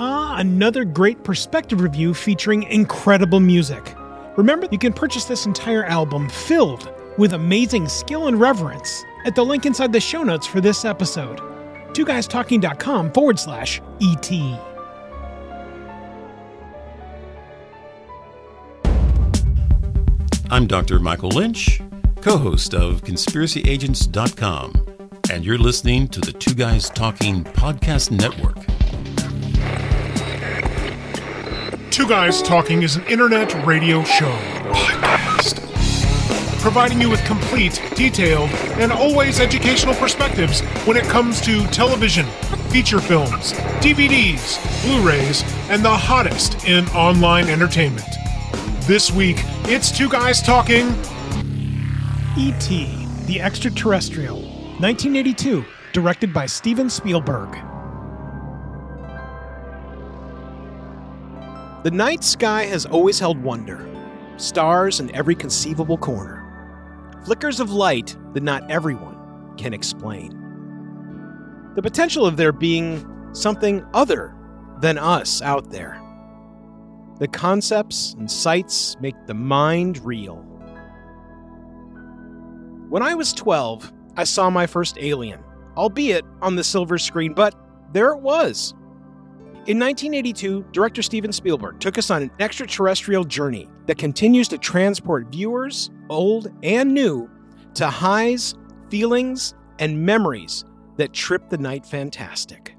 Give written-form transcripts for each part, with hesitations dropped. another great perspective review featuring incredible music. Remember, you can purchase this entire album filled with amazing skill and reverence at the link inside the show notes for this episode. TwoGuysTalking.com/ET. I'm Dr. Michael Lynch, co-host of ConspiracyAgents.com, and you're listening to the Two Guys Talking Podcast Network. Two Guys Talking is an internet radio show podcast, providing you with complete, detailed, and always educational perspectives when it comes to television, feature films, DVDs, Blu-rays, and the hottest in online entertainment. This week, it's Two Guys Talking E.T. The Extra-Terrestrial, 1982, directed by Steven Spielberg. The night sky has always held wonder. Stars in every conceivable corner. Flickers of light that not everyone can explain. The potential of there being something other than us out there. The concepts and sights make the mind reel. When I was 12, I saw my first Alien, albeit on the silver screen, but there it was. In 1982, director Steven Spielberg took us on an extraterrestrial journey that continues to transport viewers, old and new, to highs, feelings, and memories that trip the night fantastic.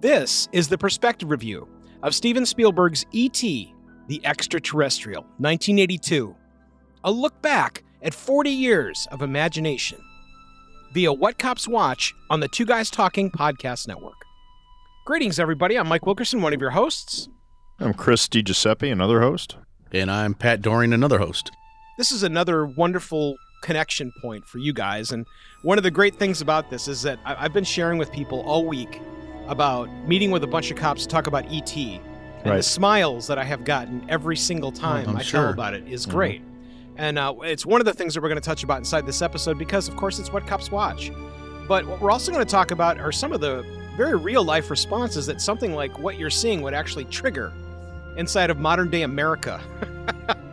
This is the Perspective Review of Steven Spielberg's E.T. The Extra-Terrestrial, 1982. A look back at 40 years of imagination via What Cops Watch on the Two Guys Talking Podcast Network. Greetings, everybody. I'm Mike Wilkerson, one of your hosts. I'm Chris DiGiuseppe, another host. And I'm Pat Doring, another host. This is another wonderful connection point for you guys. And one of the great things about this is that I've been sharing with people all week about meeting with a bunch of cops to talk about E.T. And the smiles that I have gotten every single time tell about it is great. And it's one of the things that we're going to touch about inside this episode because, of course, it's What Cops Watch. But what we're also going to talk about are some of the very real-life responses that something like what you're seeing would actually trigger inside of modern-day America.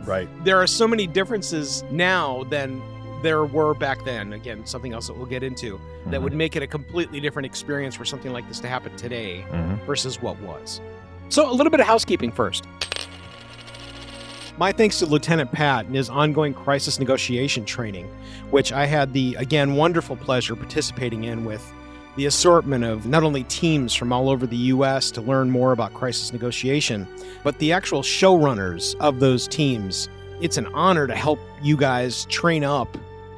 Right. There are so many differences now than there were back then. Again, something else that we'll get into that would make it a completely different experience for something like this to happen today versus what was. So a little bit of housekeeping first. My thanks to Lieutenant Pat and his ongoing crisis negotiation training, which I had the, again, wonderful pleasure participating in with the assortment of not only teams from all over the U.S. to learn more about crisis negotiation, but the actual showrunners of those teams. It's an honor to help you guys train up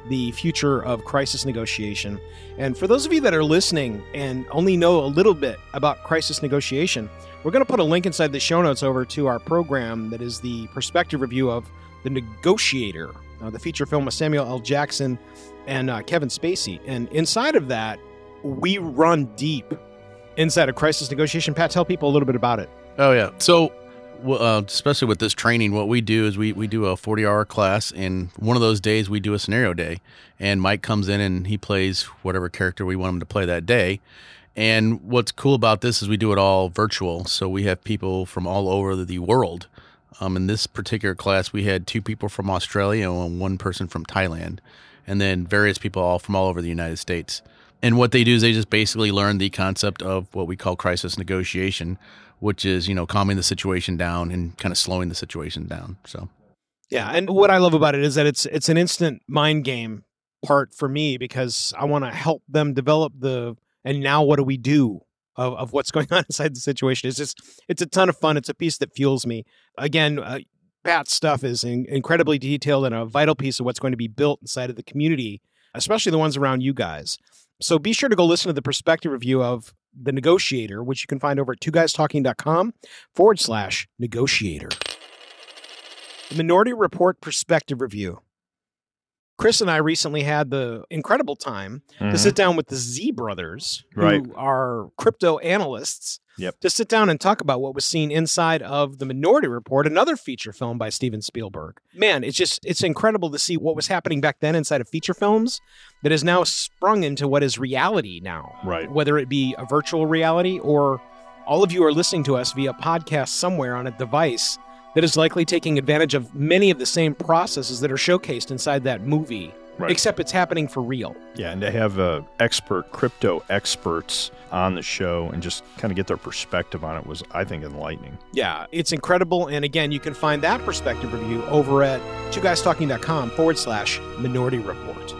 the future of crisis negotiation. And for those of you that are listening and only know a little bit about crisis negotiation, we're going to put a link inside the show notes over to our program that is the perspective review of The Negotiator, the feature film with Samuel L. Jackson and Kevin Spacey. And inside of that, we run deep inside of crisis negotiation. Pat, tell people a little bit about it. Oh, yeah. So especially with this training, what we do is we do a 40-hour class, and one of those days we do a scenario day, and Mike comes in and he plays whatever character we want him to play that day. And what's cool about this is we do it all virtual, so we have people from all over the world. In this particular class, we had two people from Australia and one person from Thailand, and then various people all from all over the United States. And what they do is they just basically learn the concept of what we call crisis negotiation, which is, you know, calming the situation down and kind of slowing the situation down. So, yeah. And what I love about it is that it's an instant mind game part for me because I want to help them develop the, and now what do we do of what's going on inside the situation? It's just, it's a ton of fun. It's a piece that fuels me. Again, Pat's stuff is incredibly detailed and a vital piece of what's going to be built inside of the community, especially the ones around you guys. So be sure to go listen to the perspective review of The Negotiator, which you can find over at twoguystalking.com/negotiator. The Minority Report Perspective Review. Chris and I recently had the incredible time to sit down with the Z brothers, who are crypto analysts, to sit down and talk about what was seen inside of The Minority Report, another feature film by Steven Spielberg. Man, it's just, it's incredible to see what was happening back then inside of feature films that has now sprung into what is reality now, whether it be a virtual reality or All of you are listening to us via podcast somewhere on a device that is likely taking advantage of many of the same processes that are showcased inside that movie, right, except it's happening for real. Yeah, and to have crypto experts on the show and just kind of get their perspective on it was, I think, enlightening. Yeah, it's incredible. And again, you can find that perspective review over at twoguystalking.com/minority report.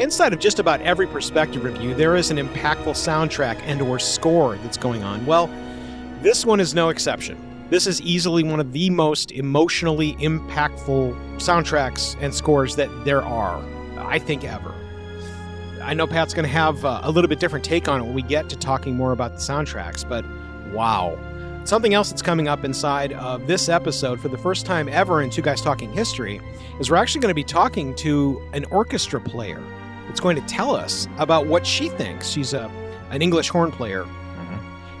Inside of just about every perspective review, there is an impactful soundtrack and or score that's going on. Well, this one is no exception. This is easily one of the most emotionally impactful soundtracks and scores that there are, I think, ever. I know Pat's going to have a little bit different take on it when we get to talking more about the soundtracks, but wow. Something else that's coming up inside of this episode for the first time ever in Two Guys Talking history is we're actually going to be talking to an orchestra player. It's going to tell us about what she thinks. She's an English horn player,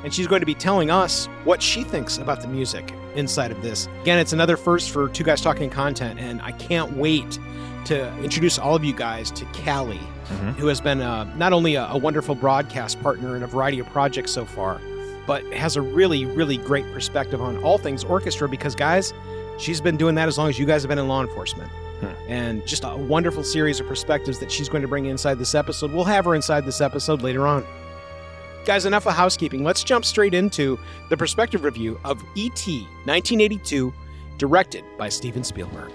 and she's going to be telling us what she thinks about the music inside of this. Again, it's another first for Two Guys Talking content, and I can't wait to introduce all of you guys to Cally, who has been not only a wonderful broadcast partner in a variety of projects so far, but has a really, really great perspective on all things orchestra because, guys, she's been doing that as long as you guys have been in law enforcement. And just a wonderful series of perspectives that she's going to bring inside this episode. We'll have her inside this episode later on. Guys, enough of housekeeping. Let's jump straight into the perspective review of E.T. 1982, directed by Steven Spielberg.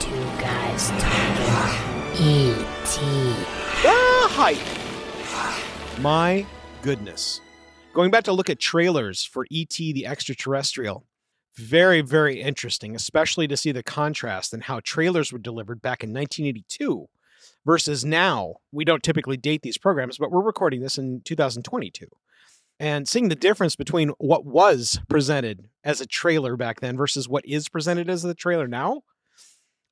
Two guys talking E.T. Ah, hype! My goodness. Going back to look at trailers for E.T. the Extra-Terrestrial, very, very interesting, especially to see the contrast in how trailers were delivered back in 1982 versus now. We don't typically date these programs, but we're recording this in 2022. And seeing the difference between what was presented as a trailer back then versus what is presented as the trailer now,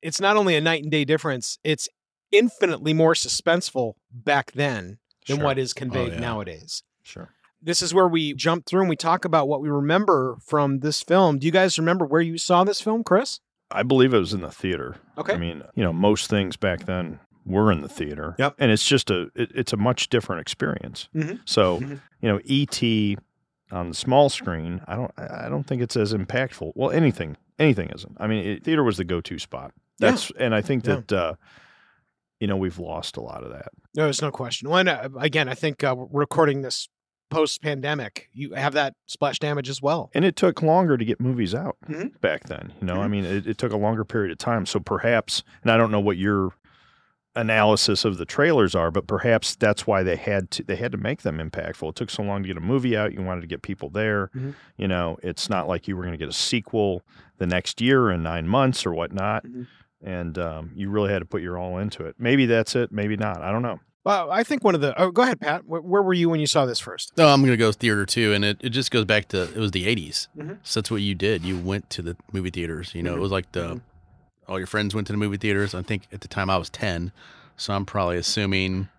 it's not only a night and day difference, it's infinitely more suspenseful back then than what is conveyed nowadays. Sure. This is where we jump through and we talk about what we remember from this film. Do you guys remember where you saw this film, Chris? I believe it was in the theater. Okay. I mean, you know, most things back then were in the theater. Yep. And it's just it's a much different experience. So, you know, E.T. on the small screen, I don't think it's as impactful. Well, anything isn't. I mean, theater was the go-to spot. That's and I think that you know, we've lost a lot of that. No, there's no question. Well, and, again, I think we're recording this post-pandemic, you have that splash damage as well. And it took longer to get movies out back then. You know, I mean, it took a longer period of time. So perhaps, and I don't know what your analysis of the trailers are, but perhaps that's why they had to make them impactful. It took so long to get a movie out. You wanted to get people there. You know, it's not like you were going to get a sequel the next year in 9 months or whatnot. And you really had to put your all into it. Maybe that's it. Maybe not. I don't know. Well, I think go ahead, Pat. Where were you when you saw this first? Oh, I'm going to go theater too. And it just goes back to, it was the 80s. So that's what you did. You went to the movie theaters. You know, it was like all your friends went to the movie theaters. I think at the time I was 10. So I'm probably assuming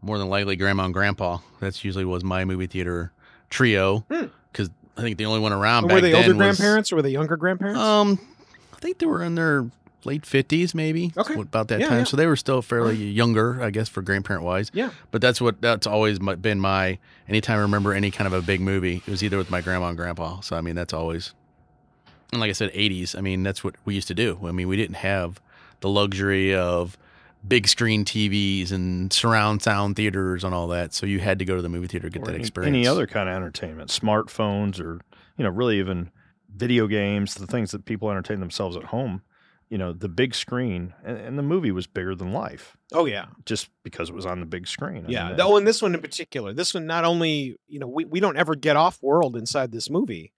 more than likely grandma and grandpa. That's usually was my movie theater trio. Because I think the only one around back then was... Were they older grandparents or were they younger grandparents? I think they were in their... late 50s, maybe. Okay. About that time. Yeah. So they were still fairly younger, I guess, for grandparent-wise. Yeah. But that's always been my, anytime I remember any kind of a big movie, it was either with my grandma and grandpa. So, I mean, that's always, and like I said, 80s. I mean, that's what we used to do. I mean, we didn't have the luxury of big screen TVs and surround sound theaters and all that. So you had to go to the movie theater to get that experience. Any other kind of entertainment, smartphones or, you know, really even video games, the things that people entertain themselves at home. You know, the big screen, and the movie was bigger than life. Oh, yeah. Just because it was on the big screen. I mean, oh, and this one in particular. This one not only, you know, we don't ever get off world inside this movie,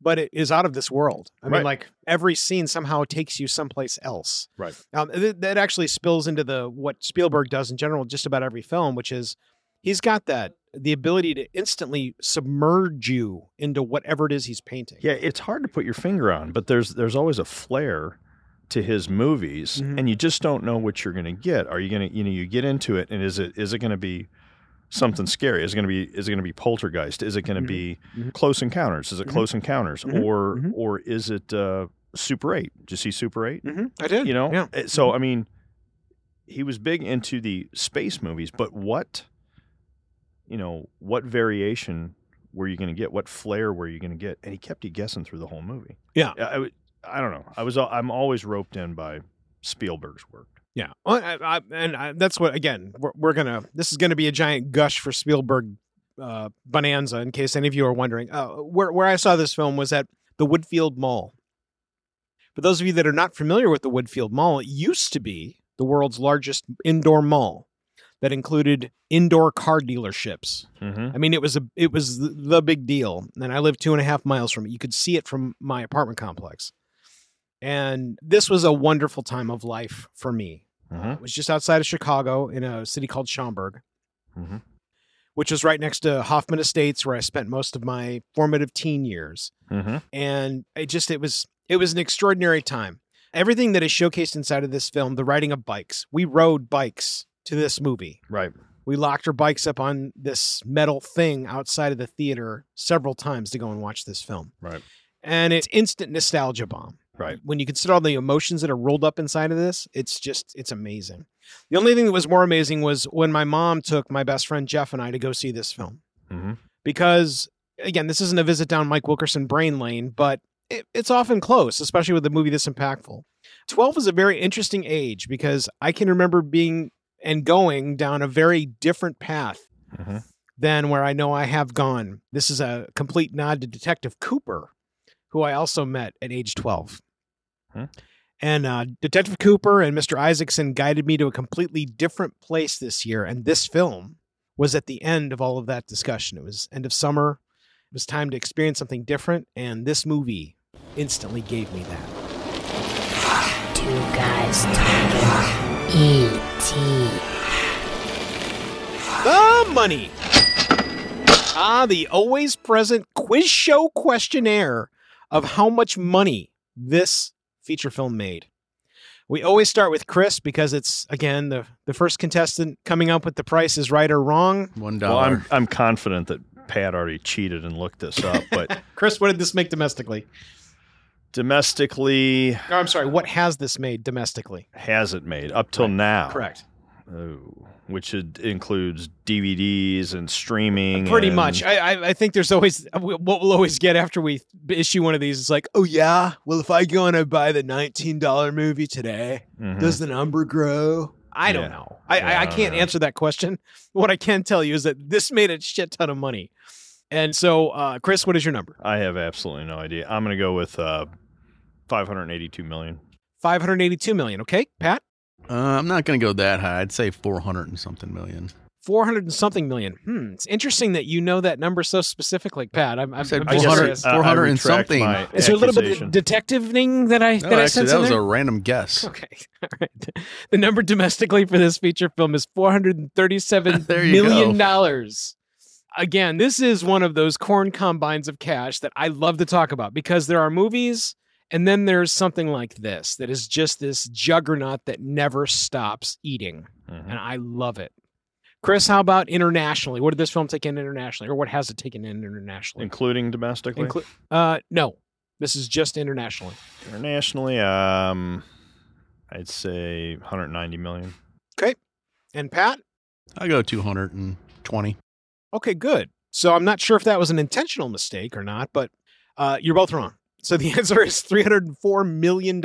but it is out of this world. I mean, like, every scene somehow takes you someplace else. Right. That actually spills into what Spielberg does in general, just about every film, which is he's got the ability to instantly submerge you into whatever it is he's painting. Yeah, it's hard to put your finger on, but there's always a flair to his movies, and you just don't know what you're going to get. Are you going to, you know, you get into it, and is it going to be something scary? Is it going to be Poltergeist? Is it going to be Close Encounters? Is it Close Encounters, or is it Super 8? Did you see Super 8? I did. You know, so I mean, he was big into the space movies, but what variation were you going to get? What flair were you going to get? And he kept you guessing through the whole movie. Yeah. I don't know. I'm always roped in by Spielberg's work. Yeah. And that's what, again, this is going to be a giant gush for Spielberg bonanza, in case any of you are wondering. Where I saw this film was at the Woodfield Mall. For those of you that are not familiar with the Woodfield Mall, it used to be the world's largest indoor mall that included indoor car dealerships. Mm-hmm. I mean, it was the big deal. And I lived 2.5 miles from it. You could see it from my apartment complex. And this was a wonderful time of life for me. Mm-hmm. It was just outside of Chicago in a city called Schaumburg, mm-hmm. which was right next to Hoffman Estates, where I spent most of my formative teen years. Mm-hmm. And it was an extraordinary time. Everything that is showcased inside of this film, the riding of bikes. We rode bikes to this movie. Right. We locked our bikes up on this metal thing outside of the theater several times to go and watch this film. Right. And it's instant nostalgia bomb. Right. When you consider all the emotions that are rolled up inside of this, it's amazing. The only thing that was more amazing was when my mom took my best friend Jeff and I to go see this film. Mm-hmm. Because, again, this isn't a visit down Mike Wilkerson brain lane, but it's often close, especially with a movie this impactful. 12 is a very interesting age because I can remember being and going down a very different path mm-hmm. than where I know I have gone. This is a complete nod to Detective Cooper, who I also met at age 12. Huh? And Detective Cooper and Mr. Isaacson guided me to a completely different place this year. And this film was at the end of all of that discussion. It was end of summer. It was time to experience something different. And this movie instantly gave me that. Two guys talking E.T. The money. The always present quiz show questionnaire of how much money this feature film made. We always start with Chris because it's, again, the first contestant coming up with the price is right or wrong. $1. Well, I'm confident that Pat already cheated and looked this up. But Chris, what did this make domestically? Domestically... No, I'm sorry. What has this made domestically? Has it made up till now? Correct. Oh, which includes DVDs and streaming. Pretty much. I think there's always what we'll always get after we issue one of these. It's like, oh, yeah. Well, if I go and I buy the $19 movie today, mm-hmm. does the number grow? I don't know. I can't answer that question. What I can tell you is that this made a shit ton of money. And so, Chris, what is your number? I have absolutely no idea. I'm going to go with $582 million. $582 million. Okay, Pat? I'm not going to go that high. I'd say 400 and something million. 400 and something million. It's interesting that you know that number so specifically, Pat. I said 400 and something. Is there a little bit of detective-ing that I sense that was in there? A random guess. Okay. All right. The number domestically for this feature film is $437 million. Dollars. Again, this is one of those corn combines of cash that I love to talk about because there are movies... And then there's something like this that is just this juggernaut that never stops eating. Mm-hmm. And I love it. Chris, how about internationally? What did this film take in internationally? Or what has it taken in internationally? Including domestically? No, this is just internationally. Internationally, I'd say $190 million. Okay. And Pat? I go 220. Okay, good. So I'm not sure if that was an intentional mistake or not, but you're both wrong. So the answer is $304 million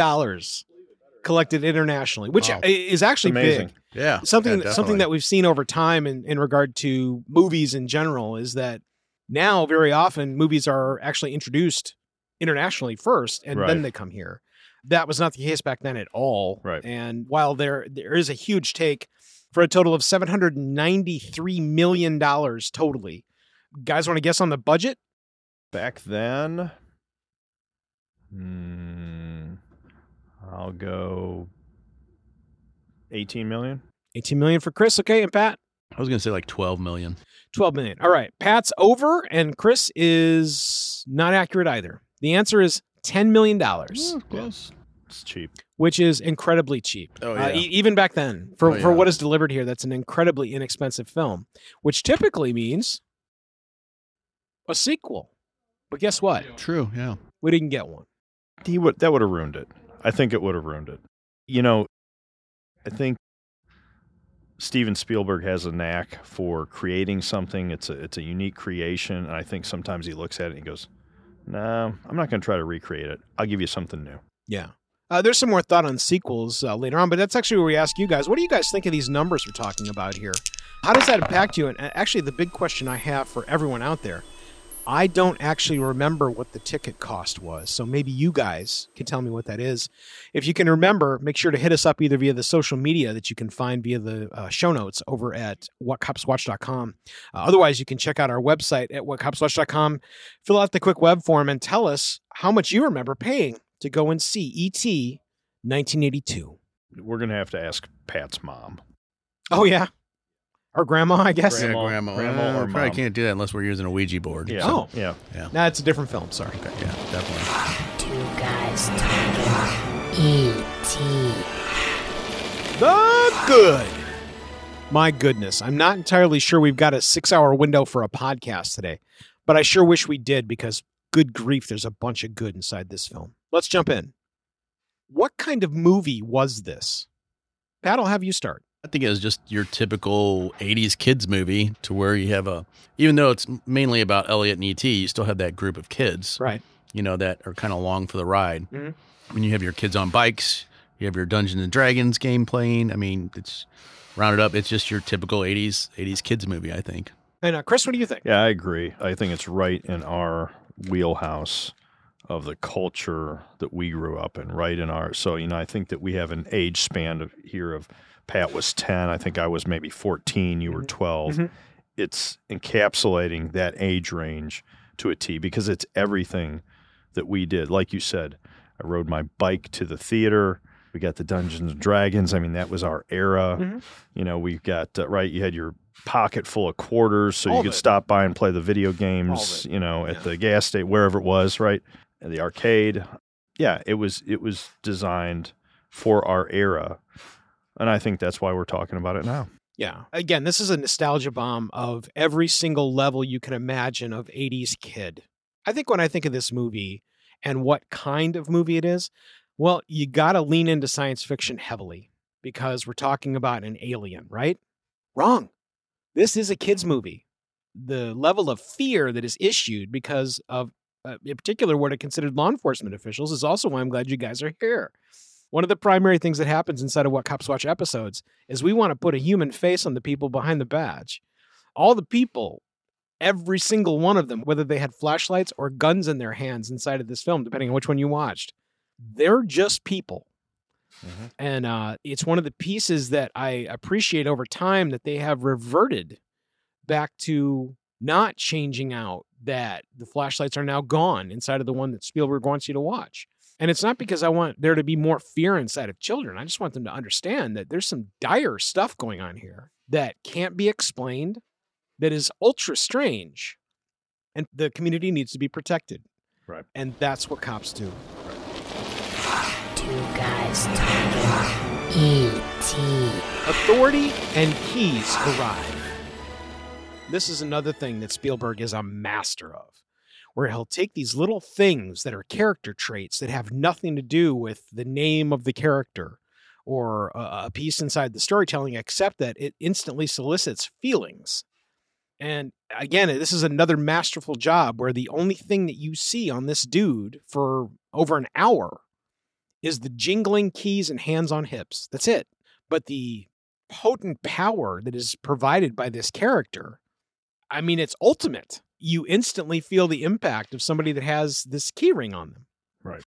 collected internationally, which is actually amazing. Big. Yeah. Something that we've seen over time in regard to movies in general is that now very often movies are actually introduced internationally first and then they come here. That was not the case back then at all. Right. And while there is a huge take for a total of $793 million totally. Guys want to guess on the budget? Back then... I'll go 18 million. 18 million for Chris. Okay. And Pat? I was going to say like 12 million. 12 million. All right. Pat's over and Chris is not accurate either. The answer is $10 million. Yeah, close. It's cheap. Which is incredibly cheap. Oh, yeah. Even back then for what is delivered here, that's an incredibly inexpensive film, which typically means a sequel. But guess what? True. Yeah. We didn't get one. That would have ruined it. I think it would have ruined it. You know, I think Steven Spielberg has a knack for creating something. It's a unique creation, and I think sometimes he looks at it and he goes, no, I'm not going to try to recreate it. I'll give you something new. Yeah. There's some more thought on sequels later on, but that's actually where we ask you guys, what do you guys think of these numbers we're talking about here? How does that impact you? And actually, the big question I have for everyone out there, I don't actually remember what the ticket cost was, so maybe you guys can tell me what that is. If you can remember, make sure to hit us up either via the social media that you can find via the show notes over at WhatCopsWatch.com. Otherwise, you can check out our website at WhatCopsWatch.com, fill out the quick web form, and tell us how much you remember paying to go and see E.T. 1982. We're going to have to ask Pat's mom. Oh, yeah. Or grandma, I guess. Grandma, or mom. Probably can't do that unless we're using a Ouija board. Yeah. So. Oh. Yeah. No, it's a different film. Sorry. Okay. Yeah, definitely. Two guys talking E.T. The good. My goodness. I'm not entirely sure we've got a 6-hour window for a podcast today, but I sure wish we did because good grief, there's a bunch of good inside this film. Let's jump in. What kind of movie was this? Pat, I'll have you start. I think it was just your typical 80s kids movie to where you have even though it's mainly about Elliot and E.T., you still have that group of kids. Right. You know, that are kind of along for the ride. Mm-hmm. When you have your kids on bikes, you have your Dungeons and Dragons game playing. I mean, it's rounded up. It's just your typical 80s kids movie, I think. And Chris, what do you think? Yeah, I agree. I think it's right in our wheelhouse of the culture that we grew up in, right in our. So, you know, I think that we have an age span of Pat was 10. I think I was maybe 14. You were 12. Mm-hmm. It's encapsulating that age range to a T because it's everything that we did. Like you said, I rode my bike to the theater. We got the Dungeons and Dragons. I mean, that was our era. Mm-hmm. You know, we've got, right, you had your pocket full of quarters so you could stop by and play the video games, you know, at the gas station, wherever it was, right? At the arcade. Yeah, it was designed for our era. And I think that's why we're talking about it now. Yeah. Again, this is a nostalgia bomb of every single level you can imagine of 80s kid. I think when I think of this movie and what kind of movie it is, well, you got to lean into science fiction heavily because we're talking about an alien, right? Wrong. This is a kid's movie. The level of fear that is issued because of, in particular, what are considered law enforcement officials is also why I'm glad you guys are here. One of the primary things that happens inside of What Cops Watch episodes is we want to put a human face on the people behind the badge. All the people, every single one of them, whether they had flashlights or guns in their hands inside of this film, depending on which one you watched, they're just people. Mm-hmm. And it's one of the pieces that I appreciate over time that they have reverted back to not changing out that the flashlights are now gone inside of the one that Spielberg wants you to watch. And it's not because I want there to be more fear inside of children. I just want them to understand that there's some dire stuff going on here that can't be explained, that is ultra strange, and the community needs to be protected. Right. And that's what cops do. Right. Two guys talking E.T. Authority and keys arrive. This is another thing that Spielberg is a master of, where he'll take these little things that are character traits that have nothing to do with the name of the character or a piece inside the storytelling, except that it instantly solicits feelings. And again, this is another masterful job where the only thing that you see on this dude for over an hour is the jingling keys and hands on hips. That's it. But the potent power that is provided by this character, I mean, it's ultimate. You instantly feel the impact of somebody that has this key ring on them. Right.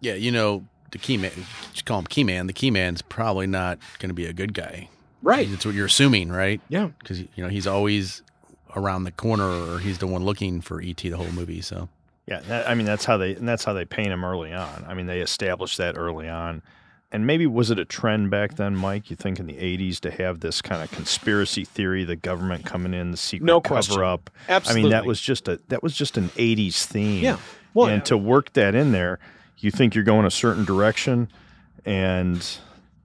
Yeah, you know, the key man, you call him key man, the key man's probably not going to be a good guy. Right. That's what you're assuming, right? Yeah. Because, you know, he's always around the corner or he's the one looking for E.T. the whole movie, so... Yeah, that's how they paint him early on. I mean, they established that early on. And maybe was it a trend back then, Mike, you think in the 80s to have this kind of conspiracy theory, the government coming in, the secret cover-up? Absolutely. I mean, that was just an 80s theme. Yeah. Well, and to work that in there, you think you're going a certain direction, and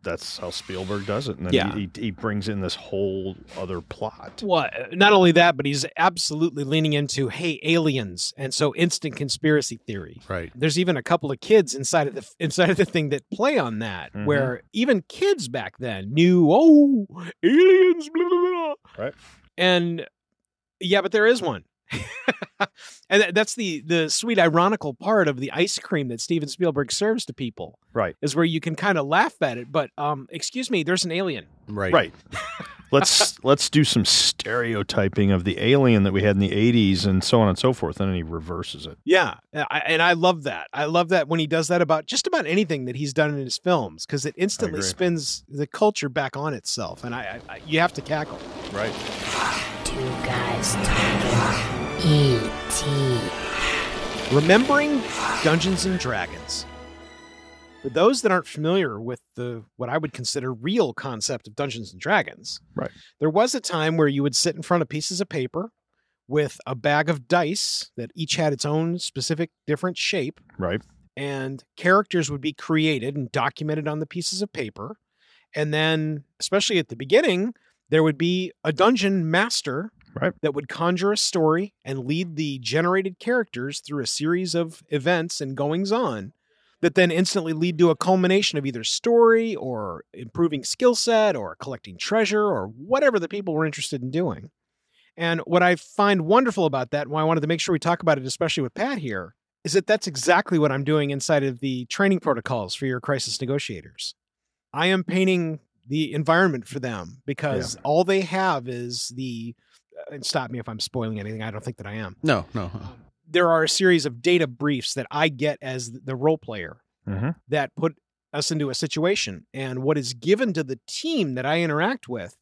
that's how Spielberg does it. And then he brings in this whole other plot. Well, not only that, but he's absolutely leaning into, hey, aliens. And so instant conspiracy theory. Right. There's even a couple of kids inside of the thing that play on that, mm-hmm. where even kids back then knew, oh, aliens, blah, blah, blah. Right. And yeah, but there is one. And that's the sweet ironical part of the ice cream that Steven Spielberg serves to people, right? Is where you can kind of laugh at it, but excuse me, there's an alien, right? Let's do some stereotyping of the alien that we had in the 80s and so on and so forth, and then he reverses it. Yeah, and I love that. I love that when he does that about just about anything that he's done in his films, because it instantly spins the culture back on itself, and I you have to cackle, right? Two guys talking. E.T. Remembering Dungeons and Dragons. For those that aren't familiar with the what I would consider real concept of Dungeons and Dragons, right? There was a time where you would sit in front of pieces of paper with a bag of dice that each had its own specific different shape, right? And characters would be created and documented on the pieces of paper. And then, especially at the beginning, there would be a dungeon master. Right. That would conjure a story and lead the generated characters through a series of events and goings on that then instantly lead to a culmination of either story or improving skill set or collecting treasure or whatever the people were interested in doing. And what I find wonderful about that, and why I wanted to make sure we talk about it, especially with Pat here, is that that's exactly what I'm doing inside of the training protocols for your crisis negotiators. I am painting the environment for them because all they have is the... And stop me if I'm spoiling anything. I don't think that I am. No. There are a series of data briefs that I get as the role player that put us into a situation. And what is given to the team that I interact with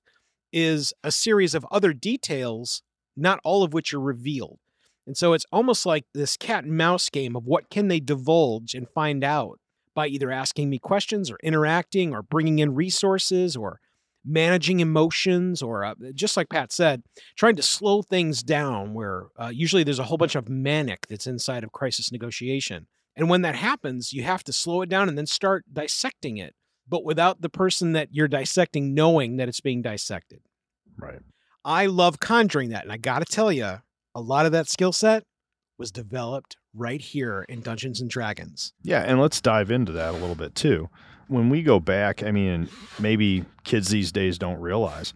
is a series of other details, not all of which are revealed. And so it's almost like this cat and mouse game of what can they divulge and find out by either asking me questions or interacting or bringing in resources or managing emotions, or just like Pat said, trying to slow things down where usually there's a whole bunch of manic that's inside of crisis negotiation. And when that happens, you have to slow it down and then start dissecting it, but without the person that you're dissecting knowing that it's being dissected. Right. I love conjuring that. And I got to tell you, a lot of that skill set was developed right here in Dungeons and Dragons. Yeah. And let's dive into that a little bit too. When we go back, I mean, maybe kids these days don't realize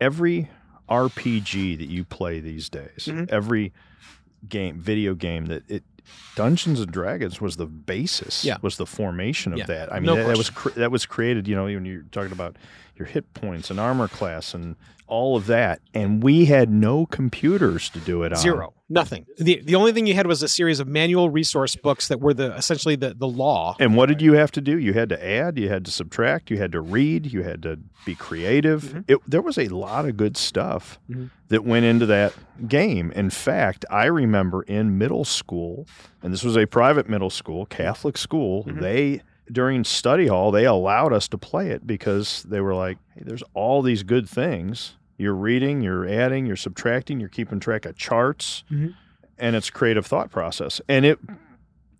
every RPG that you play these days, every game, video game Dungeons and Dragons was the basis, was the formation of that. I mean, that was created, you know, even you're talking about your hit points and armor class and all of that. And we had no computers to do it on. Zero. Nothing. The only thing you had was a series of manual resource books that were essentially the law. And what did you have to do? You had to add, you had to subtract, you had to read, you had to be creative. There was a lot of good stuff that went into that game. In fact, I remember in middle school, and this was a private middle school, Catholic school, they... During study hall, they allowed us to play it because they were like, hey, there's all these good things. You're reading, you're adding, you're subtracting, you're keeping track of charts, and it's creative thought process. And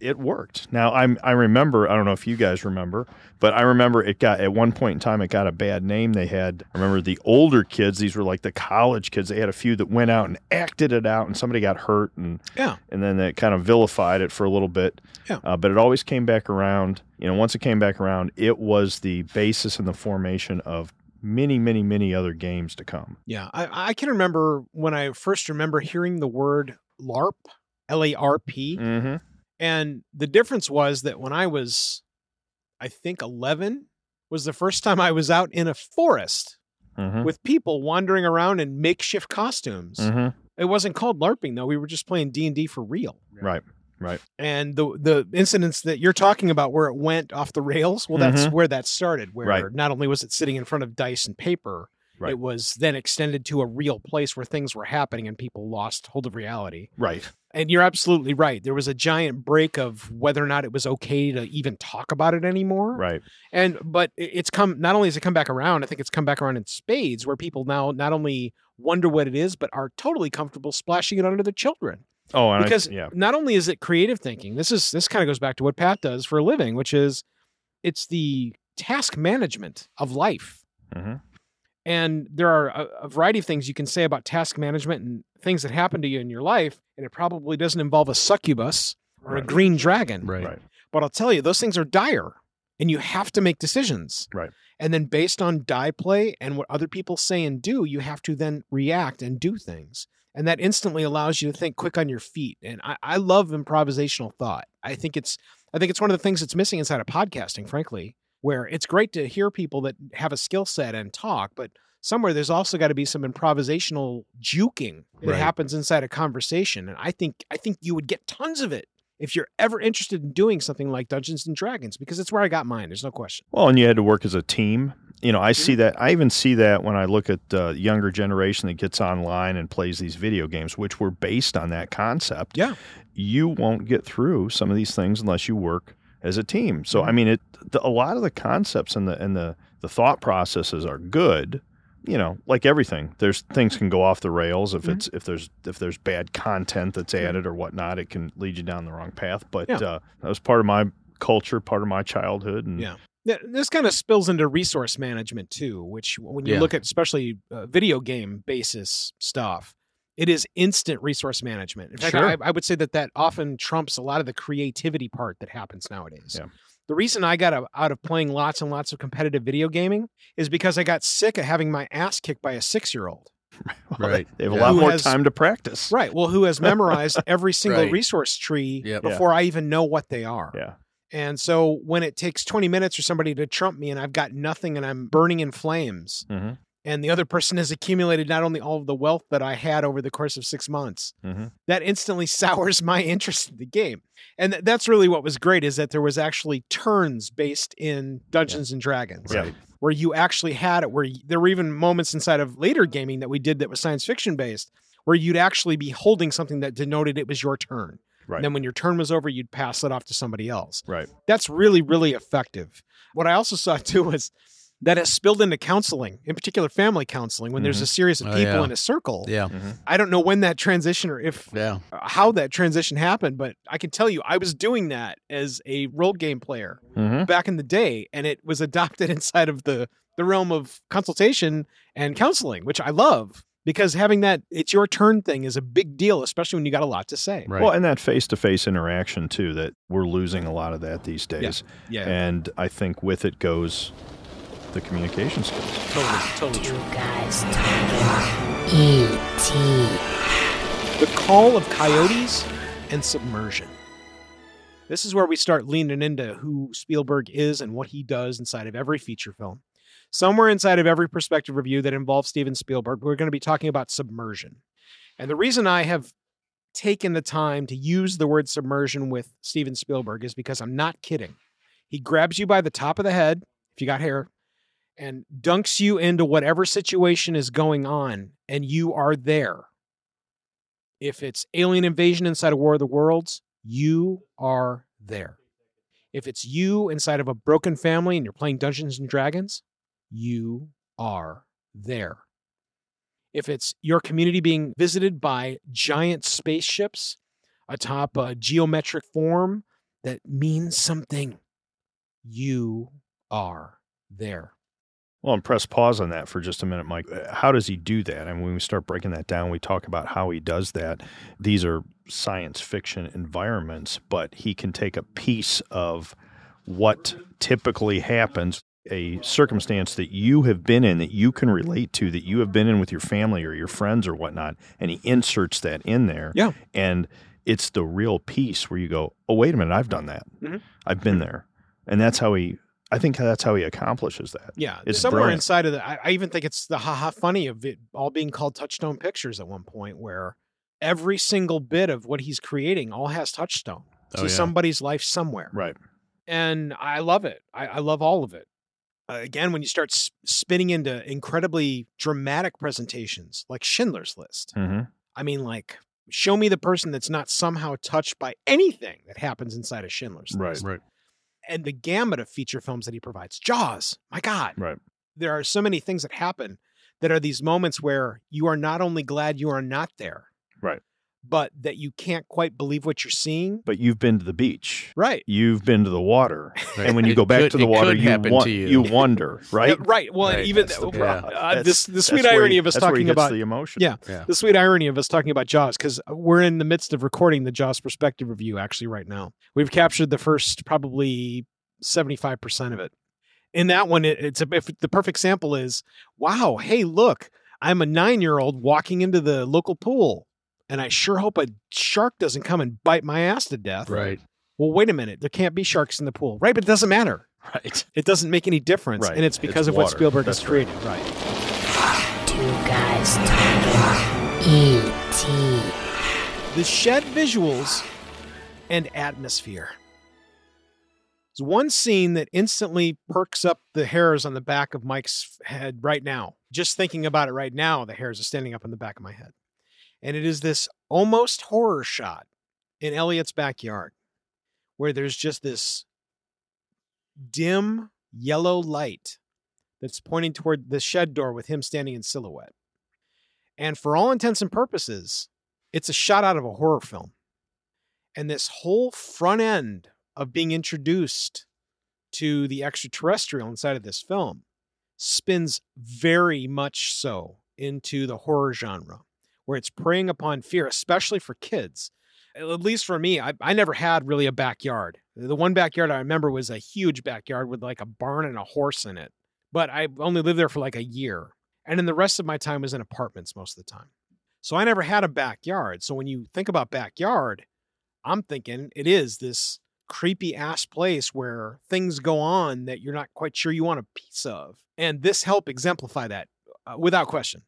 it worked. Now, I remember, I don't know if you guys remember, but I remember it got, at one point in time, it got a bad name. They had, I remember the older kids, these were like the college kids, they had a few that went out and acted it out, and somebody got hurt, and then they kind of vilified it for a little bit. Yeah. But it always came back around. You know, once it came back around, it was the basis and the formation of many, many, many other games to come. Yeah, I can remember when I first remember hearing the word LARP, L-A-R-P, and the difference was that when I was, I think 11 was the first time I was out in a forest with people wandering around in makeshift costumes. It wasn't called LARPing though. We were just playing D&D for real. Right. And the incidents that you're talking about where it went off the rails, well, that's where that started, where not only was it sitting in front of dice and paper, it was then extended to a real place where things were happening and people lost hold of reality. Right. And you're absolutely right. There was a giant break of whether or not it was okay to even talk about it anymore. Right. But it's come, not only has it come back around, I think it's come back around in spades where people now not only wonder what it is, but are totally comfortable splashing it onto their children. Oh, and not only is it creative thinking, this kind of goes back to what Pat does for a living, which is it's the task management of life. Mm-hmm. And there are a variety of things you can say about task management and things that happen to you in your life. And it probably doesn't involve a succubus or a green dragon. Right. But I'll tell you, those things are dire and you have to make decisions. Right. And then based on die play and what other people say and do, you have to then react and do things. And that instantly allows you to think quick on your feet. And I love improvisational thought. I think it's one of the things that's missing inside of podcasting, frankly, where it's great to hear people that have a skill set and talk, but somewhere there's also got to be some improvisational juking that happens inside a conversation. And I think you would get tons of it if you're ever interested in doing something like Dungeons and Dragons, because it's where I got mine. There's no question. Well, and you had to work as a team. You know, I see that. I even see that when I look at the younger generation that gets online and plays these video games, which were based on that concept. Yeah. You won't get through some of these things unless you work as a team. So, I mean, a lot of the concepts and the thought processes are good. You know, like everything, there's things can go off the rails if there's bad content that's added or whatnot. It can lead you down the wrong path. But that was part of my culture, part of my childhood. And this kind of spills into resource management too, which when you look at especially video game basis stuff, it is instant resource management. In fact, I would say that often trumps a lot of the creativity part that happens nowadays. Yeah. The reason I got out of playing lots and lots of competitive video gaming is because I got sick of having my ass kicked by a 6-year-old. Well, right. They have a lot more time to practice. Right. Well, who has memorized every single resource tree before I even know what they are. Yeah. And so when it takes 20 minutes for somebody to trump me and I've got nothing and I'm burning in flames, and the other person has accumulated not only all of the wealth that I had over the course of 6 months, that instantly sours my interest in the game. And that's really what was great, is that there was actually turns based in Dungeons and Dragons, where you actually had it, where there were even moments inside of later gaming that we did that was science fiction based, where you'd actually be holding something that denoted it was your turn. Right. And then when your turn was over, you'd pass it off to somebody else. Right. That's really, really effective. What I also saw too was that has spilled into counseling, in particular family counseling, when there's a series of people in a circle. Yeah. Mm-hmm. I don't know when that transition or how that transition happened, but I can tell you I was doing that as a role game player back in the day, and it was adopted inside of the realm of consultation and counseling, which I love. Because having that it's your turn thing is a big deal, especially when you got a lot to say. Right. Well, and that face-to-face interaction, too, that we're losing a lot of that these days. Yeah. And I think with it goes the communication skills. Totally true. Guys, E.T. The Call of Coyotes and Submersion. This is where we start leaning into who Spielberg is and what he does inside of every feature film. Somewhere inside of every perspective review that involves Steven Spielberg, we're going to be talking about submersion. And the reason I have taken the time to use the word submersion with Steven Spielberg is because I'm not kidding. He grabs you by the top of the head, if you got hair, and dunks you into whatever situation is going on, and you are there. If it's alien invasion inside of War of the Worlds, you are there. If it's you inside of a broken family and you're playing Dungeons and Dragons, you are there. If it's your community being visited by giant spaceships atop a geometric form that means something, you are there. Well, and press pause on that for just a minute, Mike. How does he do that? And when we start breaking that down, we talk about how he does that. These are science fiction environments, but he can take a piece of what typically happens, a circumstance that you have been in, that you can relate to, that you have been in with your family or your friends or whatnot, and he inserts that in there. Yeah. And it's the real piece where you go, oh, wait a minute, I've done that. Mm-hmm. I've been there. And that's how he... I think that's how he accomplishes that. Yeah. It's somewhere brilliant. Inside of that. I even think it's the ha-ha funny of it all being called Touchstone Pictures at one point, where every single bit of what he's creating all has touchstone to somebody's life somewhere. Right. And I love it. I love all of it. Again, when you start spinning into incredibly dramatic presentations like Schindler's List, I mean, like, show me the person that's not somehow touched by anything that happens inside of Schindler's List. Right. And the gamut of feature films that he provides. Jaws, my God. Right. There are so many things that happen that are these moments where you are not only glad you are not there, right, but that you can't quite believe what you're seeing. But you've been to the beach. Right. You've been to the water. Right. And when you go back to the water, you wonder, right? Right. Well, right. Even the sweet irony of us talking about the emotion. Yeah. The sweet irony of us talking about Jaws, because we're in the midst of recording the Jaws Perspective Review actually right now. We've captured the first probably 75% of it. In that one, the perfect sample is, wow, hey, look, I'm a 9-year-old walking into the local pool. And I sure hope a shark doesn't come and bite my ass to death. Right. Well, wait a minute. There can't be sharks in the pool. Right. But it doesn't matter. Right. It doesn't make any difference. Right. And it's because of water. What Spielberg has created. Right. Two guys talking E.T. The shed visuals and atmosphere. There's one scene that instantly perks up the hairs on the back of Mike's head right now. Just thinking about it right now, the hairs are standing up on the back of my head. And it is this almost horror shot in Elliot's backyard where there's just this dim yellow light that's pointing toward the shed door with him standing in silhouette. And for all intents and purposes, it's a shot out of a horror film. And this whole front end of being introduced to the extraterrestrial inside of this film spins very much so into the horror genre, where it's preying upon fear, especially for kids. At least for me, I never had really a backyard. The one backyard I remember was a huge backyard with like a barn and a horse in it. But I only lived there for like a year. And then the rest of my time was in apartments most of the time. So I never had a backyard. So when you think about backyard, I'm thinking it is this creepy ass place where things go on that you're not quite sure you want a piece of. And this helped exemplify that without question.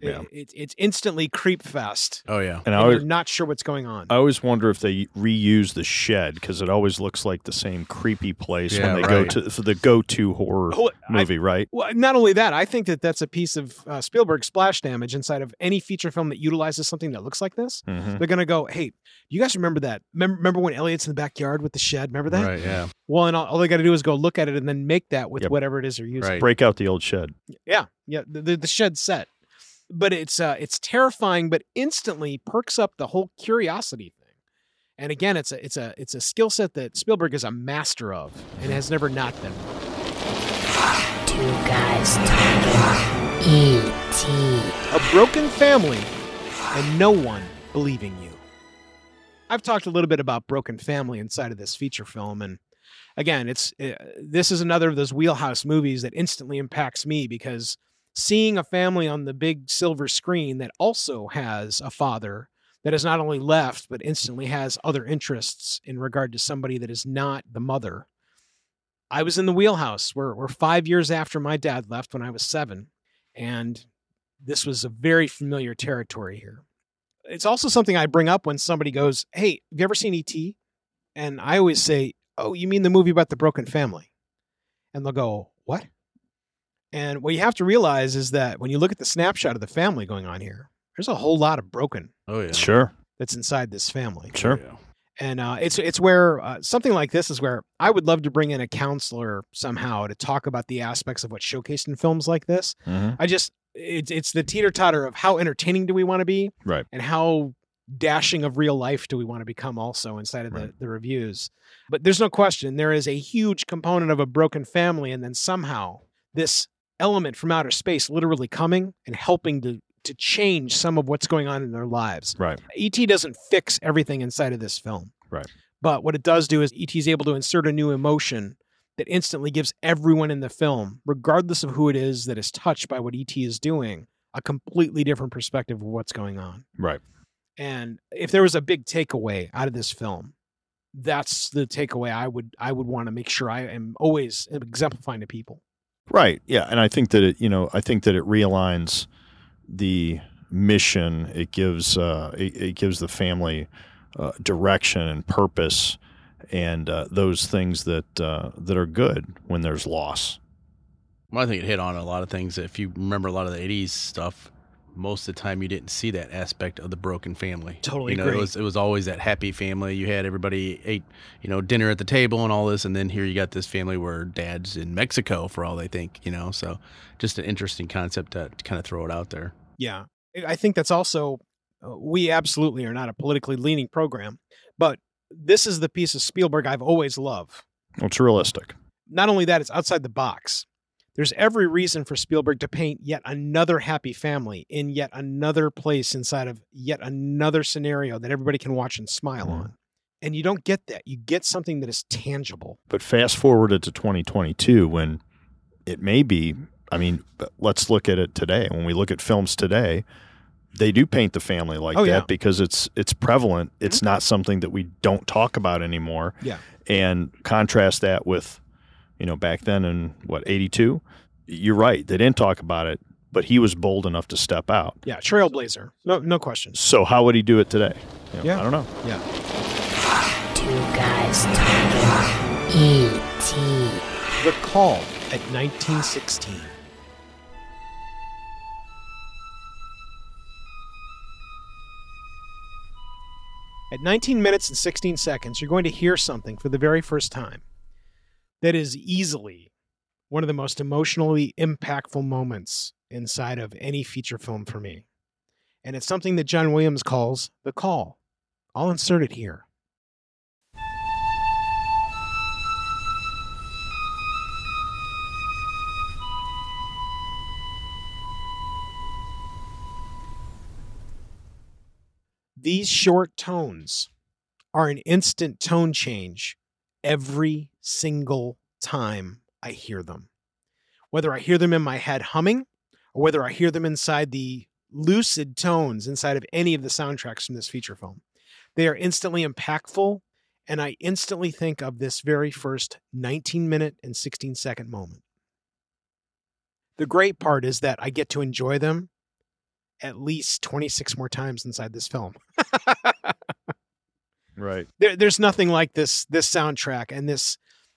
Yeah. It's instantly creep fest. Oh, yeah. And you're not sure what's going on. I always wonder if they reuse the shed because it always looks like the same creepy place when they go to the go-to horror movie, right? Well, not only that, I think that that's a piece of Spielberg splash damage inside of any feature film that utilizes something that looks like this. Mm-hmm. They're going to go, hey, you guys remember that? Remember when Elliot's in the backyard with the shed? Remember that? Right, yeah. Well, and all they got to do is go look at it and then make that with whatever it is they're using. Right. Break out the old shed. Yeah. Yeah. The shed set. But it's terrifying, but instantly perks up the whole curiosity thing. And again, it's a skill set that Spielberg is a master of and has never not been. Two guys talking E.T. A broken family and no one believing you. I've talked a little bit about broken family inside of this feature film, and again, this is another of those wheelhouse movies that instantly impacts me because seeing a family on the big silver screen that also has a father that has not only left, but instantly has other interests in regard to somebody that is not the mother. I was in the wheelhouse. We're 5 years after my dad left when I was 7. And this was a very familiar territory here. It's also something I bring up when somebody goes, hey, have you ever seen E.T.? And I always say, oh, you mean the movie about the broken family? And they'll go, what? And what you have to realize is that when you look at the snapshot of the family going on here, there's a whole lot of broken. Oh, yeah. Sure. That's inside this family. Sure. Oh, yeah. And it's where something like this is where I would love to bring in a counselor somehow to talk about the aspects of what's showcased in films like this. Mm-hmm. It's the teeter-totter of how entertaining do we want to be? Right. And how dashing of real life do we want to become also inside of the reviews? But there's no question. There is a huge component of a broken family. And then somehow this element from outer space literally coming and helping to change some of what's going on in their lives. Right. E.T. doesn't fix everything inside of this film. Right. But what it does do is E.T. is able to insert a new emotion that instantly gives everyone in the film, regardless of who it is that is touched by what E.T. is doing, a completely different perspective of what's going on. Right. And if there was a big takeaway out of this film, that's the takeaway I would want to make sure I am always exemplifying to people. Right. Yeah. And I think that it realigns the mission. It gives it gives the family direction and purpose and those things that are good when there's loss. Well, I think it hit on a lot of things. If you remember a lot of the 80s stuff, most of the time you didn't see that aspect of the broken family. Totally agree. It was always that happy family. You had everybody ate, dinner at the table and all this, and then here you got this family where dad's in Mexico for all they think, So just an interesting concept to kind of throw it out there. Yeah. I think that's also we absolutely are not a politically leaning program, but this is the piece of Spielberg I've always loved. It's realistic. Not only that, it's outside the box. There's every reason for Spielberg to paint yet another happy family in yet another place inside of yet another scenario that everybody can watch and smile on. And you don't get that. You get something that is tangible. But fast forward it to 2022 when it may be, I mean, let's look at it today. When we look at films today, they do paint the family like that because it's prevalent. It's not something that we don't talk about anymore. Yeah. And contrast that with, you know, back then in, what, 82? You're right. They didn't talk about it, but he was bold enough to step out. Yeah, trailblazer. No question. So how would he do it today? You know, I don't know. Yeah. Two guys talking E.T. The Call at 1916. At 19 minutes and 16 seconds, you're going to hear something for the very first time that is easily one of the most emotionally impactful moments inside of any feature film for me. And it's something that John Williams calls The Call. I'll insert it here. These short tones are an instant tone change every single time I hear them. Whether I hear them in my head humming or whether I hear them inside the lucid tones inside of any of the soundtracks from this feature film, they are instantly impactful, and I instantly think of this very first 19-minute and 16-second moment. The great part is that I get to enjoy them at least 26 more times inside this film. Right. There's nothing like this soundtrack, and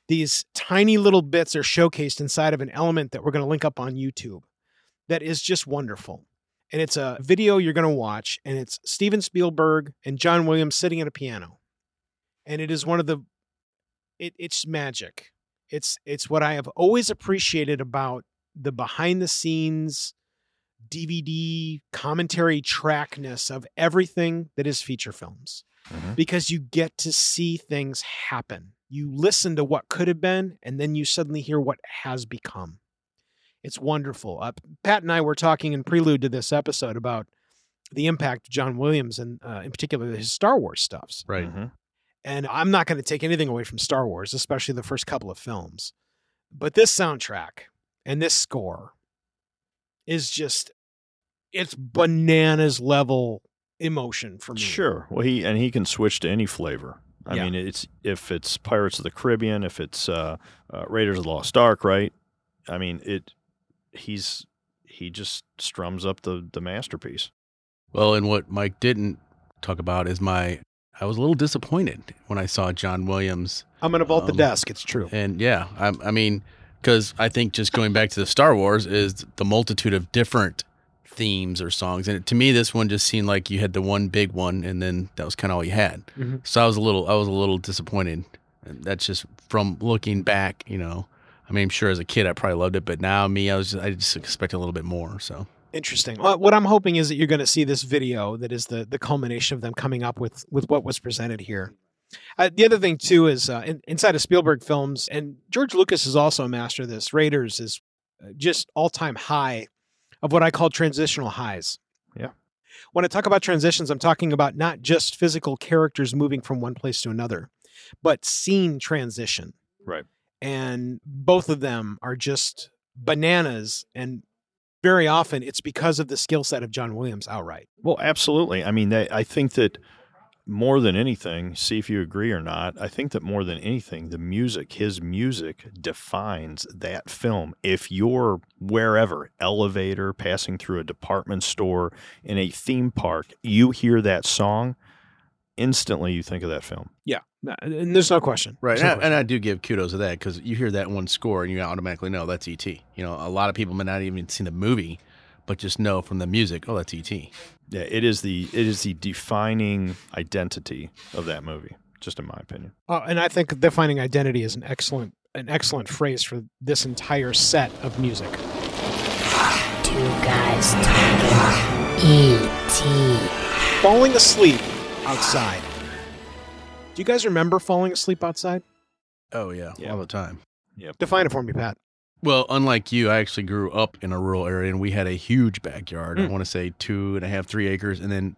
these tiny little bits are showcased inside of an element that we're going to link up on YouTube that is just wonderful. And it's a video you're going to watch, and it's Steven Spielberg and John Williams sitting at a piano. And it is one of the, it's magic. It's what I have always appreciated about the behind the scenes DVD commentary trackness of everything that is feature films. Because you get to see things happen. You listen to what could have been, and then you suddenly hear what has become. It's wonderful. Pat and I were talking in prelude to this episode about the impact of John Williams and in particular his Star Wars stuffs. Right. And I'm not going to take anything away from Star Wars, especially the first couple of films. But this soundtrack and this score is just, it's bananas level emotion for me. Sure. Well, he can switch to any flavor. I mean, if it's Pirates of the Caribbean, if it's Raiders of the Lost Ark, right? I mean, he just strums up the masterpiece. Well, and what Mike didn't talk about is I was a little disappointed when I saw John Williams. I'm gonna vault the desk. It's true. And yeah, I mean, because I think just going back to the Star Wars is the multitude of different themes or songs, and to me this one just seemed like you had the one big one and then that was kind of all you had. So I was a little disappointed, and that's just from looking back. I mean, I'm sure as a kid I probably loved it, but now I just expect a little bit more. So interesting. Well, what I'm hoping is that you're going to see this video that is the culmination of them coming up with what was presented here. The other thing too is inside of Spielberg films, and George Lucas is also a master of this, Raiders is just all-time high of what I call transitional highs. Yeah. When I talk about transitions, I'm talking about not just physical characters moving from one place to another, but scene transition. Right. And both of them are just bananas. And very often it's because of the skill set of John Williams outright. Well, absolutely. I mean, I think that more than anything, see if you agree or not, I think that more than anything, his music defines that film. If you're wherever, elevator, passing through a department store, in a theme park, you hear that song, instantly you think of that film. Yeah, and there's no question. Right, and I do give kudos to that, because you hear that one score and you automatically know that's E.T. You know, a lot of people may not even seen the movie, but just know from the music, oh, that's E.T. Yeah, it is the defining identity of that movie, just in my opinion. And I think defining identity is an excellent phrase for this entire set of music. Two guys talking E.T. falling asleep outside. Do you guys remember falling asleep outside? Oh, yeah. All the time. Yep. Define it for me, Pat. Well, unlike you, I actually grew up in a rural area, and we had a huge backyard. I want to say 2.5, 3 acres, and then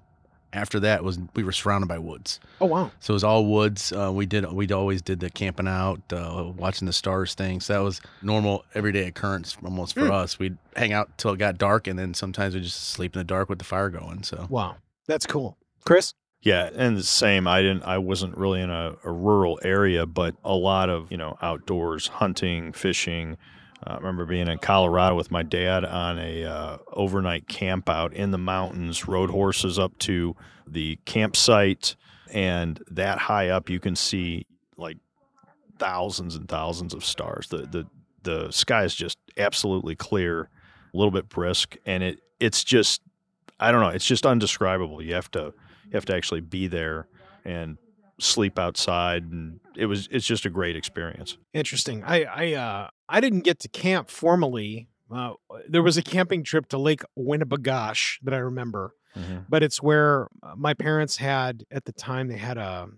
after that we were surrounded by woods. Oh, wow. So it was all woods. We'd always did the camping out, watching the stars thing. So that was normal, everyday occurrence almost for us. We'd hang out till it got dark, and then sometimes we'd just sleep in the dark with the fire going. So wow, that's cool. Chris? Yeah, and the same. I wasn't really in a rural area, but a lot of, outdoors, hunting, fishing. I remember being in Colorado with my dad on a overnight camp out in the mountains, rode horses up to the campsite, and that high up you can see like thousands and thousands of stars. The sky is just absolutely clear, a little bit brisk, and it's just, I don't know, it's just undescribable. You have to actually be there and sleep outside, and it's just a great experience. Interesting. I didn't get to camp formally. There was a camping trip to Lake Winnebagoche that I remember, but it's where my parents had, at the time, they had a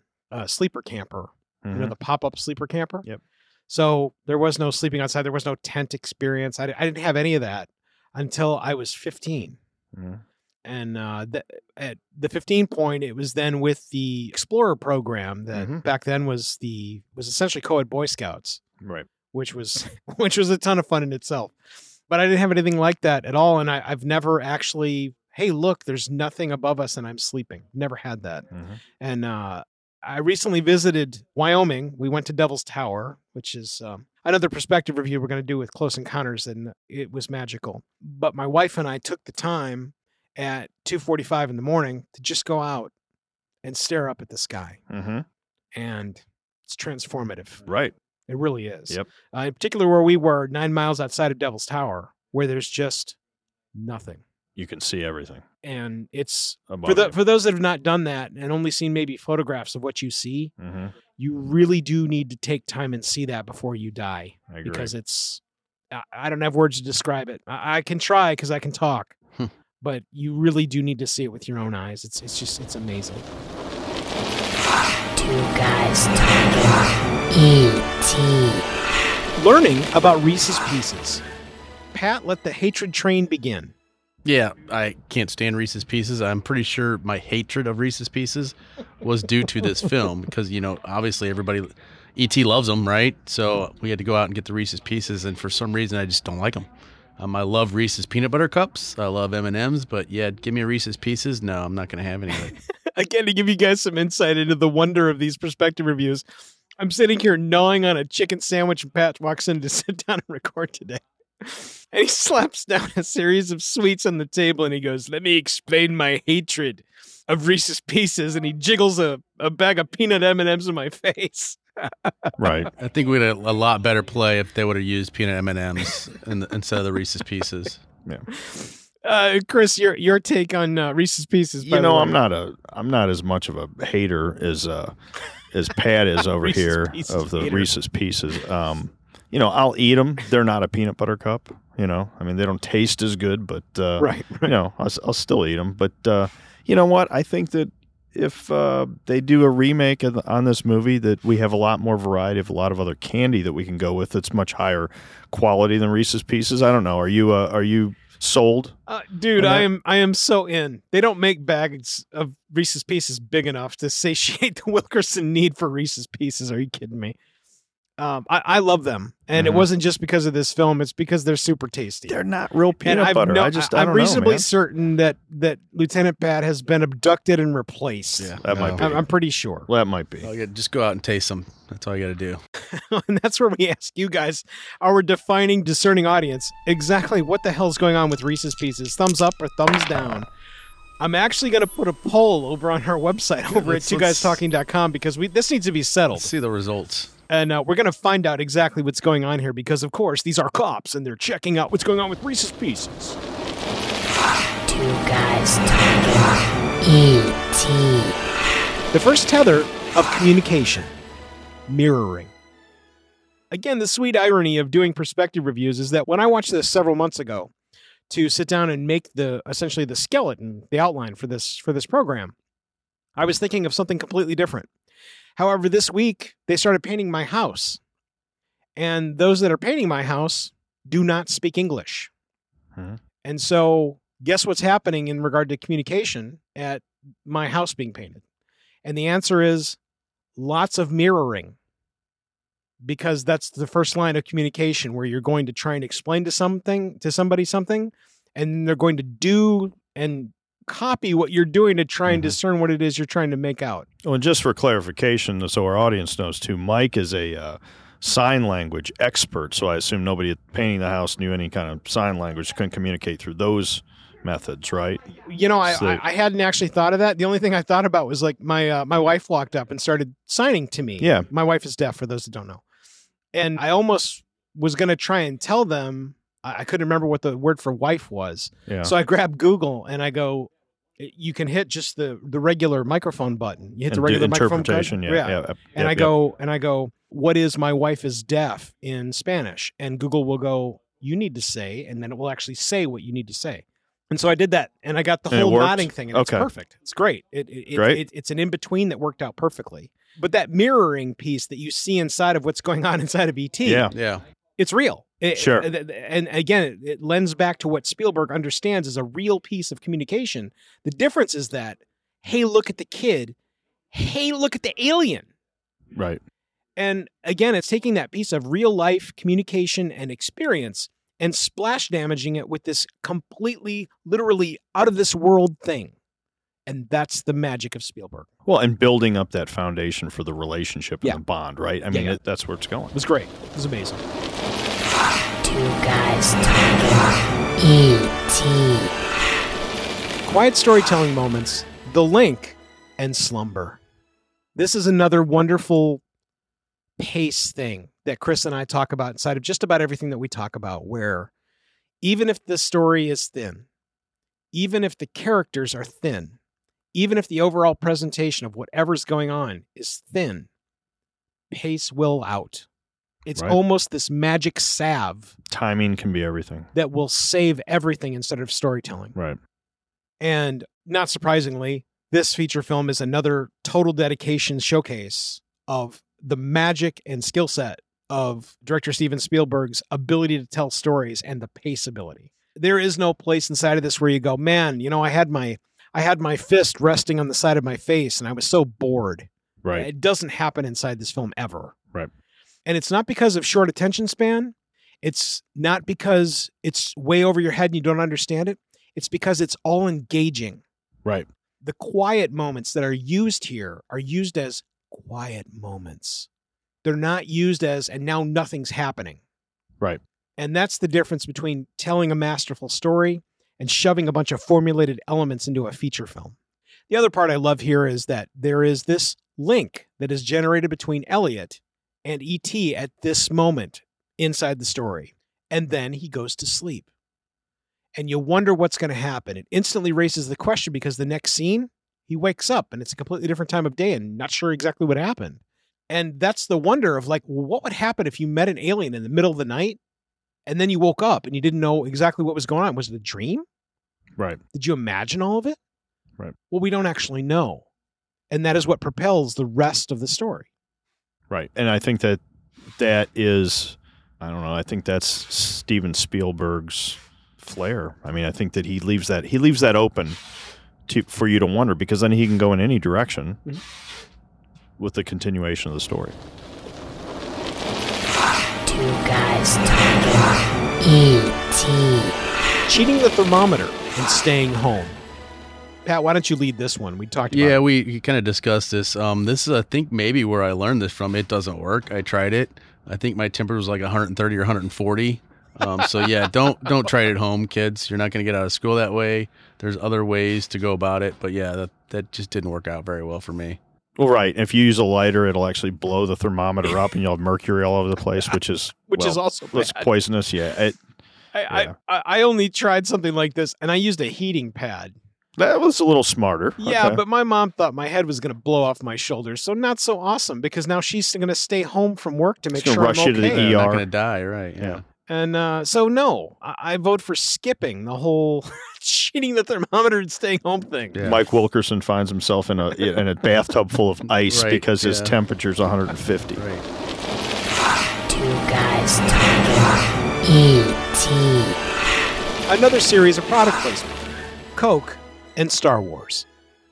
sleeper camper, the pop-up sleeper camper. Yep. So there was no sleeping outside. There was no tent experience. I didn't have any of that until I was 15. Mm-hmm. And at the 15 point, it was then with the Explorer program that back then was essentially co-ed Boy Scouts, right? Which was a ton of fun in itself. But I didn't have anything like that at all, and I've never actually, hey, look, there's nothing above us, and I'm sleeping. Never had that. Mm-hmm. And I recently visited Wyoming. We went to Devil's Tower, which is another perspective review we're going to do with Close Encounters, and it was magical. But my wife and I took the time at 2:45 in the morning to just go out and stare up at the sky. Mm-hmm. And it's transformative. Right. It really is. Yep. In particular, where we were 9 miles outside of Devil's Tower, where there's just nothing. You can see everything. And it's, for those that have not done that and only seen maybe photographs of what you see, you really do need to take time and see that before you die. I agree. Because I don't have words to describe it. I can try because I can talk. But you really do need to see it with your own eyes. It's just amazing. Two guys talking E.T. Learning about Reese's Pieces. Pat, let the hatred train begin. Yeah, I can't stand Reese's Pieces. I'm pretty sure my hatred of Reese's Pieces was due to this film because, obviously everybody, E.T. loves them, right? So we had to go out and get the Reese's Pieces, and for some reason I just don't like them. I love Reese's peanut butter cups. I love M&M's, but yeah, give me a Reese's Pieces. No, I'm not going to have any of it. Again, to give you guys some insight into the wonder of these perspective reviews, I'm sitting here gnawing on a chicken sandwich, and Pat walks in to sit down and record today. And he slaps down a series of sweets on the table, and he goes, "Let me explain my hatred of Reese's Pieces." And he jiggles a bag of peanut M&M's in my face. Right. I think we'd have a lot better play if they would have used peanut M&Ms instead of the Reese's Pieces. Yeah. Chris, your take on Reese's Pieces? By the way. I'm not as much of a hater as Pat is over here of the hater. Reese's Pieces. I'll eat them. They're not a peanut butter cup. They don't taste as good, but right. I'll still eat them. But you know what? I think that if they do a remake on this movie, that we have a lot more variety of a lot of other candy that we can go with that's much higher quality than Reese's Pieces. I don't know. Are you sold? Dude, I am so in. They don't make bags of Reese's Pieces big enough to satiate the Wilkerson need for Reese's Pieces. Are you kidding me? I love them, and it wasn't just because of this film. It's because they're super tasty. They're not real peanut butter. I'm reasonably certain that Lieutenant Pat has been abducted and replaced. Yeah, that might be. I'm pretty sure. Well, that might be. Just go out and taste them. That's all you got to do. And that's where we ask you guys, our defining, discerning audience, exactly what the hell's going on with Reese's Pieces. Thumbs up or thumbs down. I'm actually going to put a poll over on our website at TwoGuysTalking.com because this needs to be settled. Let's see the results. And we're going to find out exactly what's going on here because, of course, these are cops, and they're checking out what's going on with Reese's Pieces. Two guys talking E.T. The first tether of communication. Mirroring. Again, the sweet irony of doing perspective reviews is that when I watched this several months ago, to sit down and make the essentially the skeleton, the outline for this program. I was thinking of something completely different. However, this week they started painting my house, and those that are painting my house do not speak English. Huh. And so guess what's happening in regard to communication at my house being painted? And the answer is lots of mirroring, because that's the first line of communication, where you're going to try and explain to somebody something, and they're going to do and copy what you're doing to try and discern what it is you're trying to make out. Well, and just for clarification, so our audience knows too, Mike is a sign language expert, so I assume nobody painting the house knew any kind of sign language, couldn't communicate through those methods, right? You know, I hadn't actually thought of that. The only thing I thought about was like my wife walked up and started signing to me. Yeah. My wife is deaf, for those that don't know. And I almost was going to try and tell them, I couldn't remember what the word for wife was. Yeah. So I grabbed Google and I go, you can hit just the regular microphone button. You hit the regular microphone button. And I go, what is my wife is deaf in Spanish? And Google will go, you need to say, and then it will actually say what you need to say. And so I did that, and I got the whole nodding thing, and it's perfect. It's great. It's an in-between that worked out perfectly. But that mirroring piece that you see inside of what's going on inside of E.T., it's real. Sure. And again, it lends back to what Spielberg understands as a real piece of communication. The difference is that, hey, look at the kid. Hey, look at the alien. Right. And again, it's taking that piece of real-life communication and experience and splash damaging it with this completely, literally out-of-this-world thing. And that's the magic of Spielberg. Well, and building up that foundation for the relationship and the bond, right? I mean, that's where it's going. It was great. It was amazing. Two guys talking E.T. Quiet storytelling moments, the link, and slumber. This is another wonderful pace thing that Chris and I talk about inside of just about everything that we talk about, where even if the story is thin, even if the characters are thin, even if the overall presentation of whatever's going on is thin, pace will out. It's almost this magic salve. Timing can be everything. That will save everything instead of storytelling. Right. And not surprisingly, this feature film is another total dedication showcase of the magic and skill set of director Steven Spielberg's ability to tell stories and the pace ability. There is no place inside of this where you go, man, you know, I had my fist resting on the side of my face and I was so bored. Right. It doesn't happen inside this film ever. Right. And it's not because of short attention span. It's not because it's way over your head and you don't understand it. It's because it's all engaging. Right. The quiet moments that are used here are used as quiet moments. They're not used as, and now nothing's happening. Right. And that's the difference between telling a masterful story and shoving a bunch of formulated elements into a feature film. The other part I love here is that there is this link that is generated between Elliot and E.T. at this moment inside the story. And then he goes to sleep. And you wonder what's going to happen. It instantly raises the question, because the next scene, he wakes up and it's a completely different time of day and not sure exactly what happened. And that's the wonder of like, what would happen if you met an alien in the middle of the night and then you woke up and you didn't know exactly what was going on? Was it a dream? Right. Did you imagine all of it? Right. Well, we don't actually know. And that is what propels the rest of the story. Right. And I think that is, I don't know, I think that's Steven Spielberg's flair. I mean, I think that he leaves that open for you to wonder, because then he can go in any direction with the continuation of the story. Two guys talking E.T. Cheating the thermometer and staying home. Pat, why don't you lead this one? We talked about it. Yeah, we kind of discussed this. This is, I think, maybe where I learned this from. It doesn't work. I tried it. I think my temperature was like 130 or 140. So yeah, don't try it at home, kids. You're not going to get out of school that way. There's other ways to go about it, but yeah, that just didn't work out very well for me. Well, right. If you use a lighter, it'll actually blow the thermometer up, and you'll have mercury all over the place, which is also bad. It's poisonous. Yeah. I only tried something like this, and I used a heating pad. That was a little smarter. Yeah, okay. But my mom thought my head was going to blow off my shoulders, so not so awesome, because now she's going to stay home from work to make sure I'm okay. She's going to rush you to the ER. I'm not going to die, right? Yeah. And so, no, I vote for skipping the whole cheating the thermometer and staying home thing. Yeah. Mike Wilkerson finds himself in a bathtub full of ice because his temperature's 150. Right. Two guys talking E.T. Another series of product placement. Coke and Star Wars.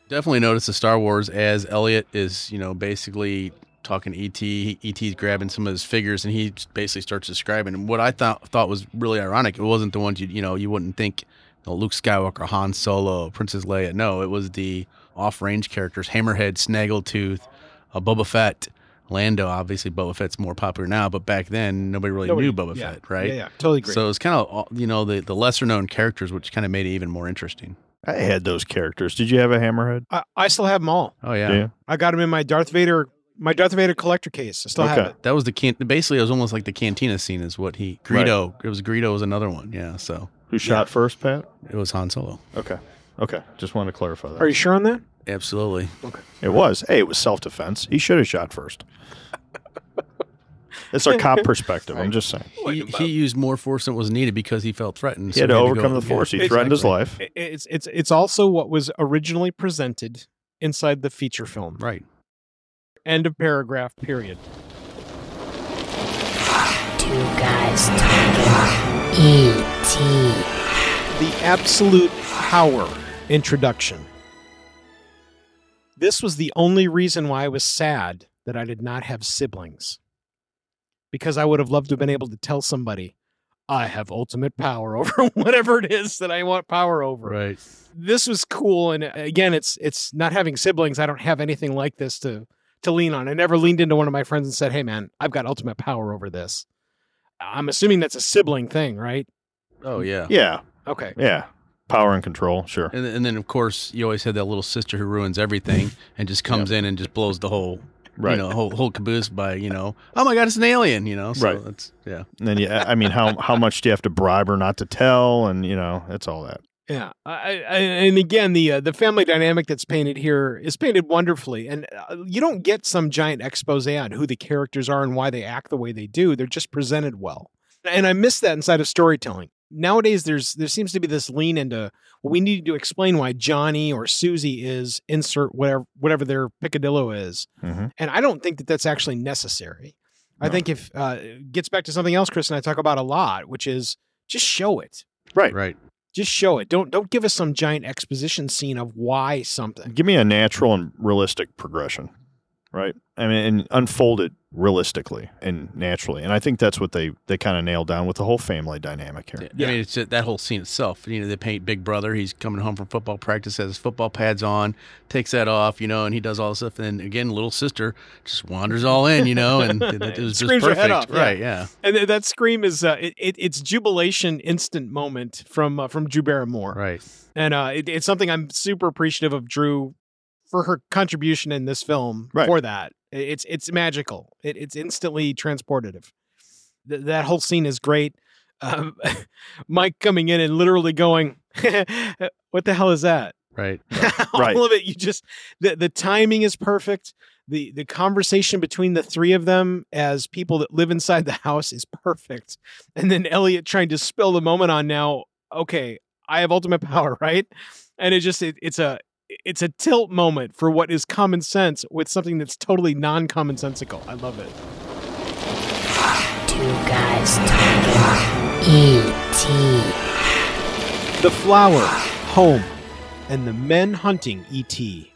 Definitely notice the Star Wars as Elliot is, basically talking E.T. E.T.'s grabbing some of his figures, and he basically starts describing. And what I thought was really ironic, it wasn't the ones you wouldn't think, Luke Skywalker, Han Solo, Princess Leia. No, it was the off-range characters, Hammerhead, Snaggletooth, Boba Fett, Lando. Obviously, Boba Fett's more popular now, but back then, nobody knew Boba Fett, right? Yeah, totally agree. So it's kind of, the lesser-known characters, which kind of made it even more interesting. I had those characters. Did you have a Hammerhead? I still have them all. Oh, yeah. I got them in my Darth Vader collector case. I still have it. That was basically it was almost like the cantina scene is what Greedo. Right. It was Greedo was another one. Yeah. So who shot first, Pat? It was Han Solo. Okay. Just wanted to clarify that. Are you sure on that? Absolutely. Okay. It was. Hey, it was self-defense. He should have shot first. It's our cop perspective. I'm just saying. He used more force than was needed because he felt threatened. He had to overcome the force. He threatened his life. It's also what was originally presented inside the feature film. Right. End of paragraph, period. Two guys talking E.T. The absolute power introduction. This was the only reason why I was sad that I did not have siblings. Because I would have loved to have been able to tell somebody, I have ultimate power over whatever it is that I want power over. Right. This was cool. And again, it's not having siblings. I don't have anything like this to lean on. I never leaned into one of my friends and said, hey, man, I've got ultimate power over this. I'm assuming that's a sibling thing, right? Oh, yeah. Yeah. Okay. Yeah. Power and control, sure. And then, of course, you always had that little sister who ruins everything and just comes in and just blows the whole... Right. Whole caboose by, oh my God, it's an alien, So right. That's, yeah. And then, how much do you have to bribe her not to tell? And, it's all that. Yeah. And again, the family dynamic that's painted here is painted wonderfully. And you don't get some giant expose on who the characters are and why they act the way they do. They're just presented well. And I miss that inside of storytelling. Nowadays, there seems to be this lean into, well, we need to explain why Johnny or Susie is, insert whatever their picadillo is. Mm-hmm. And I don't think that that's actually necessary. No. I think it gets back to something else Chris and I talk about a lot, which is just show it. Right. Just show it. Don't give us some giant exposition scene of why something. Give me a natural and realistic progression, right? I mean, and unfold it realistically and naturally. And I think that's what they kind of nailed down with the whole family dynamic here. Yeah. I mean, it's that whole scene itself. They paint Big Brother. He's coming home from football practice, has his football pads on, takes that off, and he does all this stuff. And then, again, little sister just wanders all in, and it was just perfect. Her head off, right, yeah. And that scream is, it's jubilation instant moment from Drew Barrymore. Right. And it's something I'm super appreciative of Drew for her contribution in this film for that. It's magical. It's instantly transportative. That whole scene is great. Mike coming in and literally going, what the hell is that? Right. All of it. You just, the timing is perfect. The conversation between the three of them as people that live inside the house is perfect. And then Elliot trying to spill the moment on now. Okay. I have ultimate power. Right. And it's a tilt moment for what is common sense with something that's totally non-commonsensical. I love it. Two guys talking E.T. The flower, home, and the men hunting E.T.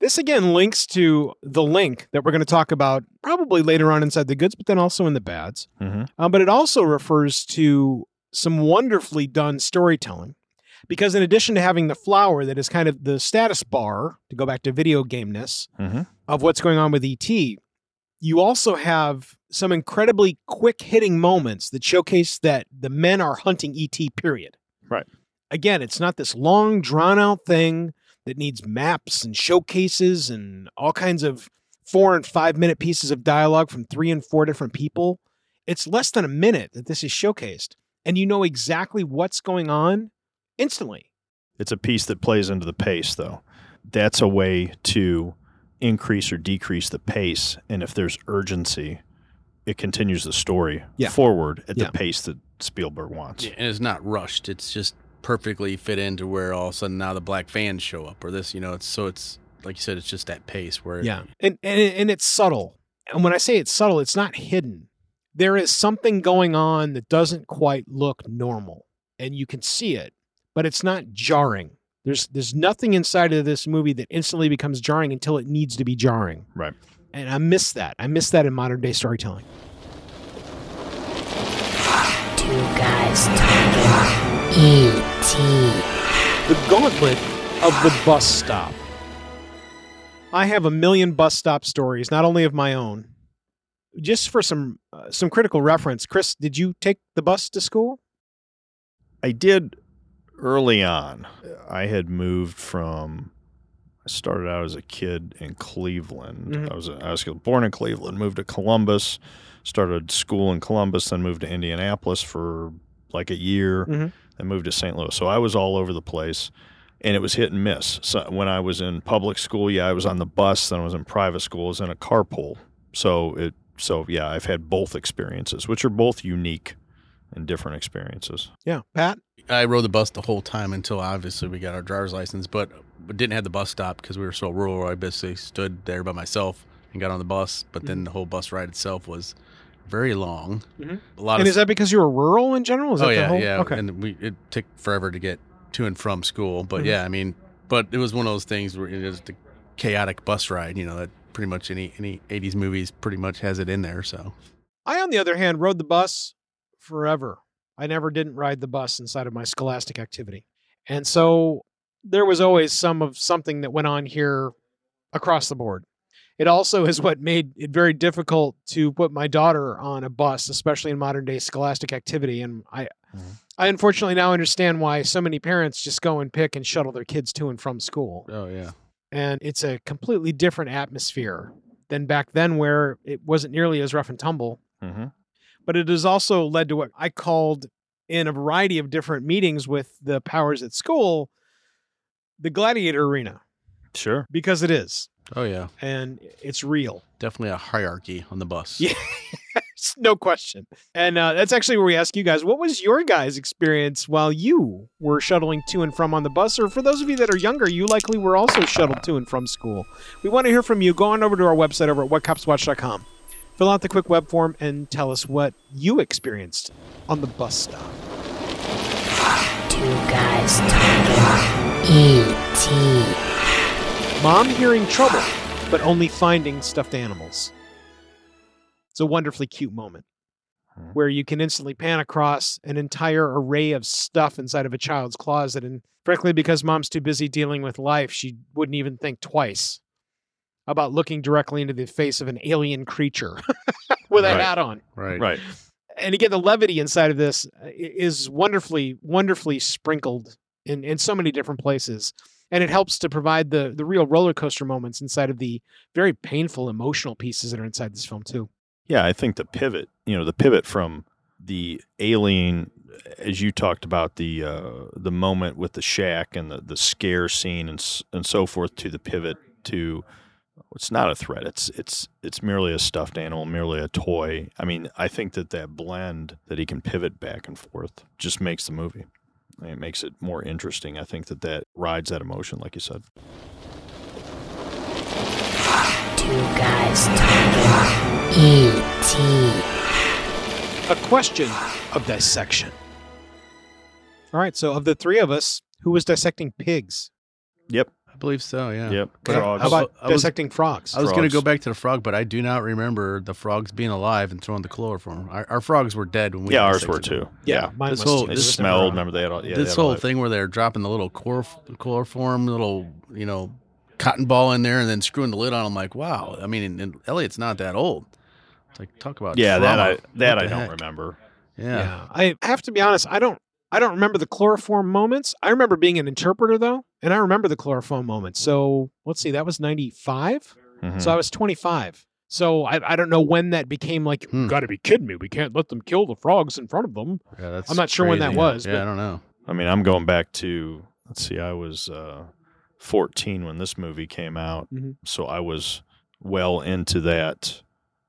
This again links to the link that we're going to talk about probably later on inside the goods, but then also in the bads. Mm-hmm. But it also refers to some wonderfully done storytelling. Because in addition to having the flower that is kind of the status bar, to go back to video game-ness, of what's going on with E.T., you also have some incredibly quick-hitting moments that showcase that the men are hunting E.T., period. Right. Again, it's not this long, drawn-out thing that needs maps and showcases and all kinds of 4 and 5 minute pieces of dialogue from 3 and 4 different people. It's less than a minute that this is showcased, and you know exactly what's going on. Instantly. It's a piece that plays into the pace, though. That's a way to increase or decrease the pace. And if there's urgency, it continues the story forward at the pace that Spielberg wants. Yeah, and it's not rushed. It's just perfectly fit into where all of a sudden now the black fans show up or this, you know, it's, so it's like you said, it's just that pace where. Yeah. And it's subtle. And when I say it's subtle, it's not hidden. There is something going on that doesn't quite look normal and you can see it, but it's not jarring. There's nothing inside of this movie that instantly becomes jarring until it needs to be jarring. Right. And I miss that. I miss that in modern day storytelling. Two guys talking E.T. The gauntlet of the bus stop. I have a million bus stop stories, not only of my own. Just for some critical reference, Chris, did you take the bus to school? I did early on. I had moved from... I started out as a kid in Cleveland. Mm-hmm. I was born in Cleveland, moved to Columbus, started school in Columbus, then moved to Indianapolis for like a year, then moved to St. Louis. So I was all over the place, and it was hit and miss. So when I was in public school, I was on the bus. Then I was in private school. I was in a carpool. So I've had both experiences, which are both unique and different experiences. Yeah. Pat? I rode the bus the whole time until obviously we got our driver's license, but didn't have the bus stop because we were so rural. I basically stood there by myself and got on the bus, but then the whole bus ride itself was very long. Mm-hmm. Is that because you were rural in general? Okay. And it took forever to get to and from school, but but it was one of those things where it was the chaotic bus ride, you know, that pretty much any 80s movies pretty much has it in there, so. I, on the other hand, rode the bus forever. I never didn't ride the bus inside of my scholastic activity. And so there was always something that went on here across the board. It also is what made it very difficult to put my daughter on a bus, especially in modern day scholastic activity. And I unfortunately now understand why so many parents just go and pick and shuttle their kids to and from school. Oh, yeah. And it's a completely different atmosphere than back then where it wasn't nearly as rough and tumble. Mm-hmm. But it has also led to what I called in a variety of different meetings with the powers at school, the gladiator arena. Sure. Because it is. Oh, yeah. And it's real. Definitely a hierarchy on the bus. Yeah, no question. And that's actually where we ask you guys, what was your guys' experience while you were shuttling to and from on the bus? Or for those of you that are younger, you likely were also shuttled to and from school. We want to hear from you. Go on over to our website over at WhatCopsWatch.com. Fill out the quick web form and tell us what you experienced on the bus stop. Two guys talking E.T. Mom hearing trouble, but only finding stuffed animals. It's a wonderfully cute moment where you can instantly pan across an entire array of stuff inside of a child's closet. And frankly, because Mom's too busy dealing with life, she wouldn't even think twice about looking directly into the face of an alien creature with a hat on. Right. And again, the levity inside of this is wonderfully, wonderfully sprinkled in so many different places. And it helps to provide the real roller coaster moments inside of the very painful emotional pieces that are inside this film too. Yeah, I think the pivot from the alien, as you talked about, the moment with the shack and the scare scene and so forth, to the pivot to... It's not a threat. It's merely a stuffed animal, merely a toy. I mean, I think that blend that he can pivot back and forth just makes the movie. I mean, it makes it more interesting. I think that rides that emotion, like you said. Two guys talking E.T. A question of dissection. All right, so of the three of us, who was dissecting pigs? Yep. I believe so, yeah. Yep. Frogs. How about dissecting frogs? I was going to go back to the frog, but I do not remember the frogs being alive and throwing the chloroform. Our frogs were dead when we... Yeah, ours were too. Yeah. Mine was too. They smelled. Remember, they had all... Yeah, this whole thing where they're dropping the little chloroform, little, you know, cotton ball in there and then screwing the lid on. I'm like, wow. I mean, and Elliot's not that old. It's like, talk about... Yeah, that I don't remember. Yeah. I have to be honest, I don't remember the chloroform moments. I remember being an interpreter, though, and I remember the chloroform moments. So let's see, that was 95. Mm-hmm. So I was 25. So I don't know when that became like, you got to be kidding me. We can't let them kill the frogs in front of them. Yeah, that's... I'm not sure when that was. Yeah, but I don't know. I mean, I'm going back to, let's see, I was 14 when this movie came out. Mm-hmm. So I was well into that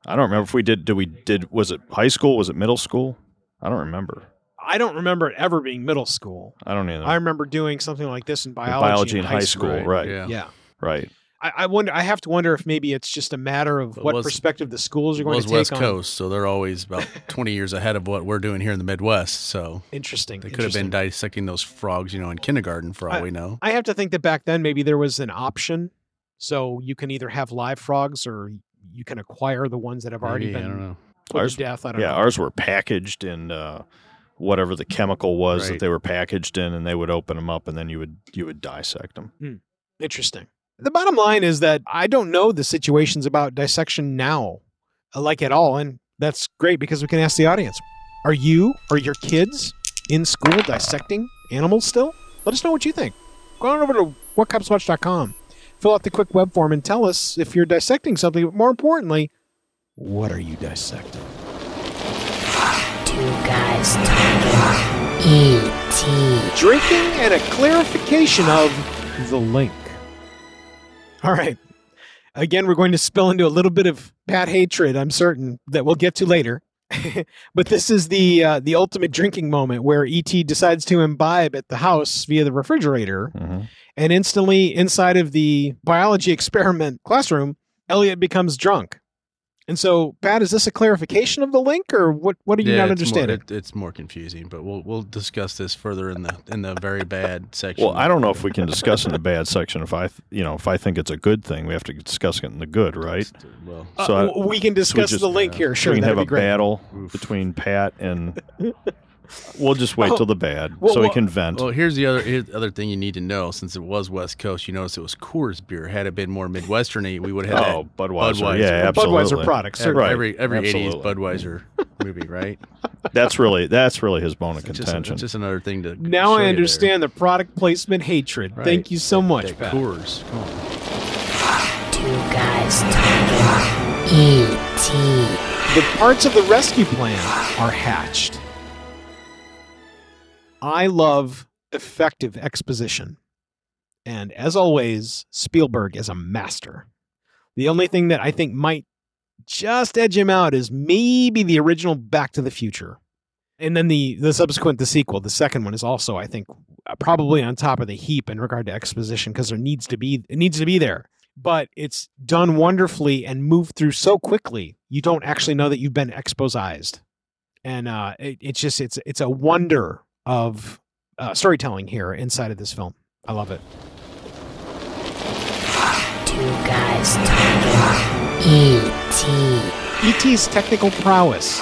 I don't remember if we did. Was it high school? Was it middle school? I don't remember. I don't remember it ever being middle school. I don't either. I remember doing something like this in biology in high school. Right. Yeah. Right. I wonder. I have to wonder if maybe it's just a matter of what perspective the schools are going to take on. West Coast, so they're always about 20 years ahead of what we're doing here in the Midwest. So interesting. They could have been dissecting those frogs, you know, in kindergarten for all we know. I have to think that back then maybe there was an option, so you can either have live frogs or you can acquire the ones that have already been. I don't know. Ours, death. I don't know. Ours were packaged in whatever the chemical was that they were packaged in, and they would open them up, and then you would dissect them. Hmm. Interesting. The bottom line is that I don't know the situations about dissection now, like at all. And that's great because we can ask the audience, are you or your kids in school dissecting animals still? Let us know what you think. Go on over to WhatCopsWatch.com, fill out the quick web form, and tell us if you're dissecting something. But more importantly, what are you dissecting? Two guys talking E.T. Drinking and a clarification of the link. All right. Again, we're going to spill into a little bit of bad hatred, I'm certain, that we'll get to later. But this is the ultimate drinking moment where E.T. decides to imbibe at the house via the refrigerator. Mm-hmm. And instantly, inside of the biology experiment classroom, Elliot becomes drunk. And so, Pat, is this a clarification of the link, or what do you not understand? It's more confusing, but we'll discuss this further in the very bad section. Well, I don't know if we can discuss in the bad section. If I think it's a good thing, we have to discuss it in the good, right? Well, we can discuss the link here. Sure, we can have a battle between Pat and. We'll just wait till the bad, so he can vent. Well, here's the other thing you need to know. Since it was West Coast, you notice it was Coors beer. Had it been more Midwestern-y, we would have had Budweiser. Yeah, absolutely. Budweiser products. Every 80s Budweiser movie, right? That's really his bone of contention. It's just another thing to. Now I understand the product placement hatred. Right. Thank you so much, Pat. Coors. Come on. Two guys talking E.T. The parts of the rescue plan are hatched. I love effective exposition. And as always, Spielberg is a master. The only thing that I think might just edge him out is maybe the original Back to the Future. And then the sequel, the second one, is also, I think, probably on top of the heap in regard to exposition, because it needs to be there. But it's done wonderfully and moved through so quickly, you don't actually know that you've been exposized. And it's a wonder of storytelling here inside of this film. I love it. Two guys talking E.T. E.T.'s technical prowess.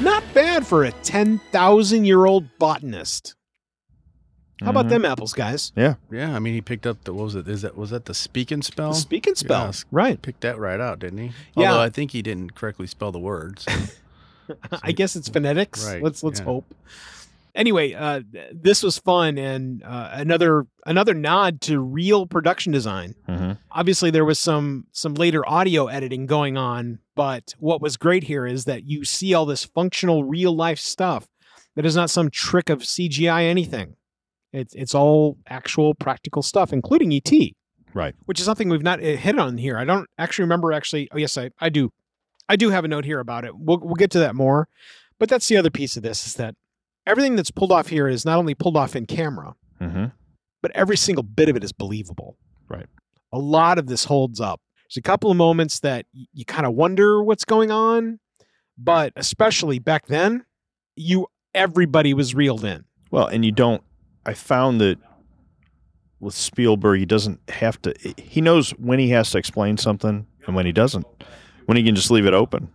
Not bad for a 10,000-year-old botanist. How about them apples, guys? Yeah. Yeah, I mean, he picked up was that the speak and spell? The speak and spell, yeah, right. Picked that right out, didn't he? Yeah. Although I think he didn't correctly spell the words. So I guess it's phonetics. Right. Let's hope. Anyway, this was fun, and another nod to real production design. Mm-hmm. Obviously, there was some later audio editing going on, but what was great here is that you see all this functional, real-life stuff that is not some trick of CGI anything. It's all actual practical stuff, including E.T., right? Which is something we've not hit on here. I don't actually remember, actually. Oh, yes, I do. I do have a note here about it. We'll get to that more, but that's the other piece of this is that everything that's pulled off here is not only pulled off in camera, mm-hmm. but every single bit of it is believable. Right. A lot of this holds up. There's a couple of moments that you kind of wonder what's going on, but especially back then, everybody was reeled in. Well, and I found that with Spielberg, he doesn't have to, he knows when he has to explain something and when he doesn't, when he can just leave it open.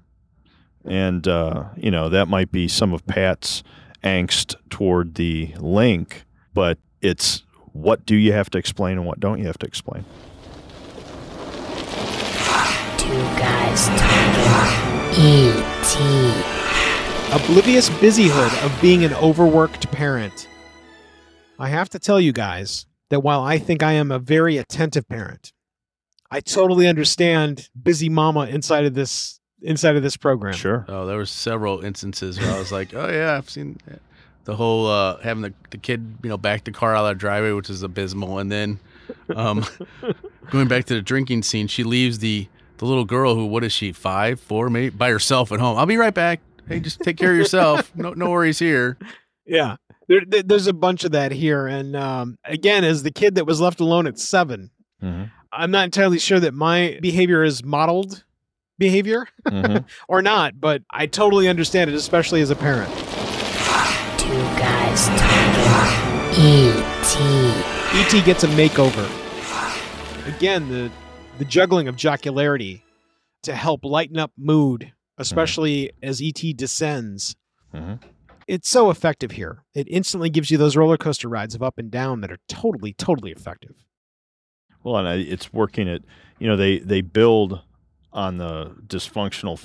And, that might be some of Pat's angst toward the link, but it's what do you have to explain and what don't you have to explain. Two guys talking E.T. Oblivious busyhood of being an overworked parent. I have to tell you guys that while I think I am a very attentive parent, I totally understand busy mama inside of this program. Sure. Oh, there were several instances where I was like, oh yeah, I've seen the whole having the kid, back the car out of the driveway, which is abysmal. And then going back to the drinking scene, she leaves the the little girl who, what is she, 5, 4, maybe, by herself at home. I'll be right back. Hey, just take care of yourself. No worries here. Yeah. There's a bunch of that here. And again, as the kid that was left alone at 7, mm-hmm. I'm not entirely sure that my behavior is modeled behavior mm-hmm. or not, but I totally understand it, especially as a parent. 2 guys talking E.T. E.T. gets a makeover. Again, the juggling of jocularity to help lighten up mood, especially mm-hmm. as E.T. descends. Mm-hmm. It's so effective here. It instantly gives you those roller coaster rides of up and down that are totally, totally effective. Well, and it's working at, you know, they build on the dysfunctional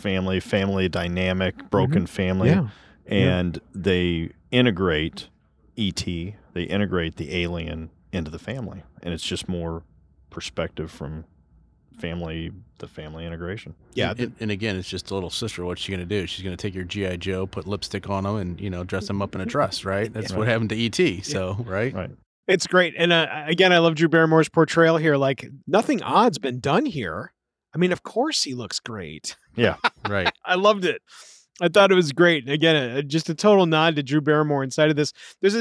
family dynamic, broken mm-hmm. family, yeah. and yeah. they integrate E.T., they integrate the alien into the family. And it's just more perspective from the family integration. Yeah. And again, it's just a little sister. What's she going to do? She's going to take your G.I. Joe, put lipstick on him, and, you know, dress him up in a dress, right? That's yeah. what happened to E.T. So, yeah. Right. It's great. And again, I love Drew Barrymore's portrayal here. Like, nothing odd's been done here. I mean, of course he looks great. Yeah. Right. I loved it. I thought it was great. And again, just a total nod to Drew Barrymore inside of this. There's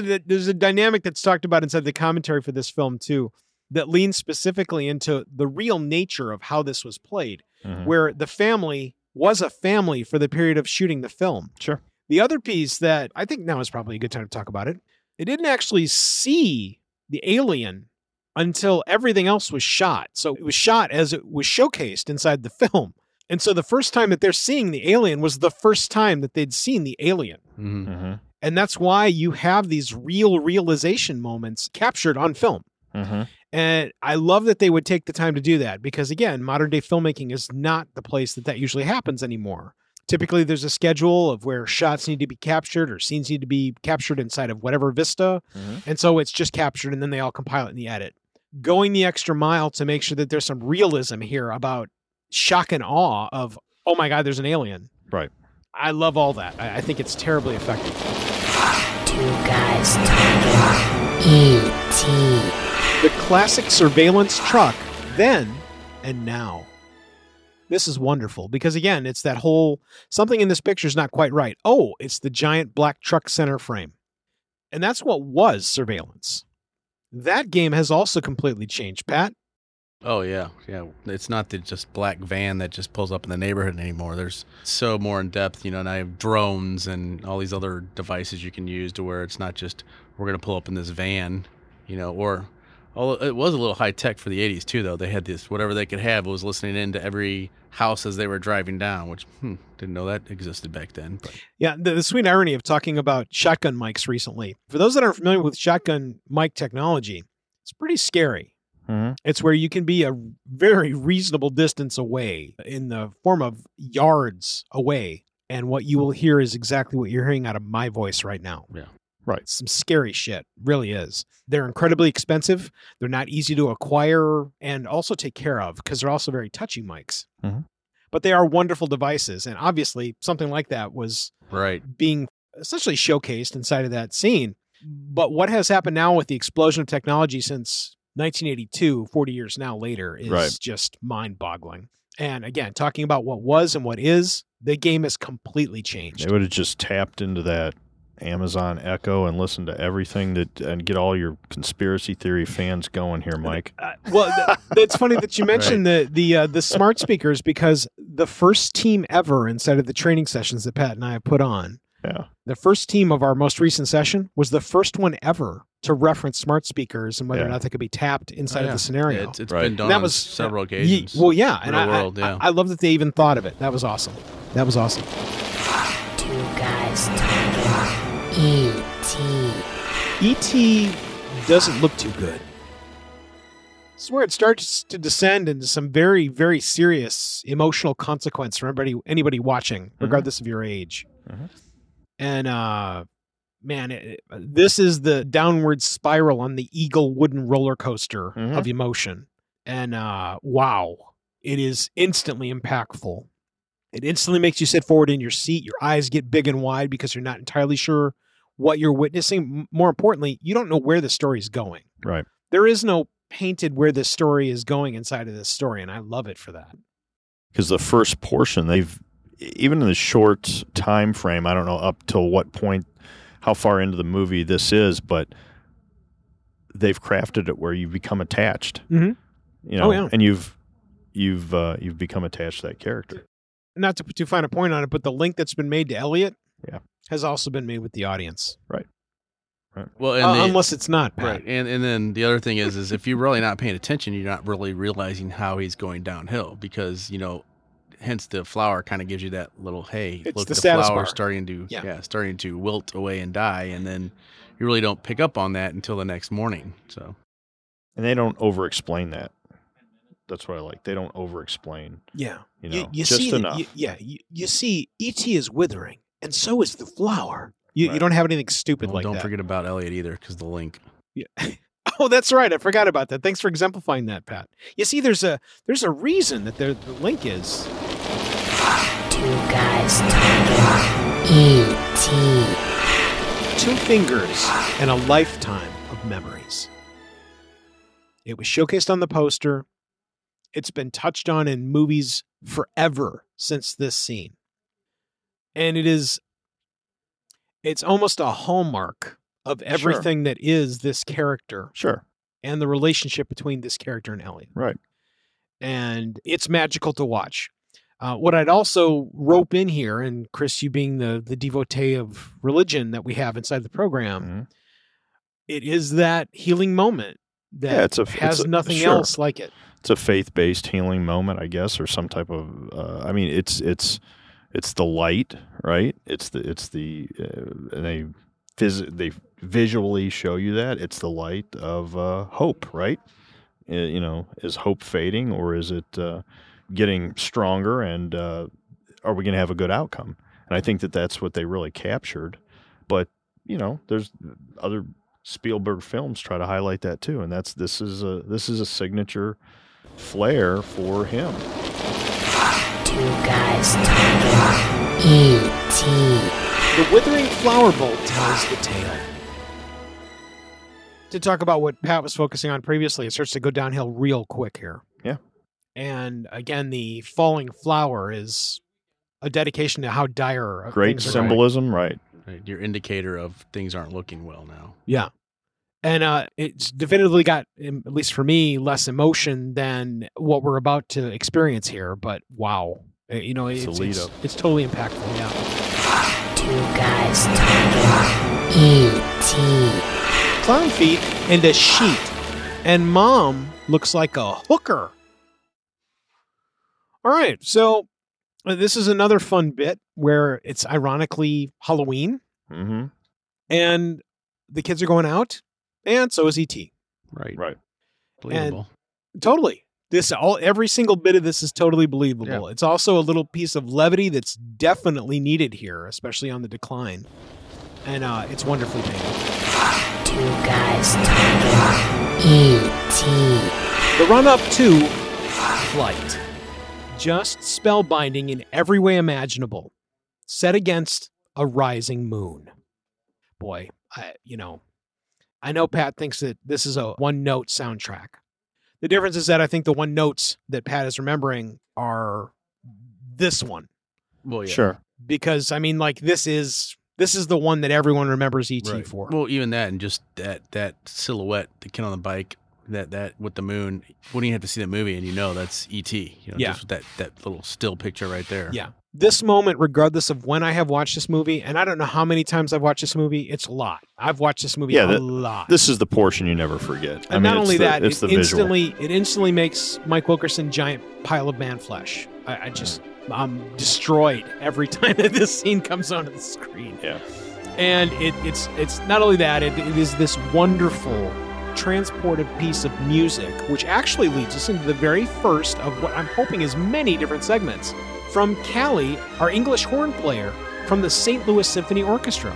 a dynamic that's talked about inside the commentary for this film too, that leans specifically into the real nature of how this was played, mm-hmm. where the family was a family for the period of shooting the film. Sure. The other piece that I think now is probably a good time to talk about it. They didn't actually see the alien until everything else was shot. So it was shot as it was showcased inside the film. And so the first time that they're seeing the alien was the first time that they'd seen the alien. Mm-hmm. And that's why you have these real realization moments captured on film. Mm-hmm. And I love that they would take the time to do that because, again, modern day filmmaking is not the place that usually happens anymore. Typically, there's a schedule of where shots need to be captured or scenes need to be captured inside of whatever vista. Mm-hmm. And so it's just captured and then they all compile it in the edit. Going the extra mile to make sure that there's some realism here about shock and awe of, oh, my God, there's an alien. Right. I love all that. I think it's terribly effective. 2 guys talking E.T. The classic surveillance truck, then and now. This is wonderful because, again, it's that whole something in this picture is not quite right. Oh, it's the giant black truck center frame. And that's what was surveillance. That game has also completely changed, Pat. Oh, yeah. Yeah. It's not the just black van that just pulls up in the neighborhood anymore. There's so more in depth, you know, and I have drones and all these other devices you can use to where it's not just we're going to pull up in this van, you know, or... Although it was a little high tech for the 80s, too, though. They had this, whatever they could have, was listening in to every house as they were driving down, which didn't know that existed back then. But. Yeah, the sweet irony of talking about shotgun mics recently. For those that aren't familiar with shotgun mic technology, it's pretty scary. Mm-hmm. It's where you can be a very reasonable distance away in the form of yards away. And what you will hear is exactly what you're hearing out of my voice right now. Yeah. Right. Some scary shit, really is. They're incredibly expensive. They're not easy to acquire and also take care of because they're also very touchy mics. Mm-hmm. But they are wonderful devices. And obviously something like that was right. being essentially showcased inside of that scene. But what has happened now with the explosion of technology since 1982, 40 years now later, is right. just mind-boggling. And again, talking about what was and what is, the game has completely changed. They would have just tapped into that Amazon Echo and listen to everything that and get all your conspiracy theory fans going here, Mike. It's funny that you mentioned right. the smart speakers because the first team ever inside of the training sessions that Pat and I have put on, yeah. the first team of our most recent session was the first one ever to reference smart speakers and whether yeah. or not they could be tapped inside oh, yeah. of the scenario. It's right. been done on several occasions. Well, yeah. And I love that they even thought of it. That was awesome. 2 guys talking. E.T. doesn't look too good. This is where it starts to descend into some very, very serious emotional consequence for anybody watching, regardless mm-hmm. of your age. Mm-hmm. And, man, this is the downward spiral on the Eagle wooden roller coaster mm-hmm. of emotion. And, wow, it is instantly impactful. It instantly makes you sit forward in your seat. Your eyes get big and wide because you're not entirely sure what you're witnessing. More importantly, you don't know where the story is going. Right. There is no painted where the story is going inside of this story, and I love it for that. because the first portion, they've, even in the short time frame, I don't know up till what point, how far into the movie this is, but they've crafted it where you become attached. Mm-hmm. You know, and you've become attached to that character. Not to put too fine a point on it, but the link that's been made to Elliot has also been made with the audience. Right. Well, and unless it's not, Pat. Right. And then the other thing is if you're really not paying attention, you're not really realizing how he's going downhill because, you know, hence the flower kind of gives you that little, hey, it's look, the flower bar. starting to wilt away and die. And then you really don't pick up on that until the next morning. So, and they don't over-explain that. That's what I like. They don't over-explain. Yeah. You know, you just see enough. You see E.T. is withering, and so is the flower. You don't have anything stupid like that. Don't forget about Elliot either, because the link. Yeah. Oh, that's right. I forgot about that. Thanks for exemplifying that, Pat. You see, there's a reason that the link is. Two guys talking. E.T. 2 fingers and a lifetime of memories. It was showcased on the poster. It's been touched on in movies forever since this scene. And it is... It's almost a hallmark of everything that is this character. Sure. And the relationship between this character and Elliot. Right. And it's magical to watch. What I'd also rope in here, and Chris, you being the devotee of religion that we have inside the program, it is that healing moment that has nothing else like it. It's a faith-based healing moment, I guess, or some type of, I mean, it's the light, right? They visually show you that it's the light of hope, right? You know, is hope fading or is it getting stronger? And are we going to have a good outcome? And I think that that's what they really captured. But you know, there's other Spielberg films try to highlight that too, and this is a signature flair for him. You guys talking E.T. The withering flower bolt tells the tale. To talk about what Pat was focusing on previously, it starts to go downhill real quick here. Yeah. And again, the falling flower is a dedication to how dire great symbolism, right. Your indicator of things aren't looking well now. Yeah. And it's definitively got, at least for me, less emotion than what we're about to experience here. But wow. You know, it's totally impactful. Yeah. Two guys talking E.T. Clown feet and a sheet. And mom looks like a hooker. All right. So this is another fun bit where it's ironically Halloween. Mm-hmm. And the kids are going out. And so is E.T. Right. Believable. And totally. Every single bit of this is totally believable. Yeah. It's also a little piece of levity that's definitely needed here, especially on the decline. And it's wonderfully made. Two guys talking E.T. The run up to flight. Just spellbinding in every way imaginable. Set against a rising moon. Boy, I know Pat thinks that this is a one-note soundtrack. The difference is that I think the one notes that Pat is remembering are this one. Well, yeah. Sure. Because, I mean, like, this is the one that everyone remembers E.T. for. Well, even that and just that silhouette, the kid on the bike, that with the moon. Wouldn't you have to see that movie and you know that's E.T. You know, yeah. Just that little still picture right there. Yeah. This moment, regardless of when I have watched this movie, and I don't know how many times I've watched this movie, it's a lot. I've watched this movie a lot. This is the portion you never forget. And it instantly makes Mike Wilkerson giant pile of man flesh. I'm destroyed every time that this scene comes onto the screen. Yeah, and it's not only that, it is this wonderful transportive piece of music, which actually leads us into the very first of what I'm hoping is many different segments. From Cally, our English horn player from the St. Louis Symphony Orchestra.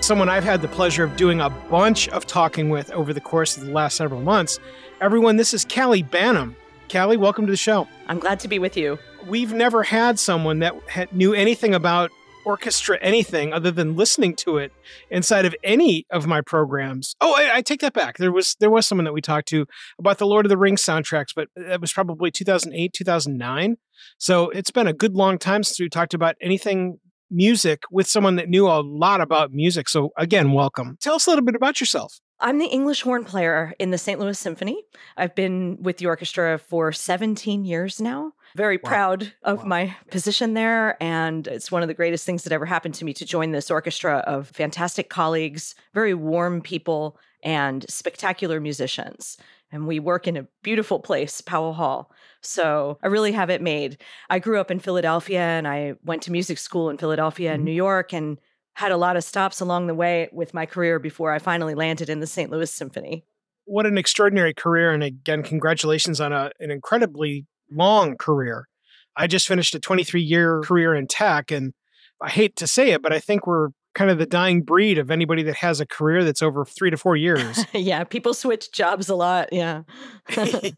Someone I've had the pleasure of doing a bunch of talking with over the course of the last several months. Everyone, this is Cally Banham. Cally, welcome to the show. I'm glad to be with you. We've never had someone that knew anything about orchestra anything other than listening to it inside of any of my programs. Oh, I take that back. There was someone that we talked to about the Lord of the Rings soundtracks, but that was probably 2008, 2009. So it's been a good long time since we talked about anything music with someone that knew a lot about music. So again, welcome. Tell us a little bit about yourself. I'm the English horn player in the St. Louis Symphony. I've been with the orchestra for 17 years now. Very proud of my position there. And it's one of the greatest things that ever happened to me to join this orchestra of fantastic colleagues, very warm people, and spectacular musicians. And we work in a beautiful place, Powell Hall. So I really have it made. I grew up in Philadelphia and I went to music school in Philadelphia and New York, and had a lot of stops along the way with my career before I finally landed in the St. Louis Symphony. What an extraordinary career. And again, congratulations on an incredibly long career. I just finished a 23-year career in tech. And I hate to say it, but I think we're kind of the dying breed of anybody that has a career that's over 3 to 4 years. Yeah, people switch jobs a lot. Yeah.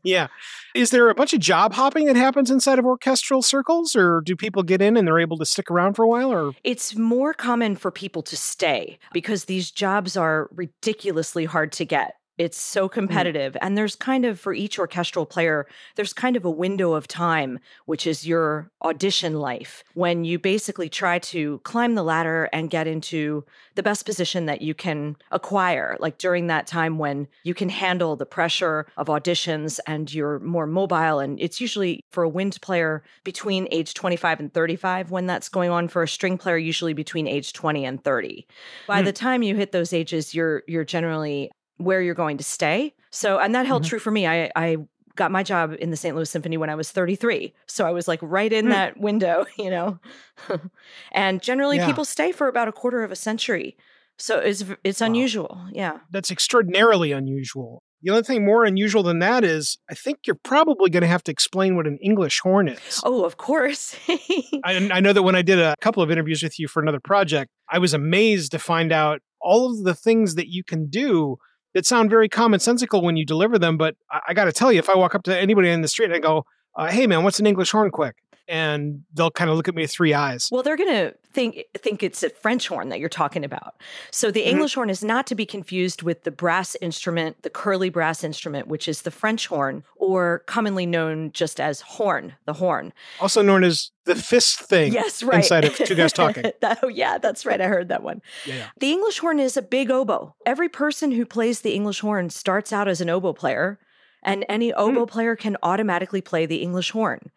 Yeah. Is there a bunch of job hopping that happens inside of orchestral circles, or do people get in and they're able to stick around for a while? Or it's more common for people to stay because these jobs are ridiculously hard to get. It's so competitive. And there's kind of, for each orchestral player, there's kind of a window of time, which is your audition life, when you basically try to climb the ladder and get into the best position that you can acquire, like during that time when you can handle the pressure of auditions and you're more mobile. And it's usually for a wind player between age 25 and 35 when that's going on, for a string player, usually between age 20 and 30. By the time you hit those ages, you're generally where you're going to stay. So, and that held true for me. I got my job in the St. Louis Symphony when I was 33. So I was like right in that window, you know. And generally people stay for about a quarter of a century. So it's unusual. Yeah. That's extraordinarily unusual. The only thing more unusual than that is, I think you're probably going to have to explain what an English horn is. Oh, of course. I know that when I did a couple of interviews with you for another project, I was amazed to find out all of the things that you can do that sound very commonsensical when you deliver them. But I got to tell you, if I walk up to anybody in the street and I go, hey, man, what's an English horn quick? And they'll kind of look at me with three eyes. Well, they're going to think it's a French horn that you're talking about. So the English horn is not to be confused with the brass instrument, the curly brass instrument, which is the French horn, or commonly known just as horn, the horn. Also known as the fist thing. Yes, right. Inside of Two Guys Talking. Oh, yeah, that's right. I heard that one. Yeah. The English horn is a big oboe. Every person who plays the English horn starts out as an oboe player, and any oboe player can automatically play the English horn.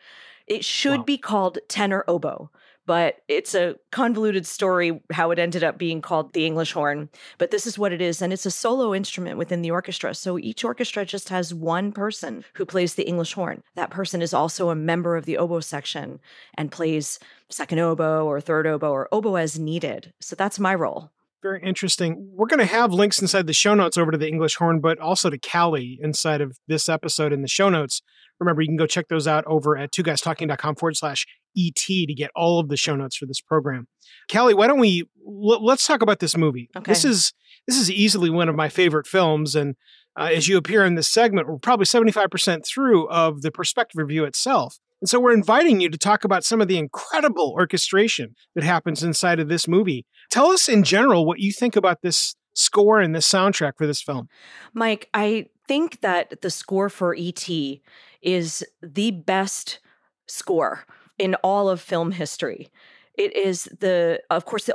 It should be called tenor oboe, but it's a convoluted story how it ended up being called the English horn. But this is what it is, and it's a solo instrument within the orchestra. So each orchestra just has one person who plays the English horn. That person is also a member of the oboe section and plays second oboe or third oboe or oboe as needed. So that's my role. Very interesting. We're going to have links inside the show notes over to the English horn, but also to Cally inside of this episode in the show notes. Remember, you can go check those out over at TwoGuysTalking.com /ET to get all of the show notes for this program. Cally, why don't we, let's talk about this movie. Okay. This is easily one of my favorite films. And as you appear in this segment, we're probably 75% through of the perspective review itself. And so we're inviting you to talk about some of the incredible orchestration that happens inside of this movie. Tell us in general what you think about this score and this soundtrack for this film. Mike, I think that the score for E.T. is the best score in all of film history. It is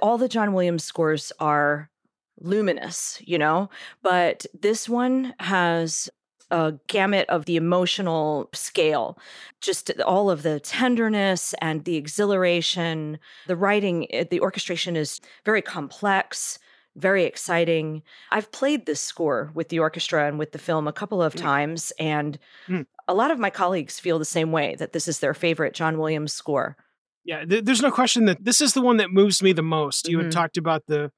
all the John Williams scores are luminous, you know, but this one has a gamut of the emotional scale, just all of the tenderness and the exhilaration. The writing, the orchestration is very complex, very exciting. I've played this score with the orchestra and with the film a couple of times, and a lot of my colleagues feel the same way, that this is their favorite John Williams score. Yeah, there's no question that this is the one that moves me the most. You had talked about the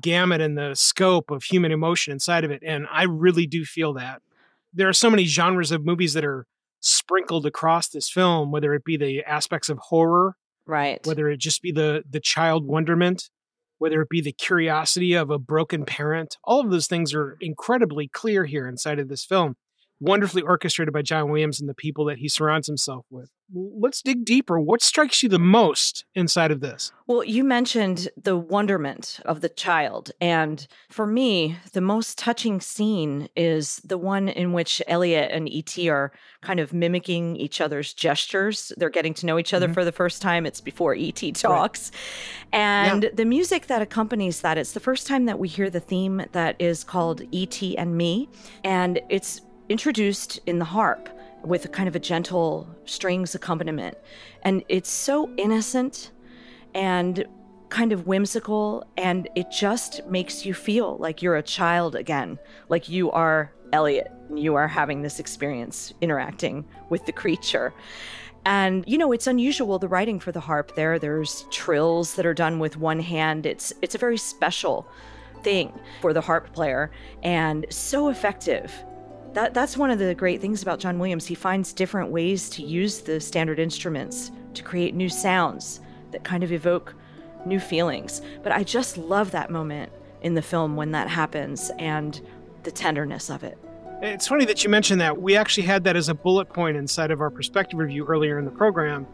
gamut and the scope of human emotion inside of it, and I really do feel that. There are so many genres of movies that are sprinkled across this film, whether it be the aspects of horror, right? Whether it just be the child wonderment, whether it be the curiosity of a broken parent. All of those things are incredibly clear here inside of this film. wonderfully orchestrated by John Williams and the people that he surrounds himself with. Let's dig deeper. What strikes you the most inside of this? Well, you mentioned the wonderment of the child. And for me, the most touching scene is the one in which Elliot and E.T. are kind of mimicking each other's gestures. They're getting to know each other for the first time. It's before E.T. talks. Right. And the music that accompanies that, it's the first time that we hear the theme that is called E.T. and Me. And it's introduced in the harp with a kind of a gentle strings accompaniment. And it's so innocent and kind of whimsical, and it just makes you feel like you're a child again, like you are Elliot and you are having this experience interacting with the creature. And, you know, it's unusual, the writing for the harp there. There's trills that are done with one hand. It's a very special thing for the harp player, and so effective. That's one of the great things about John Williams. He finds different ways to use the standard instruments to create new sounds that kind of evoke new feelings. But I just love that moment in the film when that happens and the tenderness of it. It's funny that you mentioned that. We actually had that as a bullet point inside of our perspective review earlier in the program.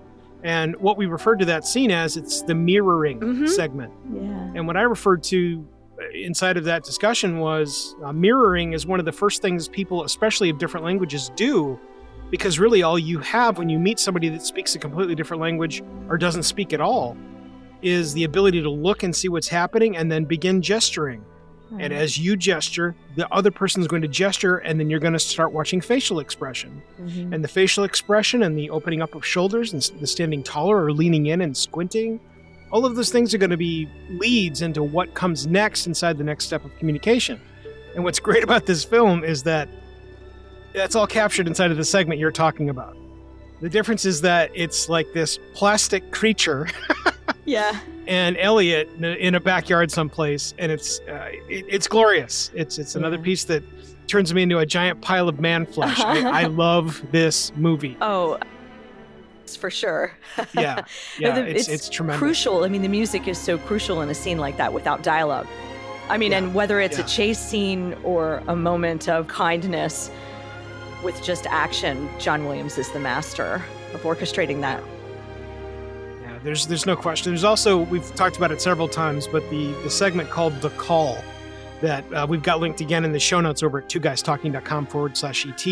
And what we referred to that scene as, it's the mirroring segment. Yeah. And what I referred to inside of that discussion was mirroring is one of the first things people, especially of different languages, do, because really all you have when you meet somebody that speaks a completely different language or doesn't speak at all is the ability to look and see what's happening and then begin gesturing. Mm-hmm. And as you gesture, the other person is going to gesture, and then you're going to start watching facial expression. Mm-hmm. And the facial expression and the opening up of shoulders and the standing taller or leaning in and squinting, all of those things are going to be leads into what comes next inside the next step of communication. And what's great about this film is that that's all captured inside of the segment you're talking about. The difference is that it's like this plastic creature and Elliot in a backyard someplace, and it's glorious. It's another piece that turns me into a giant pile of man flesh. I love this movie. Oh, for sure. Yeah, it's tremendous. Crucial. I mean, the music is so crucial in a scene like that without dialogue. I mean, and whether it's a chase scene or a moment of kindness with just action, John Williams is the master of orchestrating that. Yeah, there's no question. There's also, we've talked about it several times, but the segment called The Call that we've got linked again in the show notes over at TwoGuysTalking.com /ET.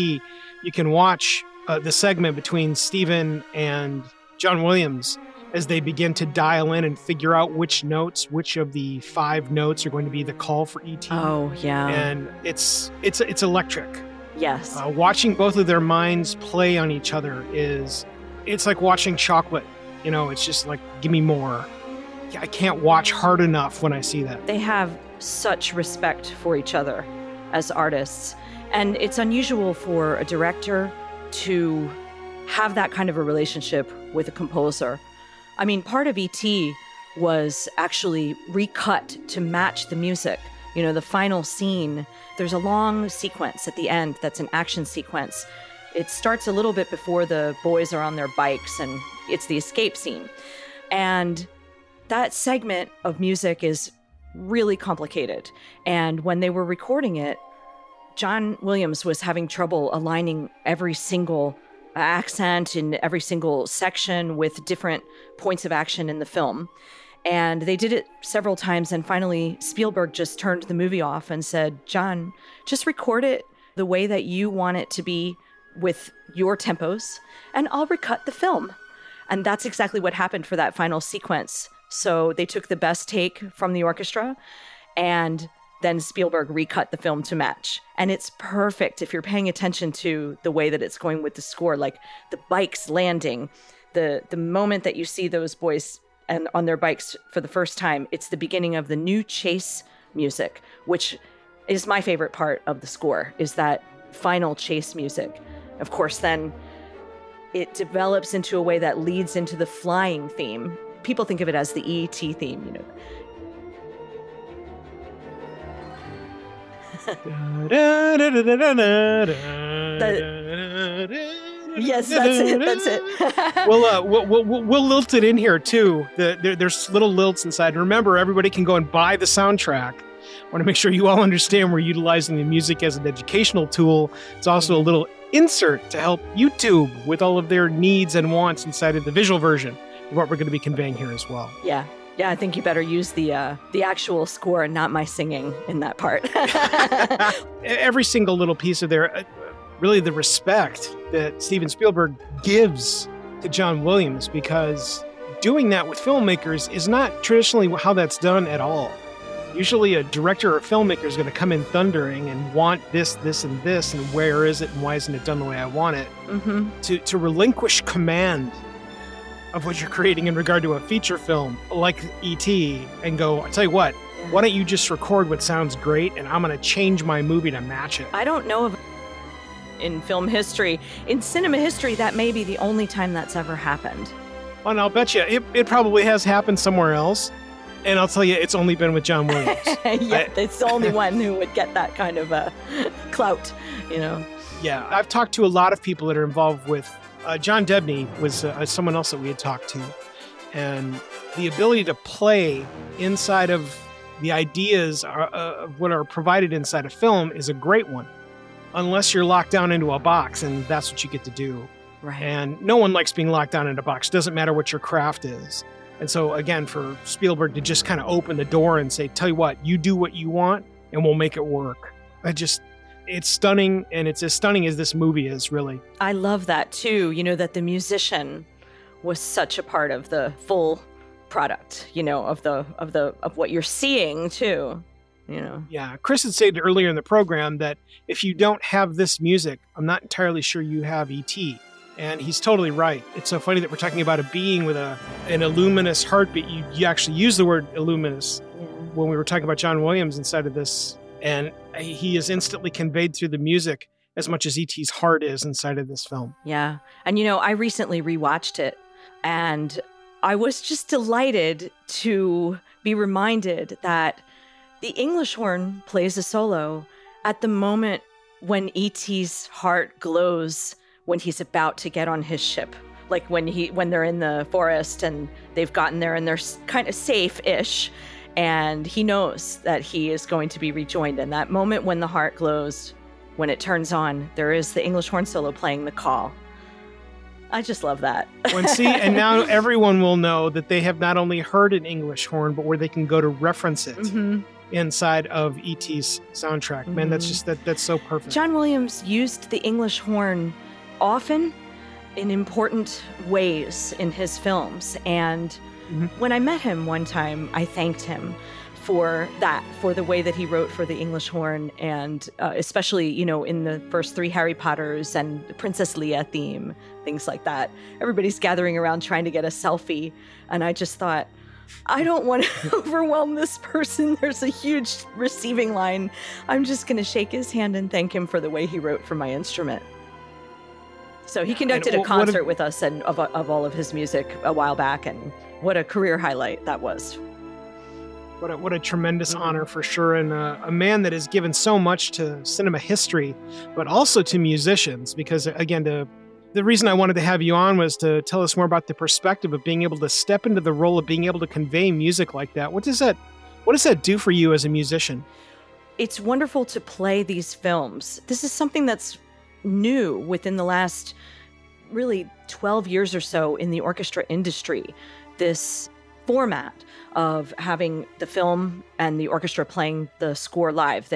You can watch the segment between Steven and John Williams as they begin to dial in and figure out which notes, which of the 5 notes are going to be the call for E.T. Oh, yeah. And it's electric. Yes. Watching both of their minds play on each other it's like watching chocolate. You know, it's just like, give me more. I can't watch hard enough when I see that. They have such respect for each other as artists. And it's unusual for a director to have that kind of a relationship with a composer. I mean, part of E.T. was actually recut to match the music. You know, the final scene, there's a long sequence at the end that's an action sequence. It starts a little bit before the boys are on their bikes, and it's the escape scene. And that segment of music is really complicated. And when they were recording it, John Williams was having trouble aligning every single accent in every single section with different points of action in the film. And they did it several times. And finally, Spielberg just turned the movie off and said, John, just record it the way that you want it to be with your tempos, and I'll recut the film. And that's exactly what happened for that final sequence. So they took the best take from the orchestra, and then Spielberg recut the film to match. And it's perfect if you're paying attention to the way that it's going with the score, like the bikes landing, the moment that you see those boys and on their bikes for the first time, it's the beginning of the new chase music, which is my favorite part of the score, is that final chase music. Of course, then it develops into a way that leads into the flying theme. People think of it as the E.T. theme, you know. Yes, that's it. That's it. We'll lilt it in here too. There's little lilts inside. Remember, everybody can go and buy the soundtrack I want to make sure you all understand we're utilizing the music as an educational tool. It's also a little insert to help YouTube with all of their needs and wants inside of the visual version of what we're going to be conveying here as well. Yeah. Yeah, I think you better use the actual score and not my singing in that part. Every single little piece of there, really the respect that Steven Spielberg gives to John Williams, because doing that with filmmakers is not traditionally how that's done at all. Usually a director or filmmaker is going to come in thundering and want this, this, and this, and where is it, and why isn't it done the way I want it? Mm-hmm. To relinquish command of what you're creating in regard to a feature film like E.T. and go, I tell you what, why don't you just record what sounds great and I'm going to change my movie to match it. I don't know if in film history, in cinema history, that may be the only time that's ever happened. Well, and I'll bet you it probably has happened somewhere else. And I'll tell you, it's only been with John Williams. Yeah, it's the only one who would get that kind of clout, you know. Yeah, I've talked to a lot of people that are involved with John Debney was someone else that we had talked to. And the ability to play inside of the ideas of what are provided inside a film is a great one, unless you're locked down into a box, and that's what you get to do. Right. And no one likes being locked down into a box. It doesn't matter what your craft is. And so, again, for Spielberg to just kind of open the door and say, tell you what, you do what you want, and we'll make it work. It's stunning, and it's as stunning as this movie is, really. I love that, too, you know, that the musician was such a part of the full product, you know, of what you're seeing, too, you know. Yeah, Chris had said earlier in the program that if you don't have this music, I'm not entirely sure you have E.T., and he's totally right. It's so funny that we're talking about a being with an illuminous heartbeat. You actually use the word illuminous when we were talking about John Williams inside of this. And he is instantly conveyed through the music as much as E.T.'s heart is inside of this film. Yeah. And, you know, I recently rewatched it, and I was just delighted to be reminded that the English horn plays a solo at the moment when E.T.'s heart glows when he's about to get on his ship. Like when they're in the forest and they've gotten there and they're kind of safe-ish. And he knows that he is going to be rejoined. And that moment when the heart glows, when it turns on, there is the English horn solo playing the call. I just love that. And now everyone will know that they have not only heard an English horn, but where they can go to reference it inside of E.T.'s soundtrack. Man, that's so perfect. John Williams used the English horn often in important ways in his films, and when I met him one time, I thanked him for that, for the way that he wrote for the English horn, and especially, you know, in the first three Harry Potters and the Princess Leia theme, things like that. Everybody's gathering around trying to get a selfie, and I just thought, I don't want to overwhelm this person. There's a huge receiving line. I'm just going to shake his hand and thank him for the way he wrote for my instrument. So he conducted a concert with us and of all of his music a while back, and what a career highlight that was. What a tremendous honor for sure, and a man that has given so much to cinema history, but also to musicians, because, again, the reason I wanted to have you on was to tell us more about the perspective of being able to step into the role of being able to convey music like that. What does that do for you as a musician? It's wonderful to play these films. This is something that's new within the last really 12 years or so in the orchestra industry, this format of having the film and the orchestra playing the score live.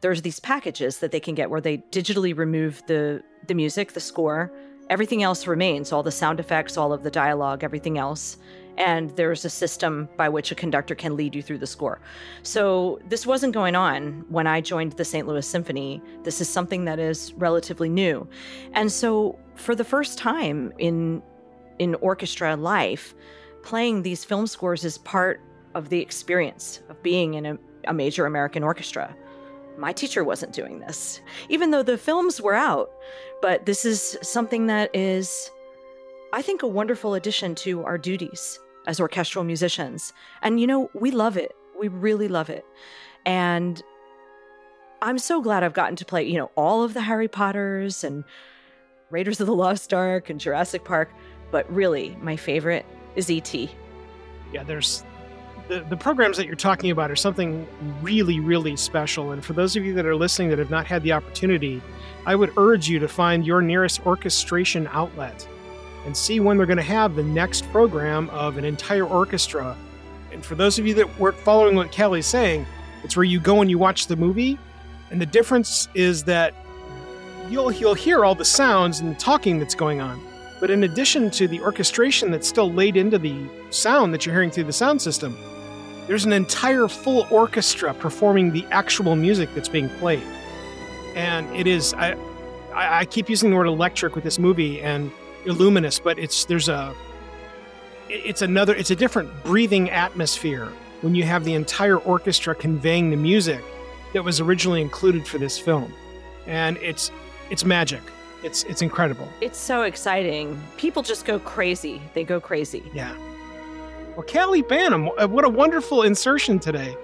There's these packages that they can get where they digitally remove the music, the score, everything else remains, all the sound effects, all of the dialogue, everything else. And there's a system by which a conductor can lead you through the score. So this wasn't going on when I joined the St. Louis Symphony. This is something that is relatively new. And so for the first time in orchestra life, playing these film scores is part of the experience of being in a major American orchestra. My teacher wasn't doing this, even though the films were out. But this is something that is, I think, a wonderful addition to our duties as orchestral musicians. And, you know, we love it. We really love it. And I'm so glad I've gotten to play, you know, all of the Harry Potters and Raiders of the Lost Ark and Jurassic Park. But really, my favorite is E.T. Yeah, there's the programs that you're talking about are something really, really special. And for those of you that are listening that have not had the opportunity, I would urge you to find your nearest orchestration outlet and see when they're going to have the next program of an entire orchestra. And for those of you that weren't following what Cally's saying, it's where you go and you watch the movie. And the difference is that you'll hear all the sounds and the talking that's going on. But in addition to the orchestration that's still laid into the sound that you're hearing through the sound system, there's an entire full orchestra performing the actual music that's being played. And it is, I keep using the word electric with this movie and illuminous, but it's a different breathing atmosphere when you have the entire orchestra conveying the music that was originally included for this film. And it's magic. It's incredible. It's so exciting. People just go crazy. They go crazy. Yeah. Well, Cally Banham, what a wonderful insertion today.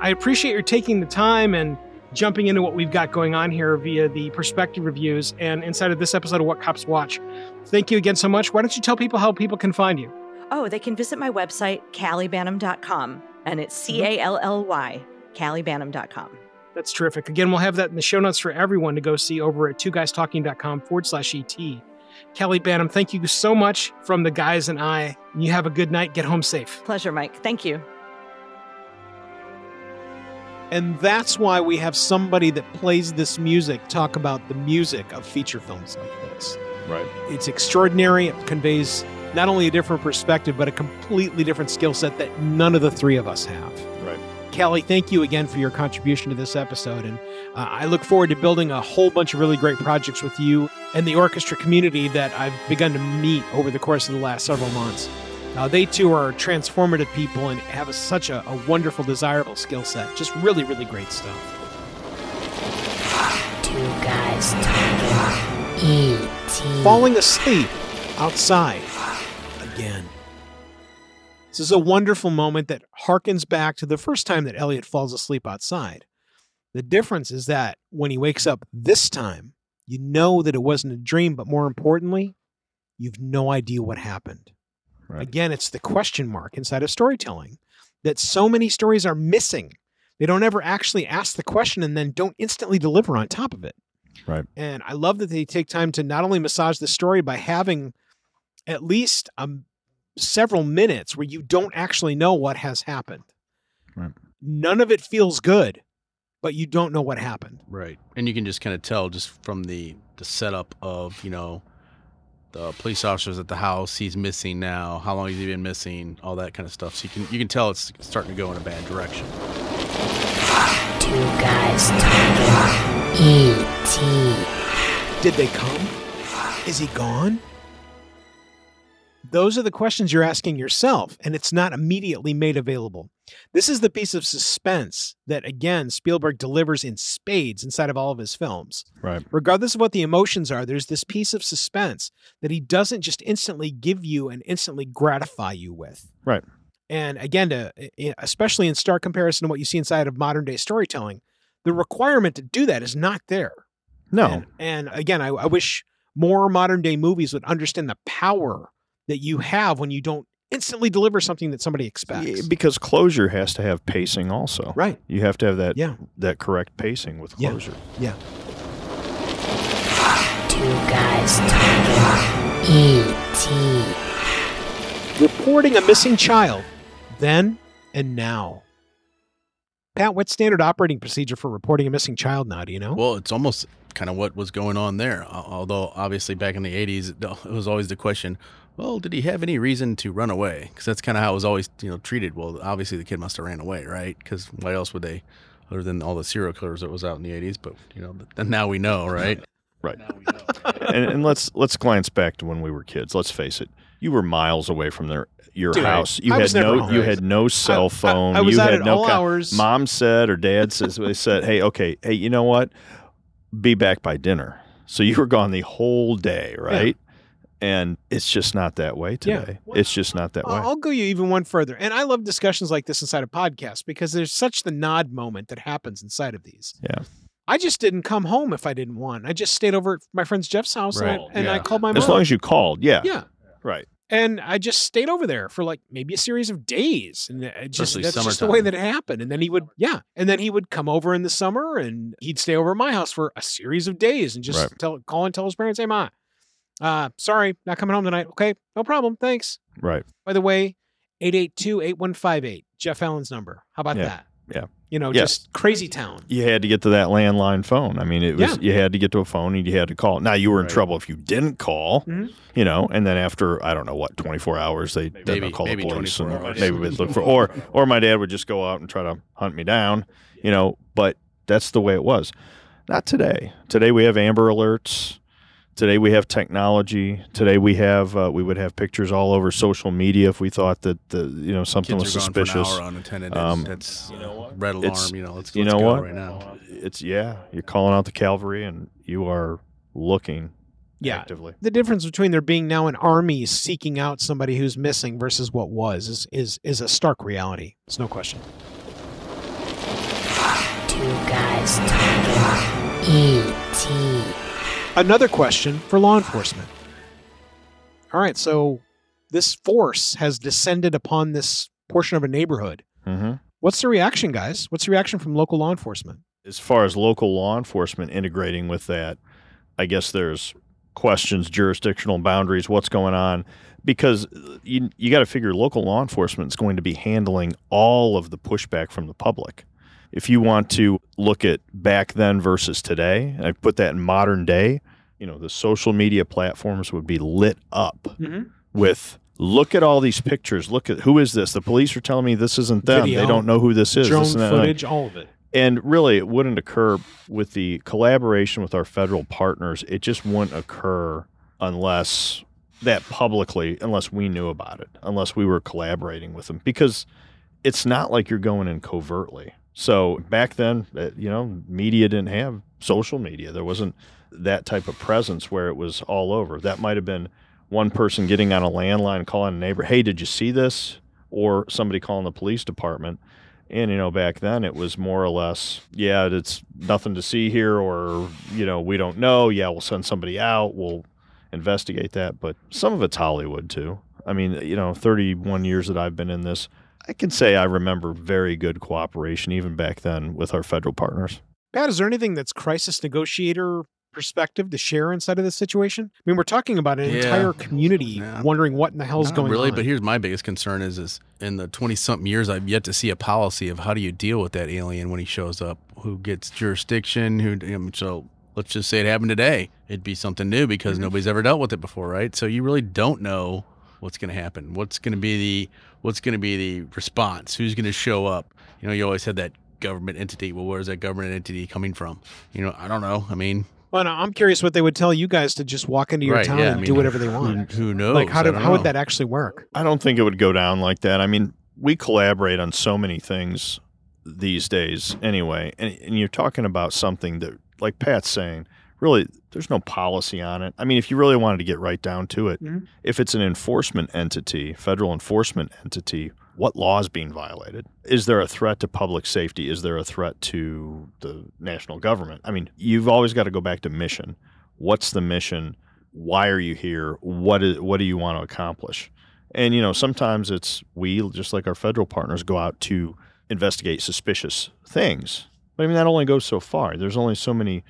I appreciate your taking the time and jumping into what we've got going on here via the perspective reviews and inside of this episode of What Cops Watch. Thank you again so much. Why don't you tell people how people can find you? Oh, they can visit my website, CallyBanham.com, and it's CALLY, CallyBanham.com. That's terrific. Again, we'll have that in the show notes for everyone to go see over at TwoGuysTalking.com/ET. Cally Banham, thank you so much from the guys and I. You have a good night. Get home safe. Pleasure, Mike. Thank you. And that's why we have somebody that plays this music talk about the music of feature films like this. Right. It's extraordinary. It conveys not only a different perspective, but a completely different skill set that none of the three of us have. Right. Cally, thank you again for your contribution to this episode. And I look forward to building a whole bunch of really great projects with you and the orchestra community that I've begun to meet over the course of the last several months. They too are transformative people and have such a wonderful, desirable skill set. Just really, really great stuff. Two guys talking E.T. Falling asleep outside again. This is a wonderful moment that harkens back to the first time that Elliot falls asleep outside. The difference is that when he wakes up this time, you know that it wasn't a dream, but more importantly, you've no idea what happened. Right. Again, it's the question mark inside of storytelling that so many stories are missing. They don't ever actually ask the question and then don't instantly deliver on top of it. Right. And I love that they take time to not only massage the story by having at least several minutes where you don't actually know what has happened. Right. None of it feels good, but you don't know what happened. Right. And you can just kind of tell just from the setup of, you know, the police officers at the house, he's missing now, how long has he been missing, all that kind of stuff. So you can tell it's starting to go in a bad direction. Two guys talking E.T. Did they come? Is he gone? Those are the questions you're asking yourself, and it's not immediately made available. This is the piece of suspense that, again, Spielberg delivers in spades inside of all of his films. Right. Regardless of what the emotions are, there's this piece of suspense that he doesn't just instantly give you and instantly gratify you with. Right. And again, especially in stark comparison to what you see inside of modern-day storytelling, the requirement to do that is not there. No. And again, I wish more modern-day movies would understand the power that you have when you don't instantly deliver something that somebody expects. Yeah, because closure has to have pacing also. Right. You have to have that that correct pacing with closure. Yeah. Two guys talking E.T. Reporting a missing child, then and now. Pat, what's standard operating procedure for reporting a missing child now, do you know? Well, it's almost kind of what was going on there. Although, obviously, back in the 80s, it was always the question, well, did he have any reason to run away? Because that's kind of how it was always, you know, treated. Well, obviously the kid must have ran away, right? Because why else would they, other than all the serial killers that was out in the 80s? But, you know, now we know, right? Right. Now we know. And let's glance back to when we were kids. Let's face it. You were miles away from your house. You had no cell phone. I was out at all hours. Mom said or dad says, they said, hey, you know what? Be back by dinner. So you were gone the whole day, right? Yeah. And it's just not that way today. Yeah. Well, it's just not that way. I'll go you even one further. And I love discussions like this inside of podcasts because there's such the nod moment that happens inside of these. Yeah. I just didn't come home if I didn't want. I just stayed over at my friend Jeff's house. Right. And I called my mom. As long as you called. Yeah. Yeah. Right. And I just stayed over there for like maybe a series of days. And that's just the way that it happened. And then he would, and then he would come over in the summer and he'd stay over at my house for a series of days and just call and tell his parents, hey, Ma, sorry, not coming home tonight. Okay, no problem. Thanks. Right. By the way, 882-8158, Jeff Allen's number. How about that? Yeah. You know, just crazy town. You had to get to that landline phone. I mean, it was you had to get to a phone and you had to call. Now, you were in trouble if you didn't call, you know, and then after, I don't know what, 24 hours, they didn't call the police. And maybe we'd look for, or my dad would just go out and try to hunt me down, you know, but that's the way it was. Not today. Today we have Amber Alerts. Today we have technology. Today we have we would have pictures all over social media if we thought that something was suspicious. Kids are gone for an hour unattended. That's red alarm. Let's go right now. It's you're calling out the cavalry and you are looking actively. The difference between there being now an army seeking out somebody who's missing versus what was is a stark reality. It's no question. Two guys talking E.T. Another question for law enforcement. All right, so this force has descended upon this portion of a neighborhood. Mm-hmm. What's the reaction, guys? What's the reaction from local law enforcement? As far as local law enforcement integrating with that, I guess there's questions, jurisdictional boundaries, what's going on, because you got to figure local law enforcement is going to be handling all of the pushback from the public. If you want to look at back then versus today, and I put that in modern day, you know, the social media platforms would be lit up with, look at all these pictures. Look at, who is this? The police are telling me this isn't them. Video, they don't know who this is. Drone footage, all of it. And really, it wouldn't occur with the collaboration with our federal partners. It just wouldn't occur unless that publicly, unless we knew about it, unless we were collaborating with them. Because it's not like you're going in covertly. So back then, you know, media didn't have social media. There wasn't that type of presence where it was all over. That might have been one person getting on a landline, calling a neighbor, hey, did you see this? Or somebody calling the police department. And, you know, back then it was more or less, yeah, it's nothing to see here, or, you know, we don't know. Yeah, we'll send somebody out. We'll investigate that. But some of it's Hollywood, too. I mean, you know, 31 years that I've been in this, I can say I remember very good cooperation even back then with our federal partners. Pat, is there anything that's crisis negotiator perspective to share inside of this situation? I mean, we're talking about an entire community wondering what in the hell is going on. But here's my biggest concern is in the 20-something years, I've yet to see a policy of how do you deal with that alien when he shows up, who gets jurisdiction, so let's just say it happened today. It'd be something new because nobody's ever dealt with it before, right? So you really don't know what's going to happen. What's going to be the response? Who's going to show up? You know, you always had that government entity. Well, where's that government entity coming from? You know, I don't know. I mean, well, no, I'm curious what they would tell you guys to just walk into your town and do whatever they want. Who knows? Like, how would that actually work? I don't think it would go down like that. I mean, we collaborate on so many things these days anyway, and you're talking about something that, like Pat's saying, really, there's no policy on it. I mean, if you really wanted to get right down to it, if it's an enforcement entity, federal enforcement entity, what law is being violated? Is there a threat to public safety? Is there a threat to the national government? I mean, you've always got to go back to mission. What's the mission? Why are you here? What do you want to accomplish? And, you know, sometimes it's we, just like our federal partners, go out to investigate suspicious things. But, I mean, that only goes so far. There's only so many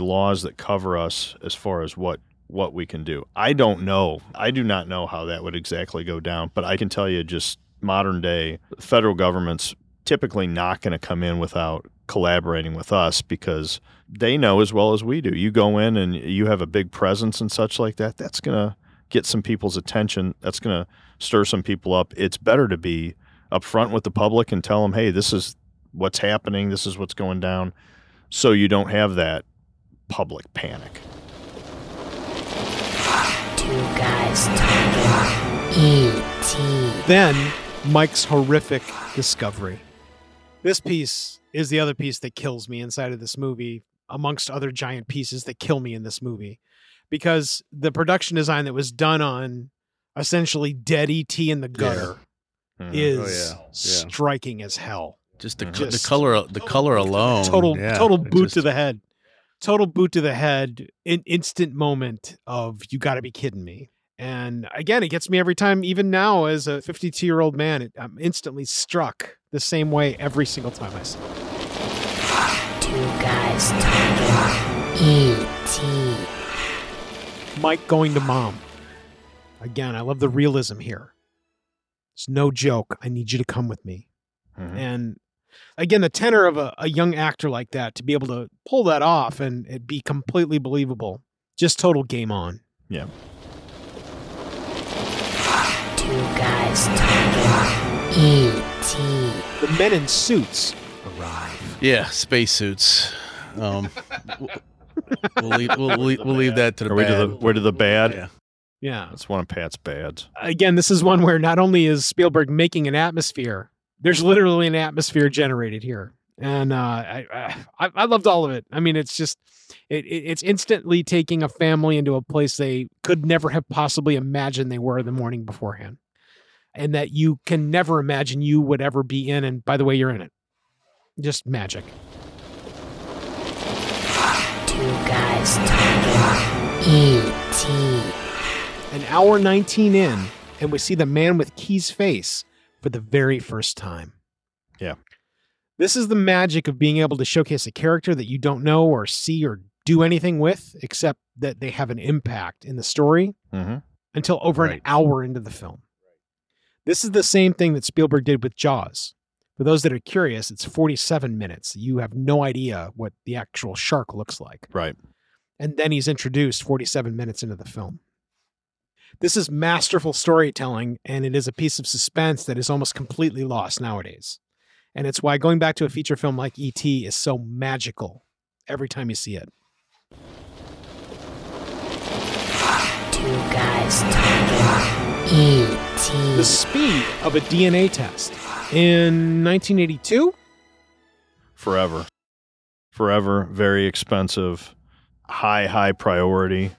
laws that cover us as far as what we can do. I don't know. I do not know how that would exactly go down, but I can tell you just modern day federal government's typically not going to come in without collaborating with us because they know as well as we do. You go in and you have a big presence and such like that, that's going to get some people's attention. That's going to stir some people up. It's better to be upfront with the public and tell them, hey, this is what's happening. This is what's going down. So you don't have that public panic. Two guys talking E.T. Then Mike's horrific discovery. This piece is the other piece that kills me inside of this movie, amongst other giant pieces that kill me in this movie, because the production design that was done on essentially dead E.T. in the gutter is striking as hell. Just the color alone. Total boot to the head. Total boot to the head. An instant moment of, you got to be kidding me. And again, it gets me every time, even now as a 52-year-old man, I'm instantly struck the same way every single time I see it. Two guys talking E.T. Mike going to mom. Again, I love the realism here. It's no joke. I need you to come with me. Mm-hmm. And again, the tenor of a young actor like that, to be able to pull that off and it be completely believable. Just total game on. Yeah. Two guys talking E.T. The men in suits arrive. Yeah, space suits. We'll leave that to the bad. We're to the bad. Yeah. That's one of Pat's bads. Again, this is one where not only is Spielberg making an atmosphere, there's literally an atmosphere generated here. And I loved all of it. I mean, it's just, it's instantly taking a family into a place they could never have possibly imagined they were the morning beforehand. And that you can never imagine you would ever be in. And by the way, you're in it. Just magic. Two guys talking E.T. An hour 19 in, and we see the man with Key's face for the very first time. Yeah. This is the magic of being able to showcase a character that you don't know or see or do anything with, except that they have an impact in the story until over an hour into the film. This is the same thing that Spielberg did with Jaws. For those that are curious, it's 47 minutes. You have no idea what the actual shark looks like. Right. And then he's introduced 47 minutes into the film. This is masterful storytelling, and it is a piece of suspense that is almost completely lost nowadays. And it's why going back to a feature film like E.T. is so magical every time you see it. Two guys talking E.T. The speed of a DNA test in 1982? Forever. Forever. Very expensive. High priority.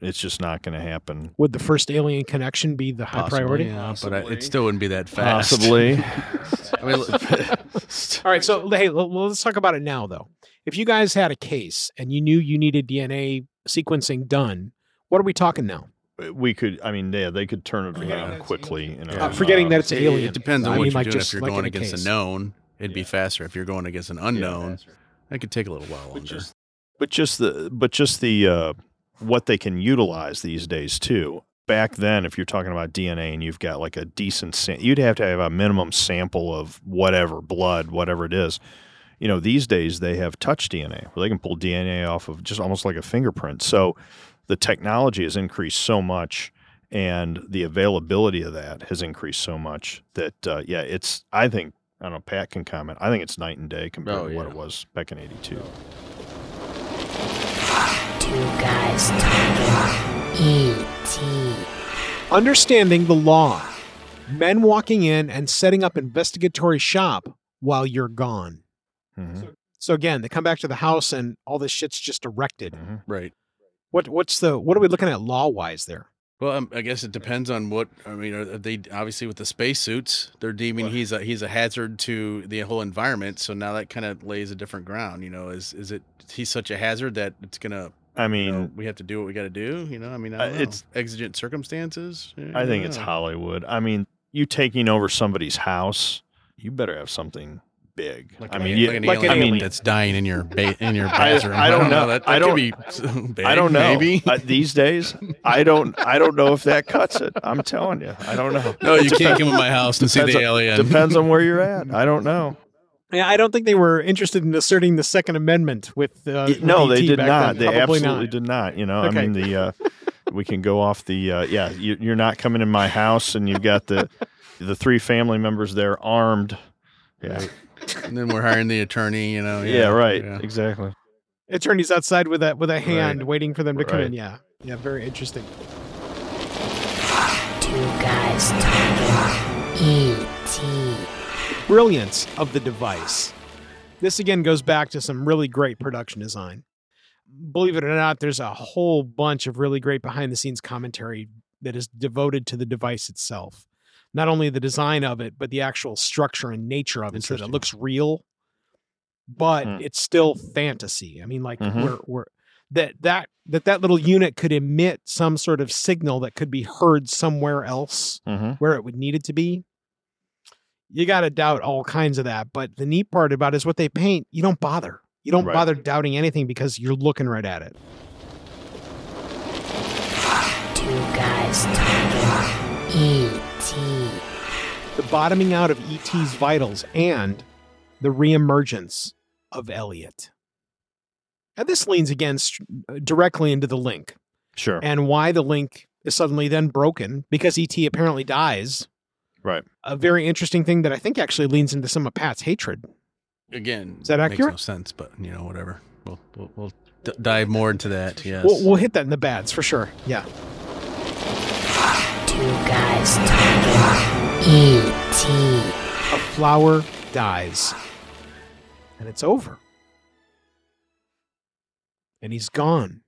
It's just not going to happen. Would the first Alien Connection be the high priority? Yeah, but it still wouldn't be that fast. Possibly. I mean, all right, so hey, let's talk about it now, though. If you guys had a case and you knew you needed DNA sequencing done, what are we talking now? We could, I mean, yeah, they could turn it around quickly. You know, forgetting that it's an alien. It depends on what you're doing. If you're going against a known, it'd be faster. If you're going against an unknown, that could take a little while longer. But just the what they can utilize these days too. Back then, if you're talking about DNA and you've got like a decent sample, you'd have to have a minimum sample of whatever blood, whatever it is. You know, these days they have touch DNA where they can pull DNA off of just almost like a fingerprint. So the technology has increased so much and the availability of that has increased so much that, it's, I think, I don't know, Pat can comment. I think it's night and day compared to what it was back in 82. Two guys talking E.T. Understanding the law. Men walking in and setting up investigatory shop while you're gone. Mm-hmm. So again, they come back to the house and all this shit's just erected. Mm-hmm. Right. What are we looking at law-wise there? Well, I guess it depends on are they obviously with the spacesuits, they're deeming he's a hazard to the whole environment. So now that kind of lays a different ground. You know, is it he's such a hazard that it's gonna. I mean, we have to do what we got to do. You know, I mean, it's exigent circumstances. I think it's Hollywood. I mean, you taking over somebody's house, you better have something big. Like an alien that's dying in your bathroom. I don't know. I don't know. Maybe these days, I don't know if that cuts it. I'm telling you, I don't know. No, you can't come to my house and see the alien. Depends on where you're at. I don't know. Yeah, I don't think they were interested in asserting the Second Amendment with they did not. Then. They Probably absolutely did not. You know, okay. I mean, we can go off the. You're not coming in my house, and you've got the three family members there armed. Yeah, and then we're hiring the attorney. You know. Yeah. Right. Yeah. Exactly. Attorney's outside with a hand waiting for them to come in. Yeah. Yeah. Very interesting. Two guys talking E.T. Brilliance of the device. This again goes back to some really great production design. Believe it or not, there's a whole bunch of really great behind-the-scenes commentary that is devoted to the device itself. Not only the design of it, but the actual structure and nature of it, so that it looks real, but it's still fantasy. I mean, like we're that little unit could emit some sort of signal that could be heard somewhere else where it would need it to be. You got to doubt all kinds of that. But the neat part about it is what they paint, you don't bother. You don't bother doubting anything because you're looking right at it. Two guys talking E.T. The bottoming out of E.T.'s vitals and the reemergence of Elliot. Now, this leans against directly into the link. Sure. And why the link is suddenly then broken because E.T. apparently dies. Right. A very interesting thing that I think actually leans into some of Pat's hatred. Again, is that accurate? Makes no sense, but you know, whatever. We'll dive more into that. Yes. We'll hit that in the bads for sure. Yeah. Two guys talking E.T. A flower dies, and it's over. And he's gone.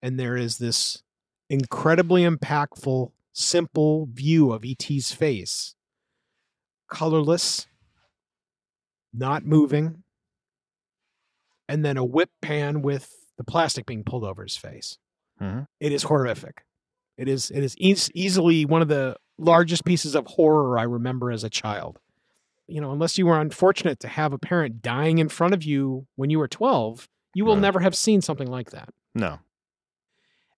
And there is this incredibly impactful, simple view of E.T.'s face. Colorless, not moving. And then a whip pan with the plastic being pulled over his face. Mm-hmm. It is horrific. It is easily one of the largest pieces of horror I remember as a child. You know, unless you were unfortunate to have a parent dying in front of you when you were 12, you will never have seen something like that. No.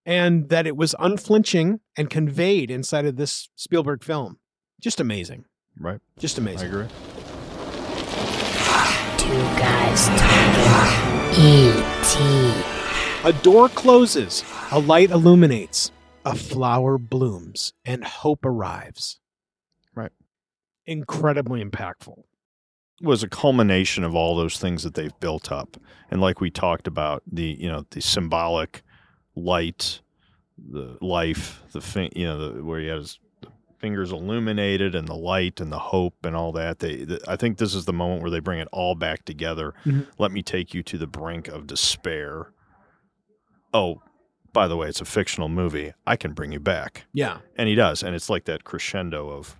And that it was unflinching and conveyed inside of this Spielberg film. Just amazing. Right. Just amazing. I agree. Two guys talking E.T. A door closes. A light illuminates. A flower blooms. And hope arrives. Right. Incredibly impactful. Was a culmination of all those things that they've built up. And like we talked about, the symbolic light, the life, where he has the fingers illuminated and the light and the hope and all that. I think this is the moment where they bring it all back together. Mm-hmm. Let me take you to the brink of despair. Oh, by the way, it's a fictional movie. I can bring you back. Yeah. And he does. And it's like that crescendo of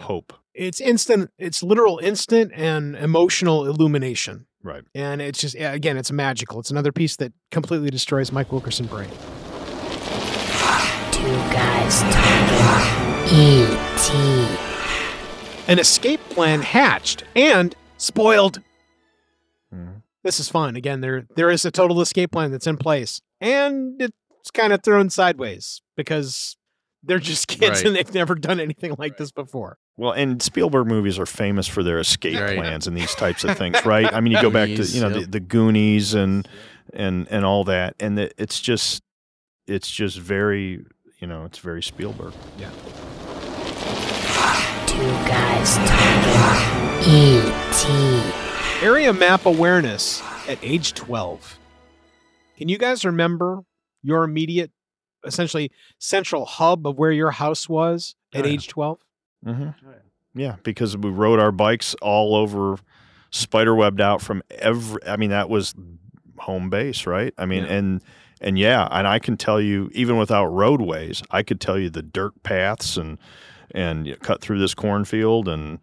hope. It's instant. It's literal instant and emotional illumination. Right. And it's just, again, it's magical. It's another piece that completely destroys Mike Wilkerson's brain. Two guys talking E.T. An escape plan hatched and spoiled. Mm-hmm. This is fun. Again, there is a total escape plan that's in place. And it's kind of thrown sideways because they're just kids and they've never done anything like this before. Well, and Spielberg movies are famous for their escape plans and these types of things, right? I mean, you go back to the Goonies and all that, and it's just very it's very Spielberg. Yeah. Two guys talking E.T. Area map awareness at age 12. Can you guys remember your immediate, essentially central hub of where your house was at age 12? Mm-hmm. Yeah, because we rode our bikes all over, spiderwebbed out from that was home base, right? I mean, and I can tell you, even without roadways, I could tell you the dirt paths and cut through this cornfield and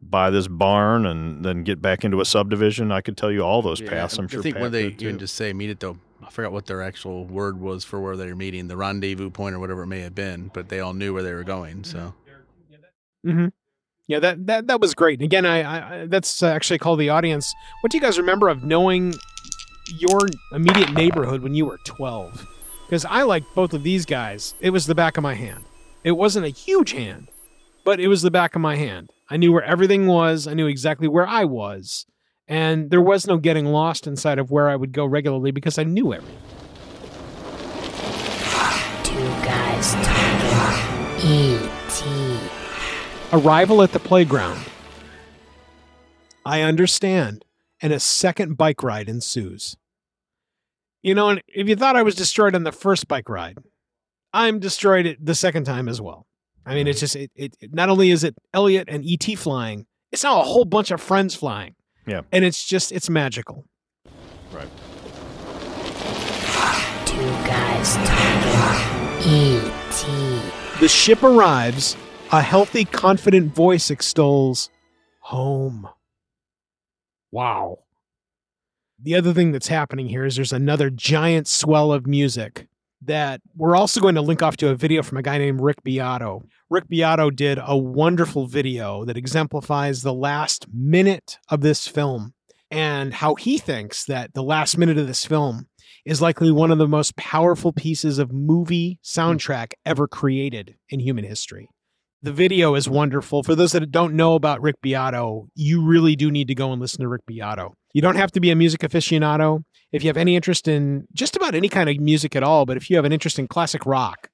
buy this barn and then get back into a subdivision. I could tell you all those paths. I'm sure. I think when they even just say meet at the, I forgot what their actual word was for where they were meeting, the rendezvous point or whatever it may have been, but they all knew where they were going, so. Mm-hmm. Yeah, that was great. And again, I that's actually called the audience. What do you guys remember of knowing your immediate neighborhood when you were 12? Because I liked both of these guys. It was the back of my hand. It wasn't a huge hand, but it was the back of my hand. I knew where everything was. I knew exactly where I was. And there was no getting lost inside of where I would go regularly because I knew everything. Two guys talking E.T. Arrival at the playground. I understand. And a second bike ride ensues. You know, and if you thought I was destroyed on the first bike ride, I'm destroyed the second time as well. I mean, it's just, it not only is it Elliot and E.T. flying, it's now a whole bunch of friends flying. Yeah. And it's just, it's magical. Right. Two guys talking E.T. The ship arrives. A healthy, confident voice extols home. Wow. The other thing that's happening here is there's another giant swell of music that we're also going to link off to a video from a guy named Rick Beato. Rick Beato did a wonderful video that exemplifies the last minute of this film and how he thinks that the last minute of this film is likely one of the most powerful pieces of movie soundtrack ever created in human history. The video is wonderful. For those that don't know about Rick Beato, you really do need to go and listen to Rick Beato. You don't have to be a music aficionado. If you have any interest in just about any kind of music at all, but if you have an interest in classic rock,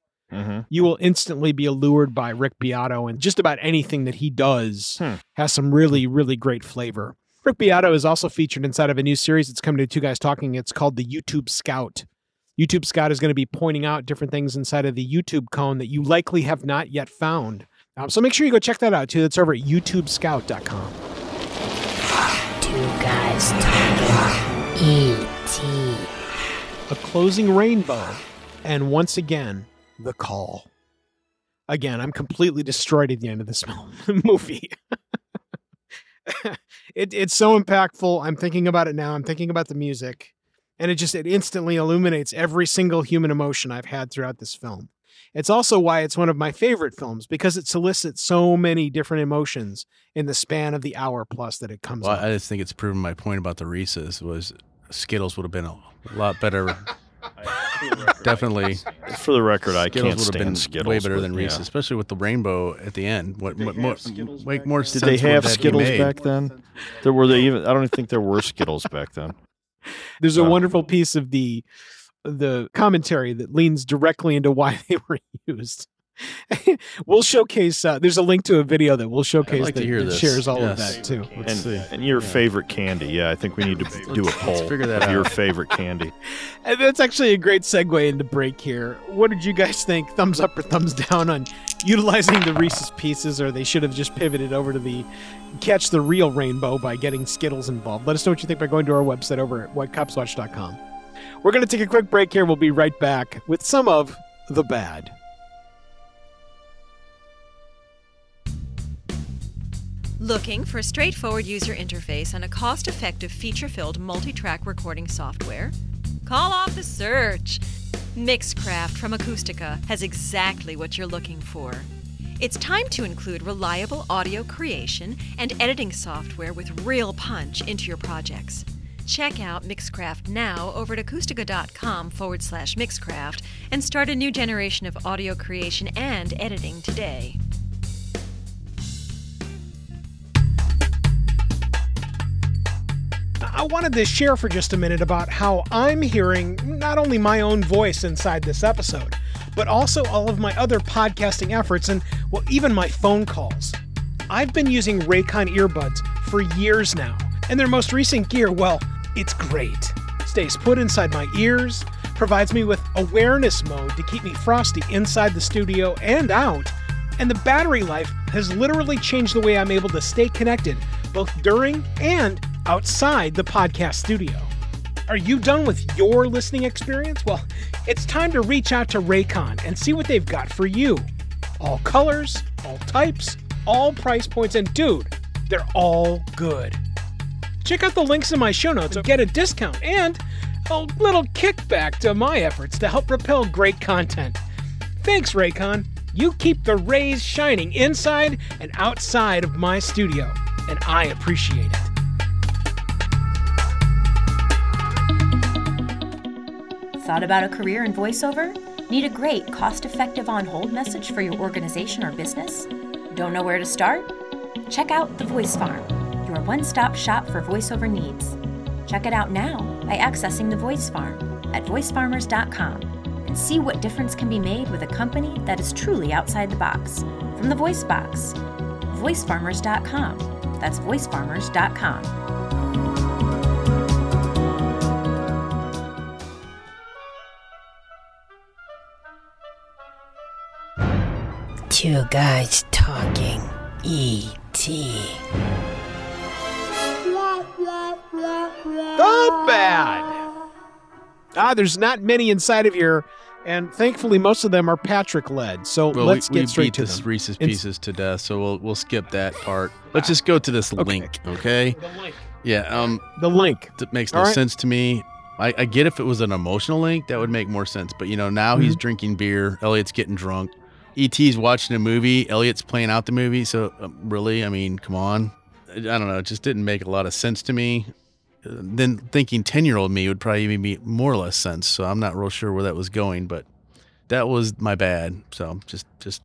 you will instantly be allured by Rick Beato, and just about anything that he does has some really, really great flavor. Rick Beato is also featured inside of a new series that's coming to Two Guys Talking. It's called the YouTube Scout. YouTube Scout is going to be pointing out different things inside of the YouTube cone that you likely have not yet found. So make sure you go check that out too. That's over at YouTubeScout.com. Two Guys Talking E.T. A closing rainbow. And once again, the call. Again, I'm completely destroyed at the end of this movie. It's so impactful. I'm thinking about it now. I'm thinking about the music. And it instantly illuminates every single human emotion I've had throughout this film. It's also why it's one of my favorite films, because it solicits so many different emotions in the span of the hour plus that it comes up. I just think it's proven my point about the Reese's was Skittles would have been a lot better. Definitely. For the record, I can't stand Skittles. Way better than Reese's, especially with the rainbow at the end. What more? Did they have Skittles back then? I don't think there were Skittles back then. There's a wonderful piece of the commentary that leans directly into why they were used. We'll showcase, there's a link to a video that we'll showcase that shares all of that too. And your favorite candy. Yeah, I think we need to do a poll. Let's figure that out. Your favorite candy. And that's actually a great segue into break here. What did you guys think? Thumbs up or thumbs down on utilizing the Reese's Pieces, or they should have just pivoted over to the Catch the Real Rainbow by getting Skittles involved. Let us know what you think by going to our website over at WhatCopsWatch.com. We're going to take a quick break here. We'll be right back with some of the bad. Looking for a straightforward user interface and a cost-effective, feature-filled, multi-track recording software? Call off the search! Mixcraft from Acoustica has exactly what you're looking for. It's time to include reliable audio creation and editing software with real punch into your projects. Check out Mixcraft now over at Acoustica.com/Mixcraft and start a new generation of audio creation and editing today. I wanted to share for just a minute about how I'm hearing not only my own voice inside this episode, but also all of my other podcasting efforts and, well, even my phone calls. I've been using Raycon earbuds for years now, and their most recent gear, well, it's great. Stays put inside my ears, provides me with awareness mode to keep me frosty inside the studio and out, and the battery life has literally changed the way I'm able to stay connected, both during and outside the podcast studio. Are you done with your listening experience? Well, it's time to reach out to Raycon and see what they've got for you. All colors, all types, all price points, and dude, they're all good. Check out the links in my show notes to get a discount and a little kickback to my efforts to help propel great content. Thanks, Raycon. You keep the rays shining inside and outside of my studio, and I appreciate it. Thought about a career in voiceover? Need a great, cost-effective on-hold message for your organization or business? Don't know where to start? Check out The Voice Farm, your one-stop shop for voiceover needs. Check it out now by accessing The Voice Farm at VoiceFarmers.com and see what difference can be made with a company that is truly outside the box. From the Voice Box, VoiceFarmers.com. That's VoiceFarmers.com. Two Guys Talking E.T. The bad! There's not many inside of here, and thankfully most of them are Patrick-led, so let's get straight to them. We beat this Reese's Pieces to death, so we'll skip that part. Let's just go to this link, okay? Yeah. The link. It makes no sense to me. I get if it was an emotional link, that would make more sense. But, you know, now he's drinking beer. Elliot's getting drunk. E.T.'s watching a movie. Elliot's playing out the movie. So, really, I mean, come on. I don't know. It just didn't make a lot of sense to me. Then thinking 10-year-old me would probably even be more or less sense. So I'm not real sure where that was going. But that was my bad. So just.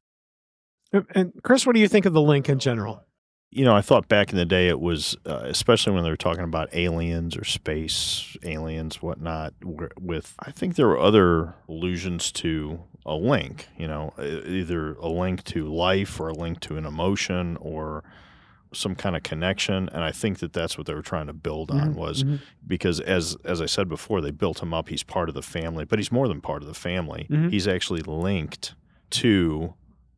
And, Chris, what do you think of the link in general? You know, I thought back in the day it was, especially when they were talking about aliens or space aliens, whatnot, with, I think there were other allusions to a link, you know, either a link to life or a link to an emotion or some kind of connection. And I think that that's what they were trying to build on was because, as I said before, they built him up. He's part of the family, but he's more than part of the family. He's actually linked to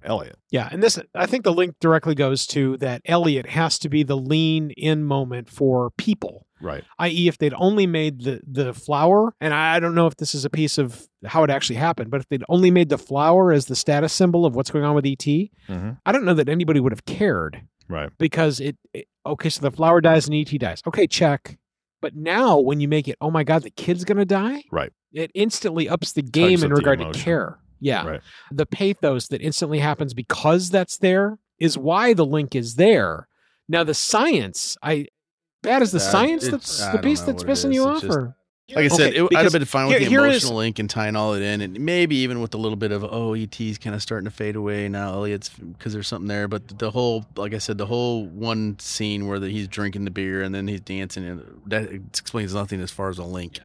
Elliot. Yeah, and this, I think the link directly goes to that Elliot has to be the lean-in moment for people. Right. I.e., if they'd only made the flower, and I don't know if this is a piece of how it actually happened, but if they'd only made the flower as the status symbol of what's going on with E.T., I don't know that anybody would have cared. Right. Because okay, so the flower dies and E.T. dies. Okay, check. But now when you make it, oh my God, the kid's going to die? Right. It instantly ups the game in regard to care. Yeah. Right. The pathos that instantly happens because that's there is why the link is there. Now, the science, bad as the science, that's the piece that's pissing you off. Like I said, I'd have been fine with the emotional link and tying all it in, and maybe even with a little bit of, E.T.'s kind of starting to fade away now, Elliot's, because there's something there. But the whole, like I said, the whole one scene where he's drinking the beer and then he's dancing, and that explains nothing as far as a link.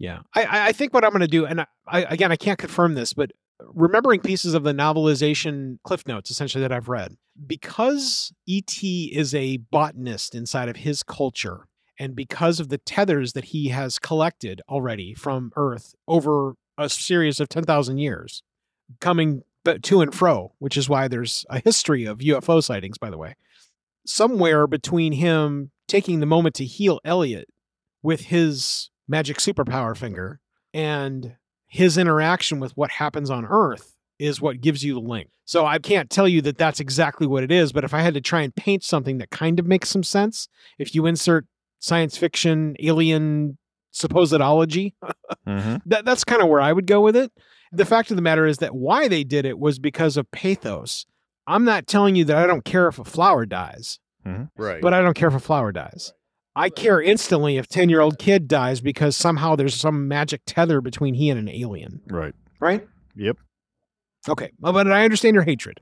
Yeah. I think what I'm going to do, and I can't confirm this, but remembering pieces of the novelization cliff notes, essentially, that I've read, because E.T. is a botanist inside of his culture, and because of the tethers that he has collected already from Earth over a series of 10,000 years, coming to and fro, which is why there's a history of UFO sightings, by the way, somewhere between him taking the moment to heal Elliot with his magic superpower finger and his interaction with what happens on Earth is what gives you the link. So I can't tell you that that's exactly what it is, but if I had to try and paint something that kind of makes some sense, if you insert science fiction, alien suppositology, that's kind of where I would go with it. The fact of the matter is that why they did it was because of pathos. I'm not telling you that I don't care if a flower dies, right? But I don't care if a flower dies. I care instantly if 10-year-old kid dies because somehow there's some magic tether between he and an alien. Right. Right? Yep. Okay. Well, but I understand your hatred.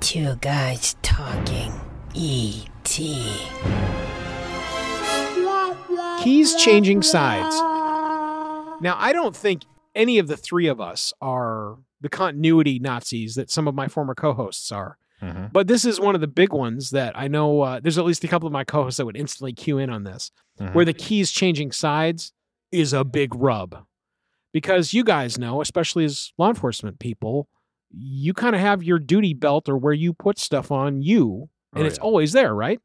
Two guys talking E.T. He's changing sides. Now, I don't think any of the three of us are the continuity Nazis that some of my former co-hosts are. But this is one of the big ones that I know there's at least a couple of my co-hosts that would instantly cue in on this, where the keys changing sides is a big rub. Because you guys know, especially as law enforcement people, you kind of have your duty belt or where you put stuff on you, and it's always there, right?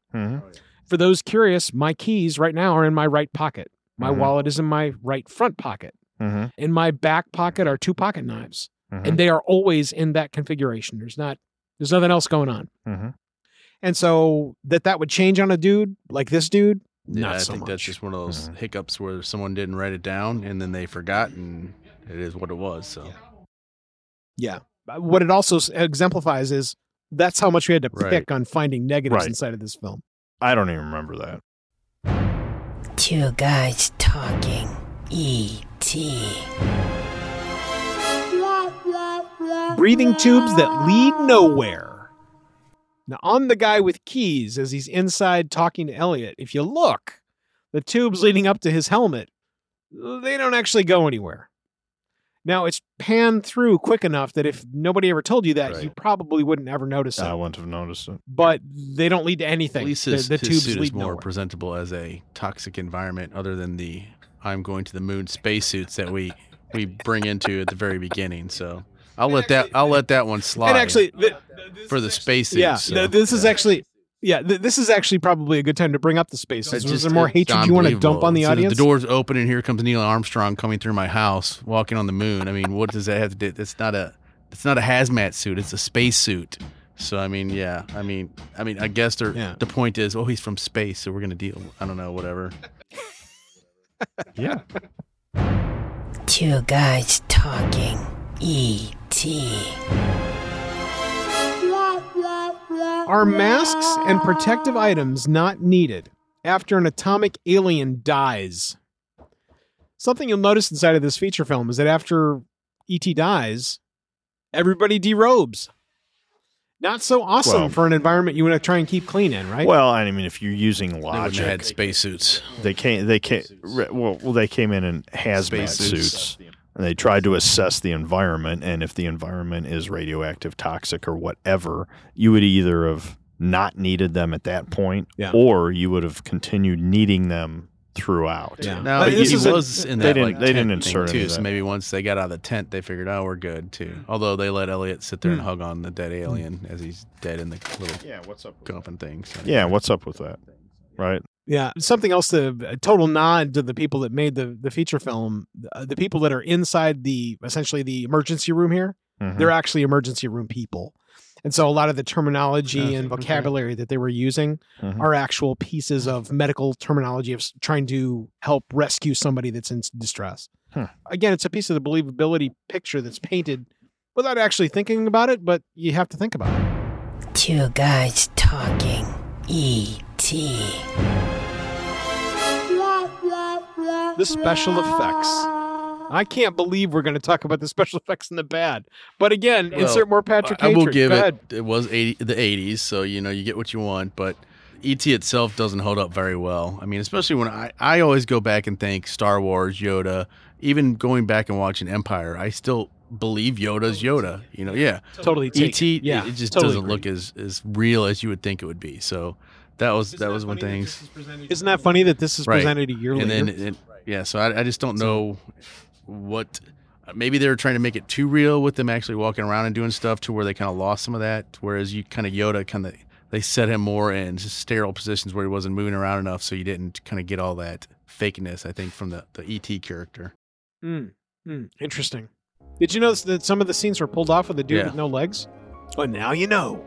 For those curious, my keys right now are in my right pocket. My wallet is in my right front pocket. In my back pocket are two pocket knives, and they are always in that configuration. There's nothing else going on. And so that would change on a dude like this dude, not so much. That's just one of those hiccups where someone didn't write it down and then they forgot, and it is what it was. So, yeah. What it also exemplifies is that's how much we had to pick on finding negatives inside of this film. I don't even remember that. Two guys talking E.T. Breathing tubes that lead nowhere. Now, on the guy with keys as he's inside talking to Elliot, if you look, the tubes leading up to his helmet, they don't actually go anywhere. Now, it's panned through quick enough that if nobody ever told you that, you probably wouldn't ever notice it. I wouldn't have noticed it. But they don't lead to anything. At least the tubes lead is more nowhere. Presentable as a toxic environment other than the I'm going to the moon spacesuits that we bring into at the very beginning, so... I'll let that one slide. And actually, for the spacesuits. Yeah, so. This is actually probably a good time to bring up the spacesuits. Is there more hatred you want to dump on the audience? The door's open, and here comes Neil Armstrong coming through my house, walking on the moon. I mean, what does that have to do? It's not a hazmat suit. It's a spacesuit. So I mean, yeah, I mean, I guess the point is, oh, he's from space, so we're gonna deal. I don't know, whatever. Yeah. Two guys talking E.T. Are masks and protective items not needed after an atomic alien dies? Something you'll notice inside of this feature film is that after E.T. dies, everybody derobes. Not so awesome for an environment you want to try and keep clean in, right? Well, I mean, if you're using logic, they had spacesuits. They came in hazmat suits, and they tried to assess the environment. And if the environment is radioactive, toxic, or whatever, you would either have not needed them at that point, or you would have continued needing them throughout. Yeah. Now, but this was in that they didn't insert too. So maybe once they got out of the tent, they figured, oh, we're good too. Although they let Elliot sit there and hug on the dead alien as he's dead in the little what's up with coffin thing. So. Yeah, what's up with that? Right. Yeah, something else. A total nod to the people that made the feature film. The people that are inside essentially the emergency room here. Mm-hmm. They're actually emergency room people. And so a lot of the terminology and vocabulary that they were using are actual pieces of medical terminology of trying to help rescue somebody that's in distress. Huh. Again, it's a piece of the believability picture that's painted without actually thinking about it, but you have to think about it. Two guys talking E.T. The special effects. I can't believe we're going to talk about the special effects and the bad. But again, insert more Patrick Hatred. I will give it. It was the 80s, so you get what you want. But E.T. itself doesn't hold up very well. I mean, especially when I always go back and think Star Wars, Yoda. Even going back and watching Empire, I still believe Yoda's Yoda. Totally. E.T. It just doesn't look as real as you would think it would be. So that was one thing. Isn't that funny that this is presented a year later? And then so I just don't know. What maybe they were trying to make it too real with them actually walking around and doing stuff to where they kind of lost some of that. Whereas Yoda they set him more in just sterile positions where he wasn't moving around enough. So you didn't kind of get all that fakeness, I think, from the E.T. character. Interesting. Did you notice that some of the scenes were pulled off with the dude with no legs? But now you know.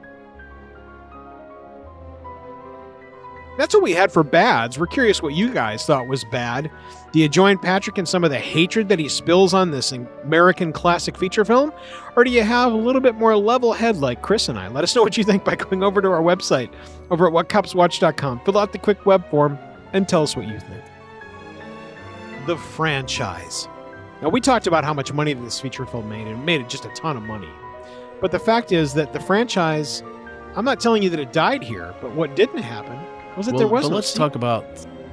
That's what we had for bads. We're curious what you guys thought was bad. Do you join Patrick in some of the hatred that he spills on this American classic feature film? Or do you have a little bit more level head like Chris and I? Let us know what you think by going over to our website over at WhatCopsWatch.com. Fill out the quick web form and tell us what you think. The franchise. Now, we talked about how much money this feature film made, and it made just a ton of money. But the fact is that the franchise, I'm not telling you that it died here, but what didn't happen was that there was no... Let's talk about...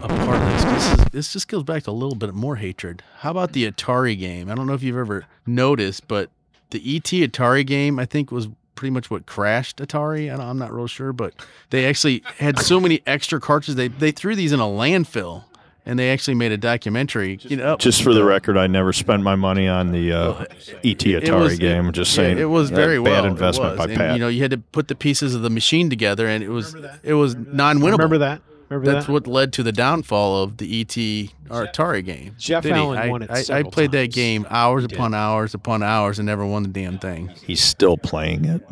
Apart of this. This just goes back to a little bit more hatred. How about the Atari game? I don't know if you've ever noticed, but the E.T. Atari game, I think, was pretty much what crashed Atari. I'm not real sure, but they actually had so many extra cartridges. They threw these in a landfill, and they actually made a documentary. Just for the record, I never spent my money on the E.T. Atari game. Just saying, it was very bad investment by Pat. You had to put the pieces of the machine together, and it was non-winnable. Remember that. That's what led to the downfall of the E.T. Atari game. Jeff Allen won it several times. I played that game hours upon hours and never won the damn thing. He's still playing it.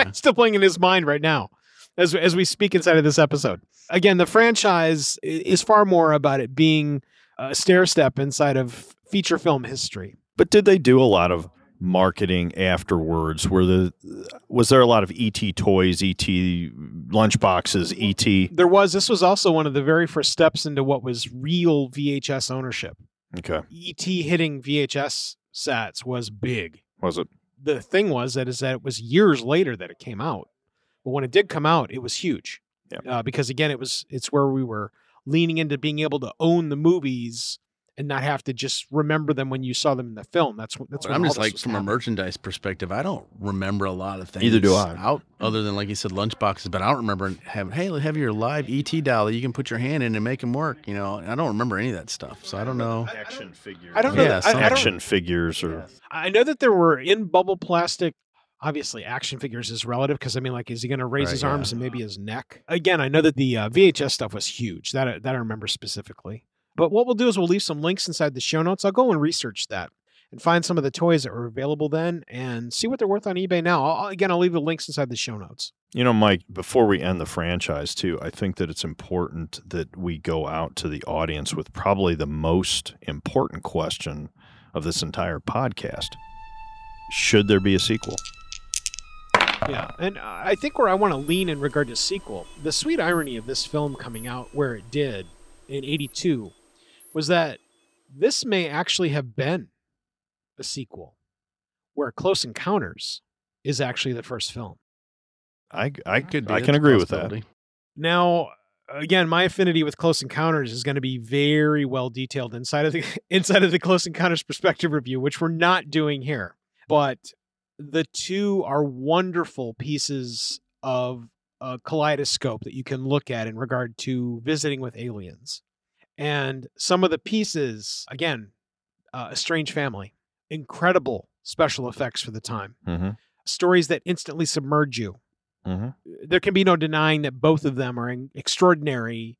It's still playing in his mind right now as we speak inside of this episode. Again, the franchise is far more about it being a stair-step inside of feature film history. But did they do a lot of marketing afterwards? Was there a lot of E.T. toys, E.T. lunchboxes, E.T.? There was. This was also one of the very first steps into what was real VHS ownership. Okay. E.T. hitting VHS sets was big. Was it? The thing was that it was years later that it came out. But when it did come out, it was huge. Yeah. Because again, it's where we were leaning into being able to own the movies and not have to just remember them when you saw them in the film. That's what I'm just like from a merchandise perspective. I don't remember a lot of things. Neither do I. Other than, like you said, lunchboxes. But I don't remember have your live E.T. doll that you can put your hand in and make them work. I don't remember any of that stuff. So I don't know. Action figures. I don't know. Yeah, action figures or. I know that there were in bubble plastic. Obviously, action figures is relative because, is he going to raise his arms and maybe his neck? Again, I know that the VHS stuff was huge. That I remember specifically. But what we'll do is we'll leave some links inside the show notes. I'll go and research that. and find some of the toys that were available then and see what they're worth on eBay now. I'll leave the links inside the show notes. You know, Mike, before we end the franchise, too, I think that it's important that we go out to the audience with probably the most important question of this entire podcast. Should there be a sequel? Yeah, and I think where I want to lean in regard to sequel, the sweet irony of this film coming out where it did in 1982 was that this may actually have been a sequel, where Close Encounters is actually the first film. I can agree with that. Now, again, my affinity with Close Encounters is going to be very well detailed inside of the Close Encounters perspective review, which we're not doing here. But the two are wonderful pieces of a kaleidoscope that you can look at in regard to visiting with aliens. And some of the pieces, again, A Strange Family, incredible special effects for the time, mm-hmm. stories that instantly submerge you. Mm-hmm. There can be no denying that both of them are extraordinary,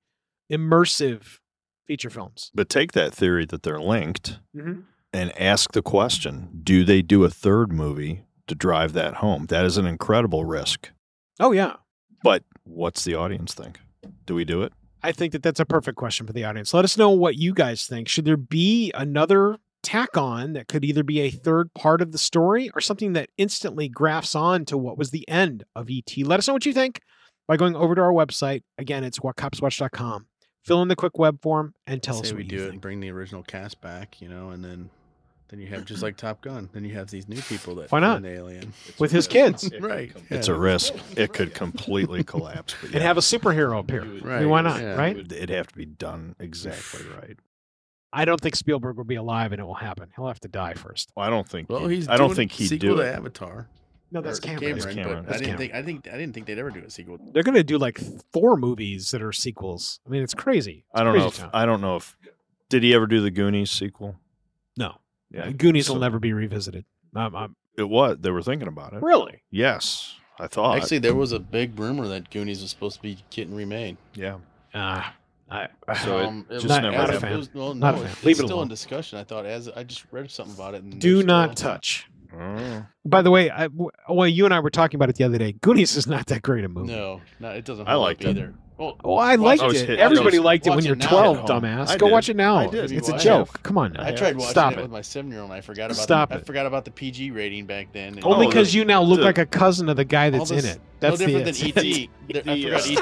immersive feature films. But take that theory that they're linked mm-hmm. and ask the question, do they do a third movie to drive that home? That is an incredible risk. Oh, yeah. But what's the audience think? Do we do it? I think that that's a perfect question for the audience. Let us know what you guys think. Should there be another tack on that could either be a third part of the story or something that instantly grafts on to what was the end of E.T.? Let us know what you think by going over to our website. Again, it's WhatCopsWatch.com. Fill in the quick web form and tell us what you think. And bring the original cast back, you know, and then you have just like Top Gun. Then you have these new people that find an alien with his kids. Right. It's a risk. It could completely collapse. But yeah. And have a superhero appear. Right. I mean, why not? Yeah. Right. It'd have to be done exactly right. I don't think Spielberg will be alive, and it will happen. He'll have to die first. Well, I don't think. Well, he's. I don't think he'd do it. Sequel to Avatar. No, that's Cameron. I didn't think they'd ever do a sequel. They're going to do like 4 movies that are sequels. I mean, it's crazy. I don't know if. Did he ever do the Goonies sequel? No. Yeah. Goonies will never be revisited. It was. They were thinking about it. Really? Yes. I thought. Actually, there was a big rumor that Goonies was supposed to be getting remade. Yeah. Not a fan. Leave it still alone. In discussion. I thought I just read something about it. And do not touch. Oh. By the way, you and I were talking about it the other day. Goonies is not that great a movie. No, it doesn't. I liked it either. I liked it. Everybody liked it when you're 12, dumbass. Go watch it now. It's a joke. Come on now. I tried watching it with my 7-year-old, and I forgot about I forgot about the PG rating back then. Only because you now look like a cousin of the guy that's in it. That's no different than E.T. I forgot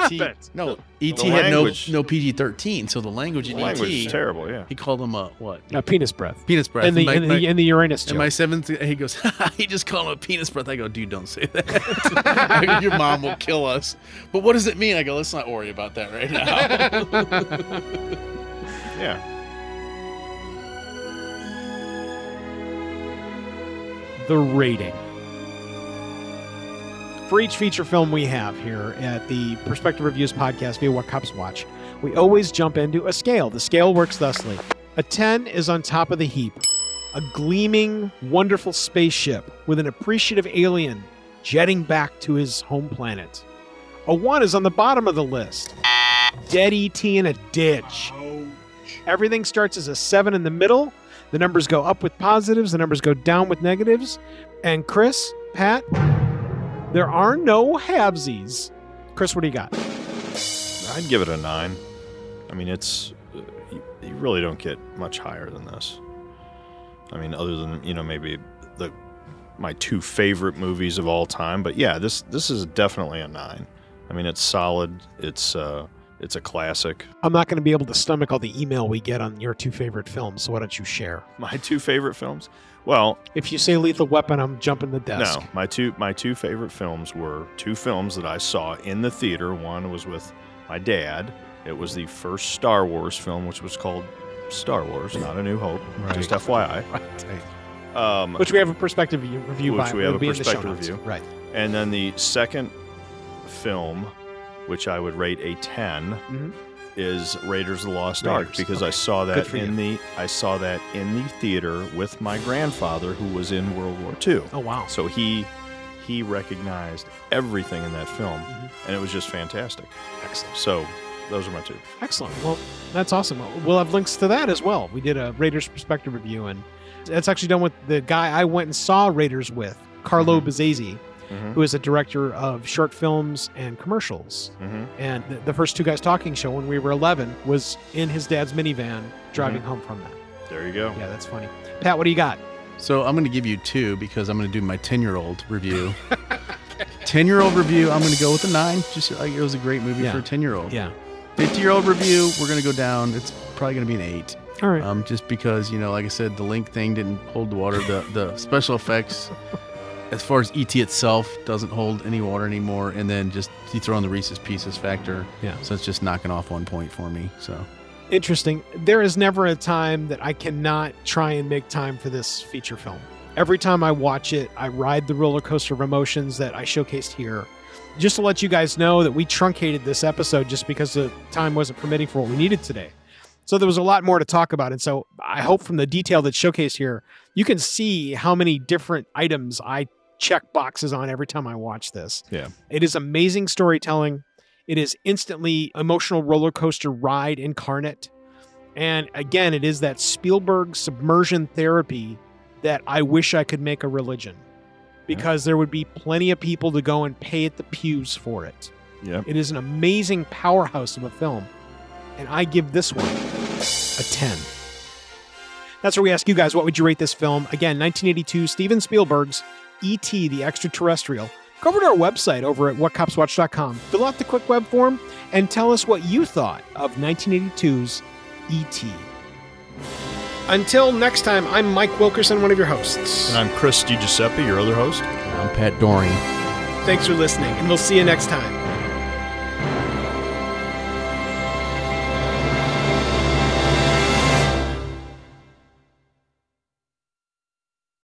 E.T. No, E.T. had no PG-13, so the language in E.T. was terrible, yeah. He called him a what? A penis breath. Penis breath. And the Uranus joke. And my 7th, he goes, he just called him a penis breath. I go, dude, don't say that. Your mom will kill us. But what does it mean? I go, let's not worry about that right now. Yeah. The rating. For each feature film we have here at the Perspective Reviews podcast via What Cops Watch, we always jump into a scale. The scale works thusly. A 10 is on top of the heap. A gleaming, wonderful spaceship with an appreciative alien jetting back to his home planet. A 1 is on the bottom of the list. Dead E.T. in a ditch. Everything starts as a 7 in the middle. The numbers go up with positives. The numbers go down with negatives. And Chris, Pat... there are no halvesies. Chris, what do you got? I'd give it a 9. I mean, it's you really don't get much higher than this. I mean, other than, you know, maybe my 2 favorite movies of all time. But yeah, this is definitely a 9. I mean, it's solid. It's a classic. I'm not going to be able to stomach all the email we get on your 2 favorite films, so why don't you share? My 2 favorite films? Well, if you say Lethal Weapon, I'm jumping the desk. No, my two favorite films were 2 films that I saw in the theater. One was with my dad. It was the first Star Wars film, which was called Star Wars, Not A New Hope. Right. Just FYI. Right. Which we have a perspective review. Right. And then the second film, which I would rate a 10, mm-hmm. is Raiders of the Lost Ark, because I saw that in the theater with my grandfather, who was in World War II. Oh wow. So he recognized everything in that film, mm-hmm. and it was just fantastic. Excellent. So those are my 2. Excellent. Well, that's awesome. We'll have links to that as well. We did a Raiders Perspective review, and That's actually done with the guy I went and saw Raiders with, Carlo Bazzese, who is a director of short films and commercials. And the first Two Guys Talking show when we were 11 was in his dad's minivan driving home from that. There you go. Yeah, that's funny. Pat, what do you got? So I'm going to give you two because I'm going to do my 10-year-old review. 10-year-old review, I'm going to go with a 9. Just it was a great movie for a 10-year-old. Yeah. 50-year-old review, we're going to go down. It's probably going to be an 8. All right. Just because, you know, like I said, the Link thing didn't hold the water. The special effects, as far as E.T. itself, doesn't hold any water anymore. And then just you throw in the Reese's Pieces factor. Yeah. So it's just knocking off 1 point for me. So. Interesting. There is never a time that I cannot try and make time for this feature film. Every time I watch it, I ride the roller coaster of emotions that I showcased here. Just to let you guys know that we truncated this episode just because the time wasn't permitting for what we needed today. So there was a lot more to talk about. And so I hope from the detail that's showcased here, you can see how many different items I check boxes on every time I watch this. Yeah. It is amazing storytelling. It is instantly emotional roller coaster ride incarnate. And again, it is that Spielberg submersion therapy that I wish I could make a religion, because there would be plenty of people to go and pay at the pews for it. Yeah. It is an amazing powerhouse of a film. And I give this one a 10. That's where we ask you guys, what would you rate this film? Again, 1982, Steven Spielberg's E.T. the Extra-Terrestrial. Go over to our website over at WhatCopsWatch.com. Fill out the quick web form and tell us what you thought of 1982's E.T. Until next time, I'm Mike Wilkerson, one of your hosts. And I'm Chris DiGiuseppe, your other host. And I'm Pat Doring. Thanks for listening, and we'll see you next time.